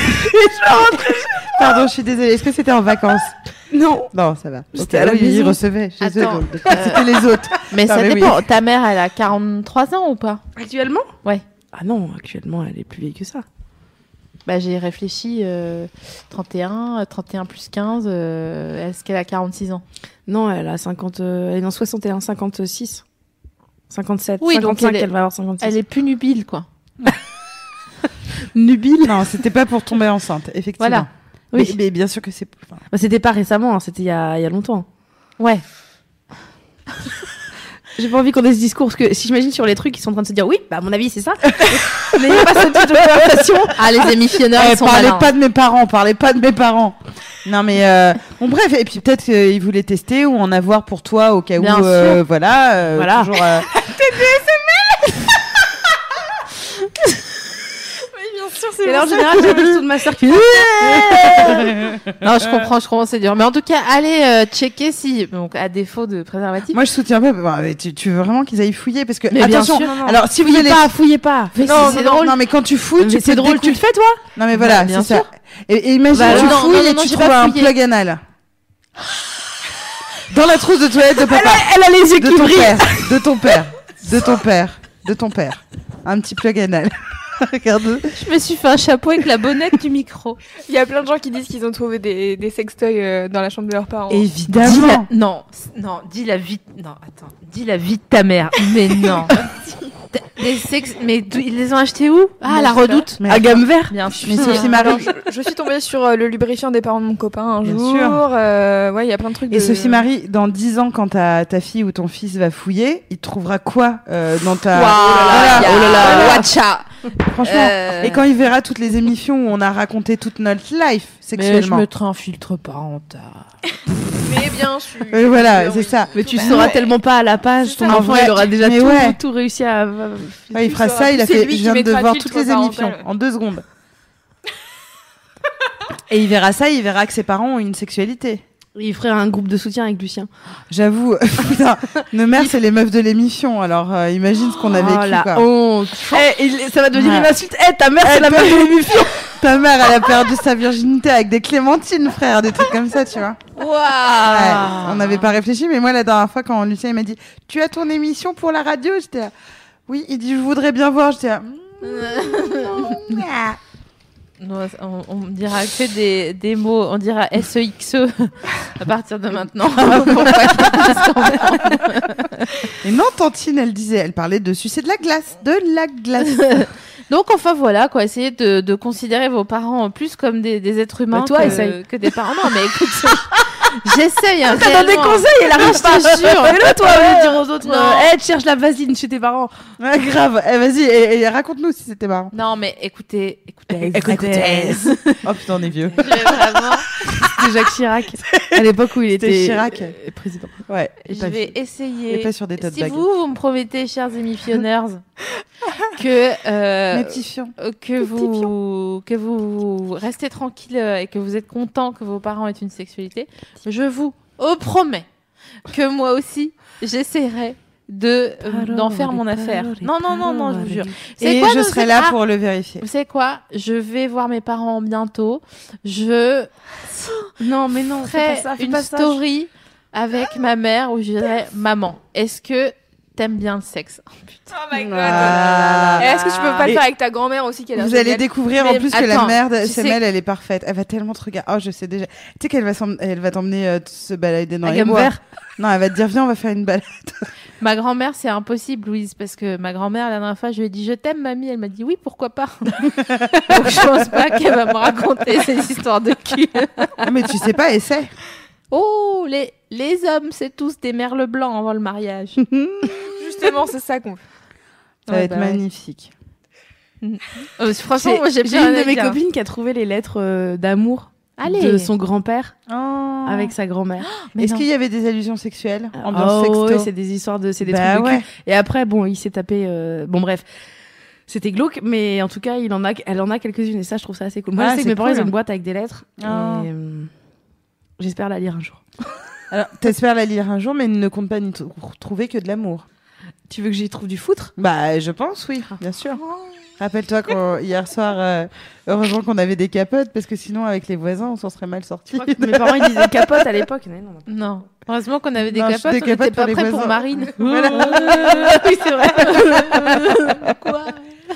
Pardon, je suis désolée. Est-ce que c'était en vacances ? Non, ça va. C'était à la maison. Ils recevaient chez eux. C'était les autres. Mais ça dépend. Oui. Ta mère, elle a 43 ans ou pas ? Actuellement ? Ouais. Ah non, actuellement, elle est plus vieille que ça. Bah, j'ai réfléchi. 31 plus 15. Est-ce qu'elle a 46 ans ? Non, elle a 50. Elle est en 61, 56. 57. Oui, 55, donc elle va avoir 56. Elle est plus nubile, quoi. Nubile. Non, c'était pas pour tomber enceinte, effectivement. Voilà. Oui, mais bien sûr que c'est. Enfin... Bah, c'était pas récemment, hein, c'était il y a longtemps. Ouais. J'ai pas envie qu'on ait ce discours, parce que si j'imagine sur les trucs, ils sont en train de se dire, oui, bah, à mon avis, c'est ça. N'ayez pas cette petite conversation. Ah, les émissionneurs, ils sont malins. Parlez pas de mes parents. Non, mais, bon, bref, et puis peut-être qu'ils voulaient tester ou en avoir pour toi au cas où, voilà. Toujours, T'es du SML. Et là, en général, j'ai le son de ma sœur qui... Non, je comprends, c'est dur. Mais en tout cas, allez checker si, donc, à défaut de préservatif. Moi, je soutiens pas. Bah, tu veux vraiment qu'ils aillent fouiller parce que, mais attention. Non. Alors, si vous allez... Fouillez pas. Non, c'est drôle. Non, mais quand tu fouilles, c'est drôle. Tu le fais, toi? Non, mais voilà, bien c'est sûr. Ça. Et imagine, tu fouilles et tu trouves un plug anal. Dans la trousse de toilette de papa. Elle a les yeux qui brillent. De ton père. Un petit plug anal. Regarde. Je me suis fait un chapeau avec la bonnette du micro. Il y a plein de gens qui disent qu'ils ont trouvé des sextoys dans la chambre de leurs parents. Évidemment. Dis la vie de ta mère. Mais non. Des sexes, mais ils les ont achetés où? Ah, bon, la Redoute. À Gamme Vert. Bien sûr. Je suis tombée sur le lubrifiant des parents de mon copain un jour. Ouais, il y a plein de trucs. Et Sophie-Marie, dans 10 ans, quand ta fille ou ton fils va fouiller, il trouvera quoi dans ta... Wow, oh là là. Watcha. Franchement. Et quand il verra toutes les émissions où on a raconté toute notre life sexuellement. Mais je mettrai un filtre parental. Mais bien sûr. Et voilà, c'est ça. Mais tu sauras tellement pas à la page. Ton enfant, il aura déjà tout réussi à... Ouais, il fera ça, il a fait. Je viens de voir toutes les émissions en 2 secondes. Et il verra ça, il verra que ses parents ont une sexualité. Il ferait un groupe de soutien avec Lucien. J'avoue, putain, nos mères, c'est les meufs de l'émission, alors imagine ce qu'on a vécu. Oh, ça va devenir une insulte. Ta mère, c'est la meuf de l'émission. Ta mère, elle a perdu sa virginité avec des clémentines, frère, des trucs comme ça, tu vois. Waouh. Ouais, on n'avait pas réfléchi, mais moi, la dernière fois, quand Lucien il m'a dit « Tu as ton émission pour la radio ?» j'étais là. Oui, il dit, je voudrais bien voir. Je dis, on dira que des mots, on dira SEXE à partir de maintenant. Et non, Tantine, elle parlait de sucer de la glace. Donc, enfin, voilà, quoi, essayez de considérer vos parents plus comme des êtres humains que des parents. Non, mais écoute, j'essaye. T'as donné des conseils, elle arrache pas. Fais-le, toi, au dire aux autres, cherche la vaseline chez tes parents. Ouais, grave. Vas-y, et raconte-nous si c'était marrant. Non, mais écoutez. Oh putain, on est vieux. Vraiment... C'était Jacques Chirac. À l'époque où il était Chirac, président. Ouais. Je vais essayer. Et pas sur des tas de bagues. Si vous me promettez, chers émissionneurs, que vous restez tranquille et que vous êtes content que vos parents aient une sexualité, je vous promets que moi aussi j'essaierai d'en faire mon affaire. Non, je vous jure. Et je serai là pour le vérifier. Vous savez quoi ? Je vais voir mes parents bientôt. Non, mais non, fais pas ça, une story avec ma mère où je dirai maman. Est-ce que t'aimes bien le sexe? Oh, putain. Oh my god. Et est-ce que tu peux pas le faire avec ta grand-mère aussi qui est là? Vous allez découvrir en plus que la mère SML, elle est parfaite. Elle va tellement te regarder. Oh, je sais déjà. Tu sais qu'elle va t'emmener se balader dans les bois. Non, elle va te dire viens, on va faire une balade. Ma grand-mère, c'est impossible, Louise, parce que ma grand-mère, la dernière fois, je lui ai dit je t'aime, mamie. Elle m'a dit oui, pourquoi pas. Donc je pense pas qu'elle va me raconter ces histoires de cul. Mais tu sais pas, essaie. Oh, les hommes, c'est tous des merles blancs avant le mariage. Justement, c'est ça qu'on fait. Ça va être magnifique. Franchement, moi, j'ai une de mes copines qui a trouvé les lettres d'amour de son grand-père avec sa grand-mère. Est-ce qu'il y avait des allusions sexuelles? Ambiance sexto. Oui, c'est des histoires de... C'est des trucs de cul. Et après, bon, il s'est tapé... Bon, bref. C'était glauque, mais en tout cas, elle en a quelques-unes. Et ça, je trouve ça assez cool. Moi, je sais que mes parents, ils ont une boîte avec des lettres. J'espère la lire un jour. Alors, t'espères la lire un jour, mais ne compte pas n'y trouver que de l'amour. Tu veux que j'y trouve du foutre? Bah, je pense, oui, bien sûr. Rappelle-toi qu'hier soir, heureusement qu'on avait des capotes, parce que sinon, avec les voisins, on s'en serait mal sortis. Mes parents, ils disaient capotes à l'époque. Non. Heureusement qu'on avait des capotes, on n'était pas prêts pour Marine. Oui, c'est vrai. Quoi?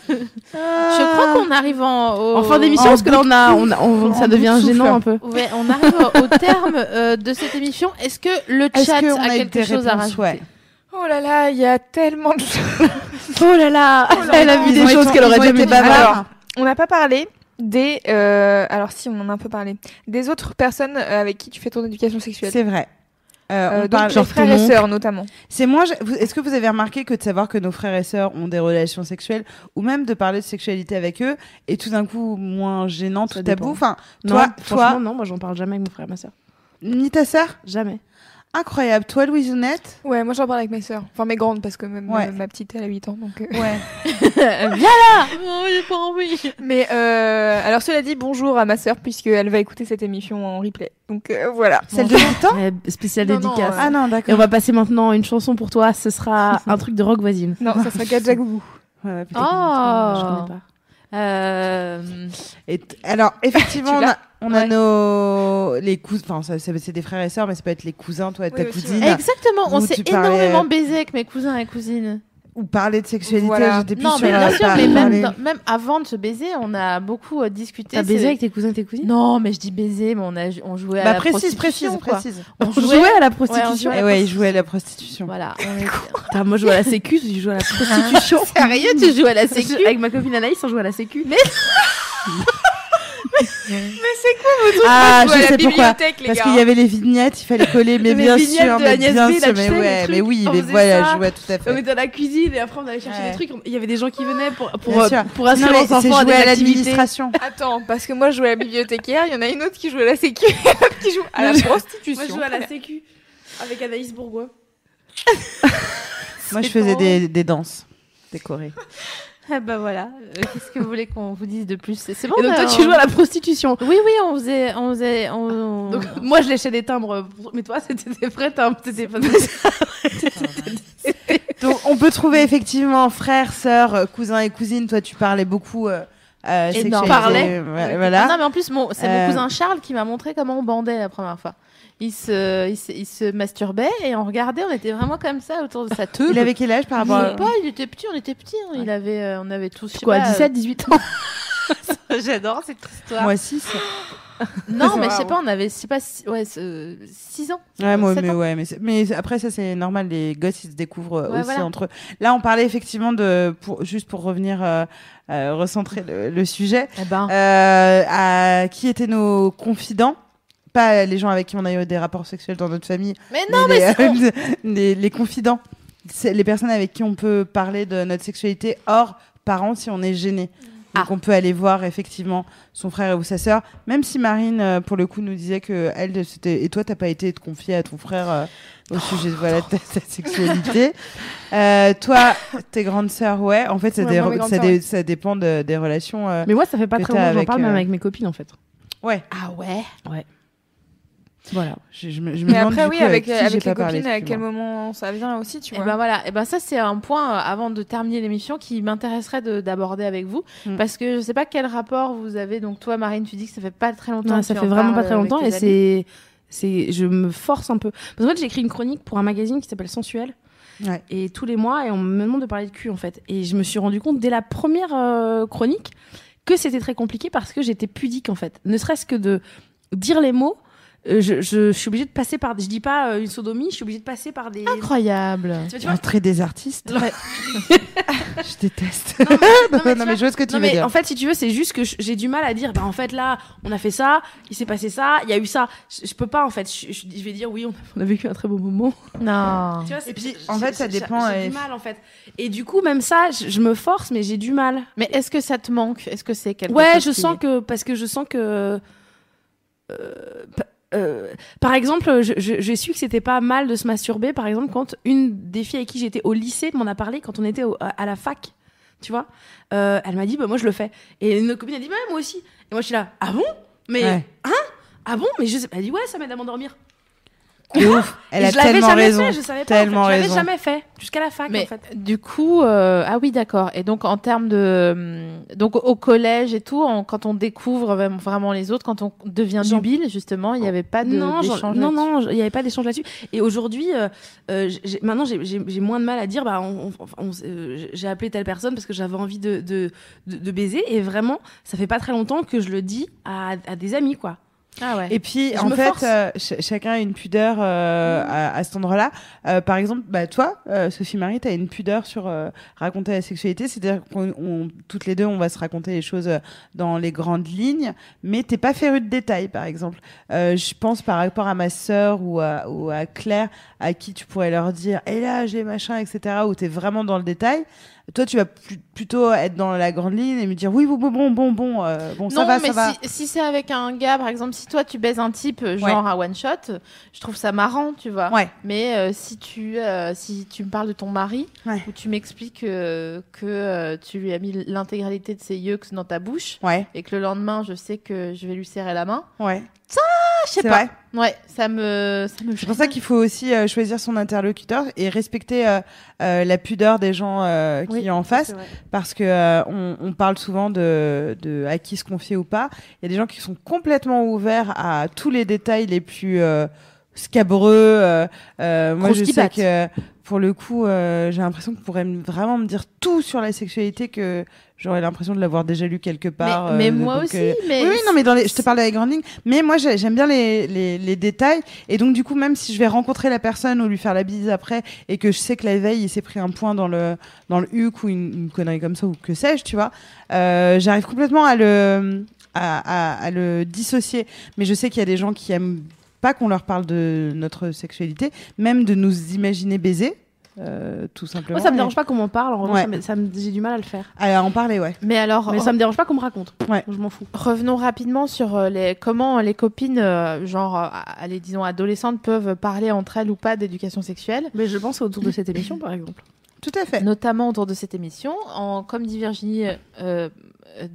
Je crois qu'on arrive en fin d'émission parce que là on ça devient gênant un peu. Ouais, on arrive au terme de cette émission. Est-ce que le chat a quelque chose à rajouter? Oh là là, il y a tellement de choses. Oh là là, elle a vu des choses qu'elle aurait jamais bavardes. On n'a pas parlé des... alors si, on en a un peu parlé. Des autres personnes avec qui tu fais ton éducation sexuelle. C'est vrai. Donc les frères et sœurs notamment. C'est moi. Est-ce que vous avez remarqué que de savoir que nos frères et sœurs ont des relations sexuelles ou même de parler de sexualité avec eux est tout d'un coup moins gênant, tout tabou. Enfin, toi, non, moi j'en parle jamais avec mon frère et ma sœur. Ni ta sœur, jamais. Incroyable. Toi, Louisounette? Ouais, moi j'en parle avec mes sœurs. Enfin mes grandes parce que même ma petite elle a 8 ans donc. Ouais. Viens là. Oh, j'ai pas envie. Mais alors cela dit, bonjour à ma sœur puisque elle va écouter cette émission en replay. Donc voilà. Celle de longtemps. Spéciale dédicace. Ah non, d'accord. Et on va passer maintenant une chanson pour toi. Ce sera un truc de rock voisine. Non, ça sera Kajagougou. Ouais, putain, oh. Je connais pas. Alors effectivement on a les cousins, enfin c'est des frères et sœurs mais ça peut être les cousins, toi et ta cousine. Exactement, on s'est énormément baisé avec mes cousins et cousines. Ou parler de sexualité, j'étais plus sûre. Bien sûr, mais même avant de se baiser, on a beaucoup discuté. T'as baisé avec tes cousins et tes cousines? Non, mais je dis baiser, mais on jouait à la prostitution. Précise. On jouait à la prostitution. Ouais, ils jouaient à la prostitution. Voilà. Moi, je jouais à la sécu, je jouais à la prostitution. Sérieux, tu joues à la sécu? Avec ma copine Anaïs, on jouait à la sécu. Mais c'est quoi votre truc? Ah, je sais pourquoi. Parce qu'il y avait les vignettes, il fallait coller, mais bien sûr, mais oui, mais voilà, je vois tout à fait. On était dans la cuisine et après on allait chercher des trucs. Il y avait des gens qui venaient pour assurer les enfants à des activités. Attends, parce que moi je jouais à la bibliothécaire, il y en a une autre qui jouait à la sécu, qui joue à la prostitution. Moi je jouais à la sécu avec Anaïs Bourgois. Moi je faisais des danses décorées. Ah bah voilà, qu'est-ce que vous voulez qu'on vous dise de plus? C'est bon. Et donc toi tu joues à la prostitution? Oui, on faisait. Donc moi je léchais des timbres, mais toi c'était des vrais timbres, c'était pas Donc on peut trouver effectivement frères, sœurs, cousins et cousines. Toi tu parlais beaucoup sexualité. Voilà. Non mais en plus c'est mon cousin Charles qui m'a montré comment on bandait la première fois. Il se masturbait et on regardait, on était vraiment comme ça autour de sa teub. Il avait quel âge par rapport à... Il était petit, on était petits. Hein. Ouais. On avait tous... Quoi, 17, 18 ans? J'adore cette histoire. Moi, 6. Non, mais je sais pas, on avait 6 ans. Ouais, moi, mais après, ça, c'est normal. Les gosses, ils se découvrent aussi entre eux. Là, on parlait effectivement de... juste pour revenir... recentrer le sujet. À qui étaient nos confidents? Pas les gens avec qui on a eu des rapports sexuels dans notre famille, les confidents, c'est les personnes avec qui on peut parler de notre sexualité hors parents si on est gêné. Donc on peut aller voir effectivement son frère ou sa sœur, même si Marine pour le coup nous disait que elle c'était et toi t'as pas été te confier à ton frère au sujet de ta sexualité. Toi tes grandes sœurs en fait ça dépend des relations. Mais moi ça fait pas très longtemps que j'en parle même avec mes copines en fait. Ouais. Ah ouais. Ouais. Voilà, je me demande après, avec les copines, à quel moment ça vient aussi, tu vois. Et ben voilà, et ben ça c'est un point avant de terminer l'émission qui m'intéresserait d'aborder avec vous, parce que je sais pas quel rapport vous avez. Donc toi Marine, tu dis que ça fait pas très longtemps. Non, ça fait vraiment pas très longtemps et je me force un peu. Parce que j'écris une chronique pour un magazine qui s'appelle Sensuel. Ouais. Et tous les mois, et on me demande de parler de cul en fait. Et je me suis rendu compte dès la première chronique que c'était très compliqué parce que j'étais pudique en fait. Ne serait-ce que de dire les mots. Je suis obligée de passer par... Je dis pas une sodomie, je suis obligée de passer par des... Incroyable. L'entrée des artistes. Je déteste. Non, mais je vois ce que tu veux dire. En fait, si tu veux, c'est juste que j'ai du mal à dire, en fait, là, on a fait ça, il s'est passé ça, il y a eu ça. Je peux pas, en fait. Je vais dire, oui, on a vécu un très beau moment. Non. Tu vois, et puis, en fait, ça dépend. J'ai du mal, en fait. Et du coup, même ça, je me force, mais j'ai du mal. Mais est-ce que ça te manque? Est-ce que c'est quelque chose? Ouais, je sens que... Parce que je sens que... par exemple, j'ai su que c'était pas mal de se masturber, par exemple, quand une des filles avec qui j'étais au lycée m'en a parlé quand on était à la fac, tu vois. Elle m'a dit, moi je le fais. Et une autre copine a dit, moi aussi. Et moi je suis là, ah bon? Mais, ah bon? Mais je sais pas. Elle dit, ouais, ça m'aide à m'endormir. Ouf, elle a tellement raison. Je savais pas, en fait. Je l'avais jamais fait jusqu'à la fac. Mais en fait. Du coup, ah oui, d'accord. Et donc en termes de, donc au collège et tout, quand on découvre vraiment les autres, quand on devient nubile, justement, il n'y avait pas d'échange. Non, il n'y avait pas d'échange là-dessus. Et aujourd'hui, maintenant, j'ai moins de mal à dire, j'ai appelé telle personne parce que j'avais envie de baiser. Et vraiment, ça fait pas très longtemps que je le dis à des amis, quoi. Ah ouais. Et puis je en fait chacun a une pudeur à cet endroit-là. Par exemple, bah toi, Sophie Marie, t'as une pudeur sur raconter la sexualité, c'est-à-dire qu'on toutes les deux on va se raconter les choses dans les grandes lignes, mais t'es pas férue de détails par exemple. Je pense par rapport à ma sœur ou à Claire, à qui tu pourrais leur dire et là j'ai machin etc, où t'es vraiment dans le détail. Toi, tu vas plutôt être dans la grande ligne et me dire oui, bon, ça va, ça va. Non, mais si c'est avec un gars, par exemple, si toi tu baises un type genre à one shot, je trouve ça marrant, tu vois. Ouais. Mais si tu me parles de ton mari ou tu m'expliques que tu lui as mis l'intégralité de ses yeux dans ta bouche et que le lendemain, je sais que je vais lui serrer la main. Ouais. Ça, je sais pas. Vrai. Ouais, ça me. C'est pour ça qu'il faut aussi choisir son interlocuteur et respecter la pudeur des gens qui est en face, parce que on parle souvent de à qui se confier ou pas. Il y a des gens qui sont complètement ouverts à tous les détails les plus scabreux. Moi, je sais que pour le coup, j'ai l'impression qu'on pourrait vraiment me dire tout sur la sexualité, que j'aurais l'impression de l'avoir déjà lu quelque part. Mais moi aussi. Mais oui, non, mais je te parle avec grande ligne. Mais moi, j'aime bien les détails. Et donc, du coup, même si je vais rencontrer la personne ou lui faire la bise après, et que je sais que la veille, il s'est pris un point dans le huc ou une connerie comme ça, ou que sais-je, tu vois, j'arrive complètement à le dissocier. Mais je sais qu'il y a des gens qui aiment pas qu'on leur parle de notre sexualité, même de nous imaginer baiser, tout simplement. Moi, ça me dérange pas qu'on m'en parle, en revanche, j'ai du mal à le faire. À en parler, ouais. Mais ça me dérange pas qu'on me raconte. Ouais. Je m'en fous. Revenons rapidement sur comment les copines, disons adolescentes, peuvent parler entre elles ou pas d'éducation sexuelle. Mais je pense autour de cette émission, par exemple. Tout à fait. Notamment autour de cette émission, comme dit Virginie,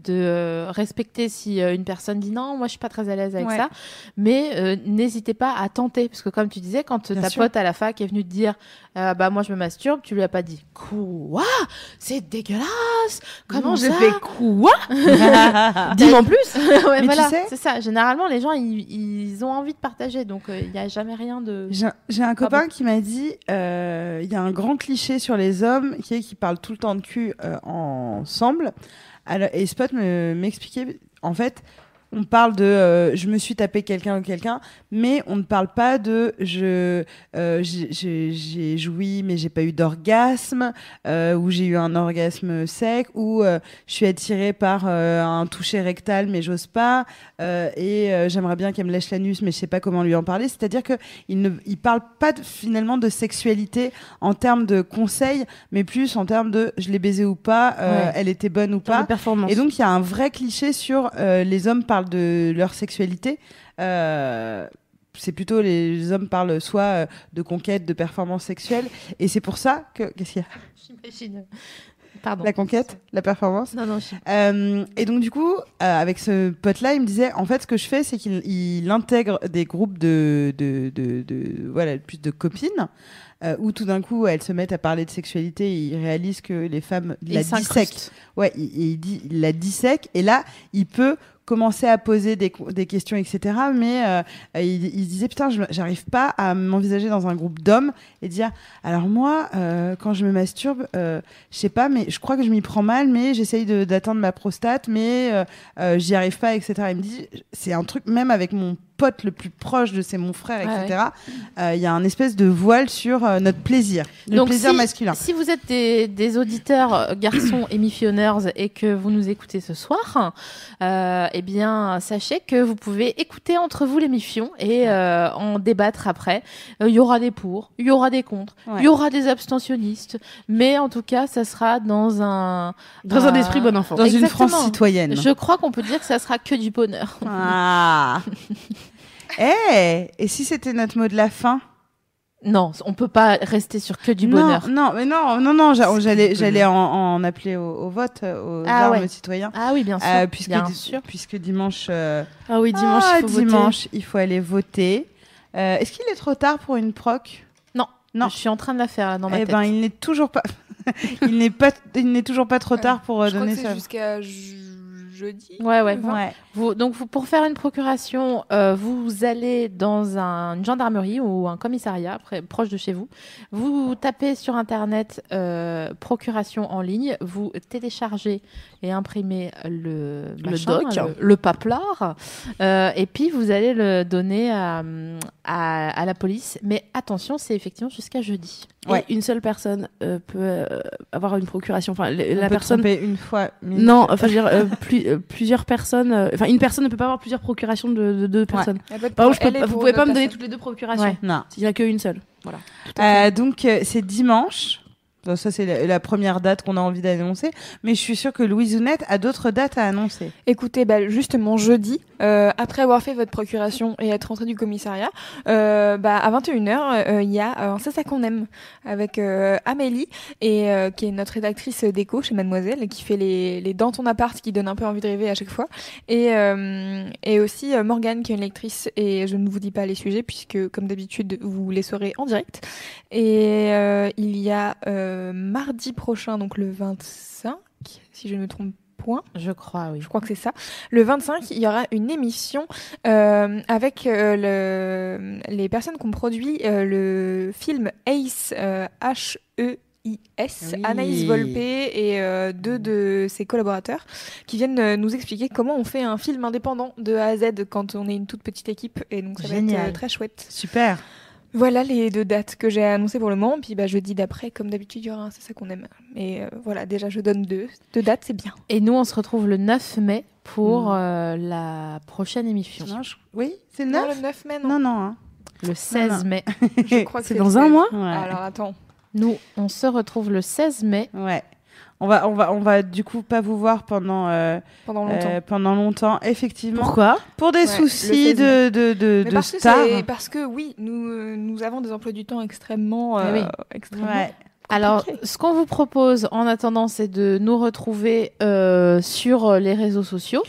de respecter si une personne dit non, moi je suis pas très à l'aise avec ça, mais n'hésitez pas à tenter, parce que comme tu disais, quand ta pote à la fac est venue te dire bah moi je me masturbe, tu lui as pas dit quoi, c'est dégueulasse, comment ça, j'ai fait quoi, dis-moi en plus. Ouais, mais voilà, tu sais, c'est ça, généralement les gens ils ont envie de partager, donc il y a jamais rien de... J'ai un copain qui m'a dit il y a un grand cliché sur les hommes qui est qu'ils parlent tout le temps de cul ensemble. Alors, et Spot m'expliquait, en fait, on parle de je me suis tapé quelqu'un ou quelqu'un, mais on ne parle pas de j'ai joui mais j'ai pas eu d'orgasme, ou j'ai eu un orgasme sec, ou je suis attirée par un toucher rectal mais j'ose pas, et j'aimerais bien qu'elle me lèche l'anus mais je sais pas comment lui en parler. C'est-à-dire que il parle pas finalement de sexualité en termes de conseils, mais plus en termes de je l'ai baisé ou pas, elle était bonne ou pas. Et donc il y a un vrai cliché sur les hommes parlent de leur sexualité, c'est plutôt les hommes parlent soit de conquête, de performance sexuelle, et c'est pour ça que... Qu'est-ce qu'il y a ? J'imagine. Pardon. La conquête, la performance. Non, et donc du coup, avec ce pote-là, il me disait, en fait, ce que je fais, c'est qu'il intègre des groupes plus de copines, où tout d'un coup elles se mettent à parler de sexualité et ils réalisent que les femmes la dissèquent. Ouais, il la dissèque, et là il peut commencer à poser des questions, etc. Mais il se disait putain, j'arrive pas à m'envisager dans un groupe d'hommes et dire alors moi quand je me masturbe, je sais pas, mais je crois que je m'y prends mal, mais j'essaye d'atteindre ma prostate, mais j'y arrive pas, etc. Il me dit c'est un truc, même avec mon pote le plus proche de c'est mon frère, etc. Il y a un espèce de voile sur notre plaisir, donc plaisir masculin. Si vous êtes des auditeurs garçons émissionneurs et que vous nous écoutez ce soir, eh bien sachez que vous pouvez écouter entre vous l'émission et en débattre après. Il y aura des pour, il y aura des contre, il y aura des abstentionnistes, mais en tout cas ça sera dans un esprit bon enfant, dans exactement. Une France citoyenne. Je crois qu'on peut dire que ça sera que du bonheur. Ah. Hey, et si c'était notre mot de la fin ? Non, on peut pas rester sur que du bonheur. Non, mais non, j'allais en appeler au vote, aux armes, aux citoyens. Ah oui, bien sûr. Puisque dimanche. Dimanche, il faut aller voter. Est-ce qu'il est trop tard pour une proc ? Non, je suis en train de la faire dans ma tête. Eh ben, il n'est toujours pas. Il n'est toujours pas trop tard pour donner ça. Je crois que c'est jusqu'à jeudi. Ouais. Donc, pour faire une procuration, vous allez dans une gendarmerie ou un commissariat proche de chez vous. Vous tapez sur Internet procuration en ligne. Vous téléchargez et imprimez le paplard. Et puis, vous allez le donner à la police. Mais attention, c'est effectivement jusqu'à jeudi. Ouais. Une seule personne peut avoir une procuration. Enfin, la personne peut une fois. Non, enfin, je veux dire, plusieurs personnes. Enfin, une personne ne peut pas avoir plusieurs procurations de deux personnes. Ouais. Par exemple, vous pouvez pas me donner toutes les deux procurations. Ouais. Non, il n'y a qu'une seule. Voilà. Donc, c'est dimanche. Donc ça, c'est la première date qu'on a envie d'annoncer. Mais je suis sûre que Louise Ounette a d'autres dates à annoncer. Écoutez, justement, jeudi, après avoir fait votre procuration et être rentré du commissariat, à 21h, il y a C'est ça qu'on aime avec Amélie, et qui est notre rédactrice déco chez Mademoiselle, et qui fait les dans ton appart, qui donne un peu envie de rêver à chaque fois. Et aussi Morgane, qui est une lectrice, et je ne vous dis pas les sujets, puisque, comme d'habitude, vous les saurez en direct. Et il y a... mardi prochain, donc le 25, si je ne me trompe point. Je crois, oui. Je crois que c'est ça. Le 25, il y aura une émission avec les personnes qui ont produit le film Ace, H-E-I-S, oui. Anaïs Volpe et deux de ses collaborateurs, qui viennent nous expliquer comment on fait un film indépendant de A à Z quand on est une toute petite équipe. Et donc, ça va être très chouette. Super. Voilà les deux dates que j'ai annoncées pour le moment. Puis jeudi d'après, comme d'habitude, il y aura un C'est ça qu'on aime. Mais voilà, déjà, je donne deux dates, c'est bien. Et nous, on se retrouve le 9 mai pour la prochaine émission. Non, oui, c'est le 9 mai. Le 9 mai, non. Non. Le 16 mai. Je crois que c'est dans un mois. Ouais. Alors, attends. Nous, on se retrouve le 16 mai. Ouais. On va du coup pas vous voir pendant longtemps effectivement. Pourquoi ? Pour des soucis de stars. Parce que oui, nous avons des emplois du temps extrêmement. Ouais. Alors, ce qu'on vous propose en attendant, c'est de nous retrouver sur les réseaux sociaux.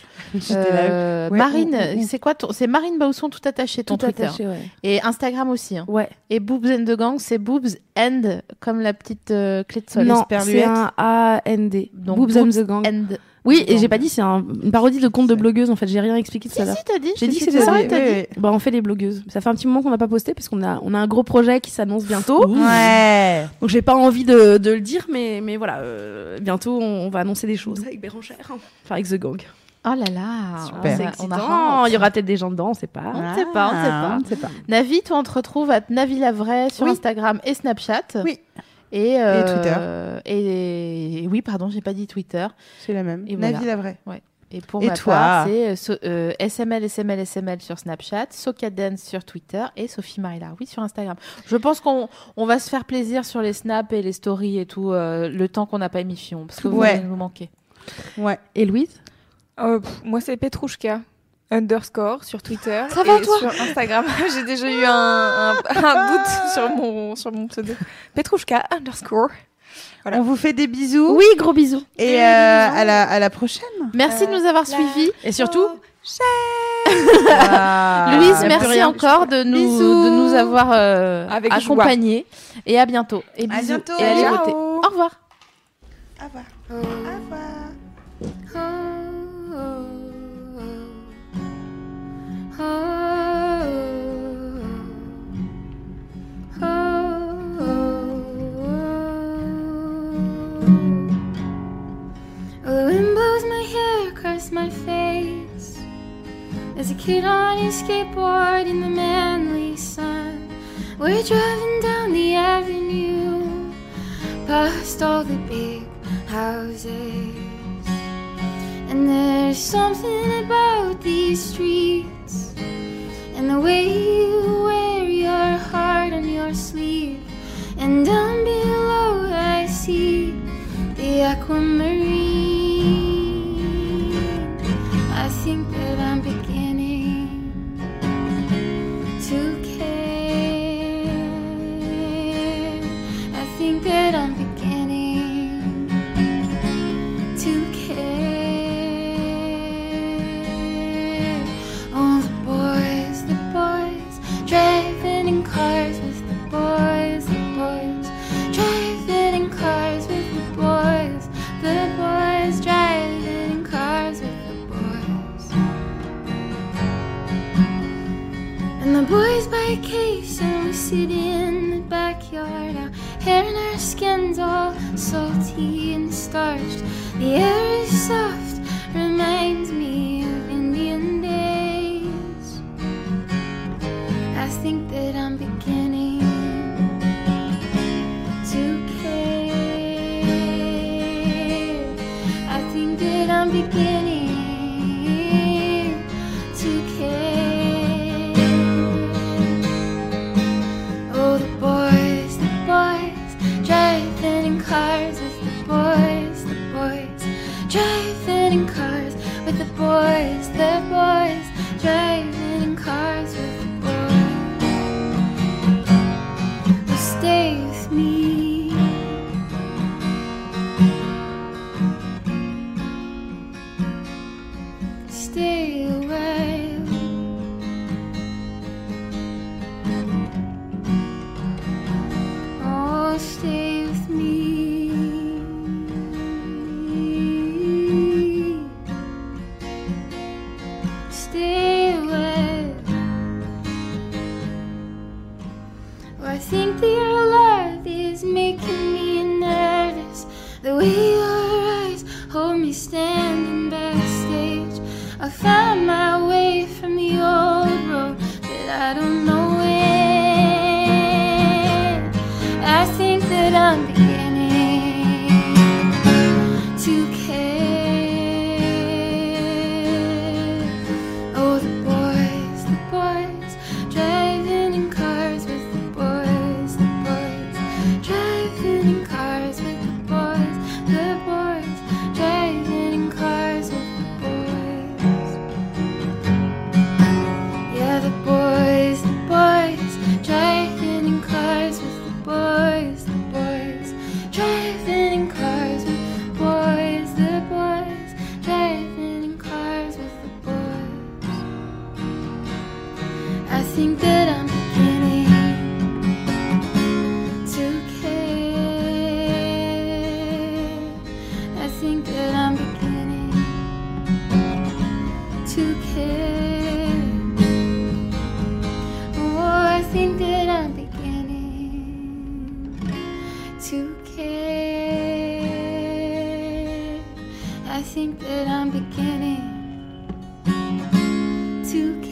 Marine, c'est quoi c'est Marine Baousson tout attaché ton Twitter. Attaché, ouais. Et Instagram aussi. Hein. Ouais. Et Boobs and the Gang, c'est Boobs and comme la petite clé de sol. Non, c'est un A-N-D. Donc, Boobs and the Gang. Oui, et j'ai pas dit, c'est une parodie de compte de blogueuse, en fait. J'ai rien expliqué tout à l'heure. Si, t'as dit. J'ai dit que c'était ça. On fait les blogueuses. Ça fait un petit moment qu'on n'a pas posté, parce qu'on a un gros projet qui s'annonce bientôt. Ouais. Donc j'ai pas envie de le dire, mais voilà, bientôt on va annoncer des choses. Avec Bérangère. Enfin, avec The Gang. Oh là là. Super. C'est excitant. Il y aura peut-être des gens dedans, on sait pas. On sait pas. Navie, toi, on te retrouve à Navie Lavray sur Instagram et Snapchat. Oui. Et Twitter. J'ai pas dit Twitter. C'est la même. Navie Lavray. Ouais. Et pour ma part, c'est SML sur Snapchat, Socadance sur Twitter et Sophie Marie Laroui sur Instagram. Je pense qu'on va se faire plaisir sur les snaps et les stories et tout, le temps qu'on n'a pas émis Fion, parce que vous allez nous manquer. Ouais. Et Louise ? Moi, c'est Petrouchka. _ sur Twitter et sur Instagram. J'ai déjà eu un doute sur mon pseudo. Petrouchka _ Voilà. On vous fait des bisous. Oui, gros bisous. Et à la prochaine. Merci de nous avoir suivis. Et surtout, Louise, merci encore de nous avoir accompagnés. Et à bientôt. Et bisous. À bientôt. Et allez voter. Au revoir. Au revoir. Au revoir. Oh, oh, oh. The wind blows my hair across my face. There's a kid on his skateboard in the manly sun. We're driving down the avenue, past all the big houses. And there's something about these streets and the way you wear your heart on your sleeve. And down below I see the aquamarine. I think that I'm beginning to care. I think that I'm beginning to care. All the boys driving in cars with the boys driving in cars with the boys driving in cars with the case, and we sit in the backyard. Our hair and our skin's all salty and starched. The air is soft, reminds me of Indian days. I think that I'm beginning to care. I think that I'm beginning. I think that I'm beginning to care.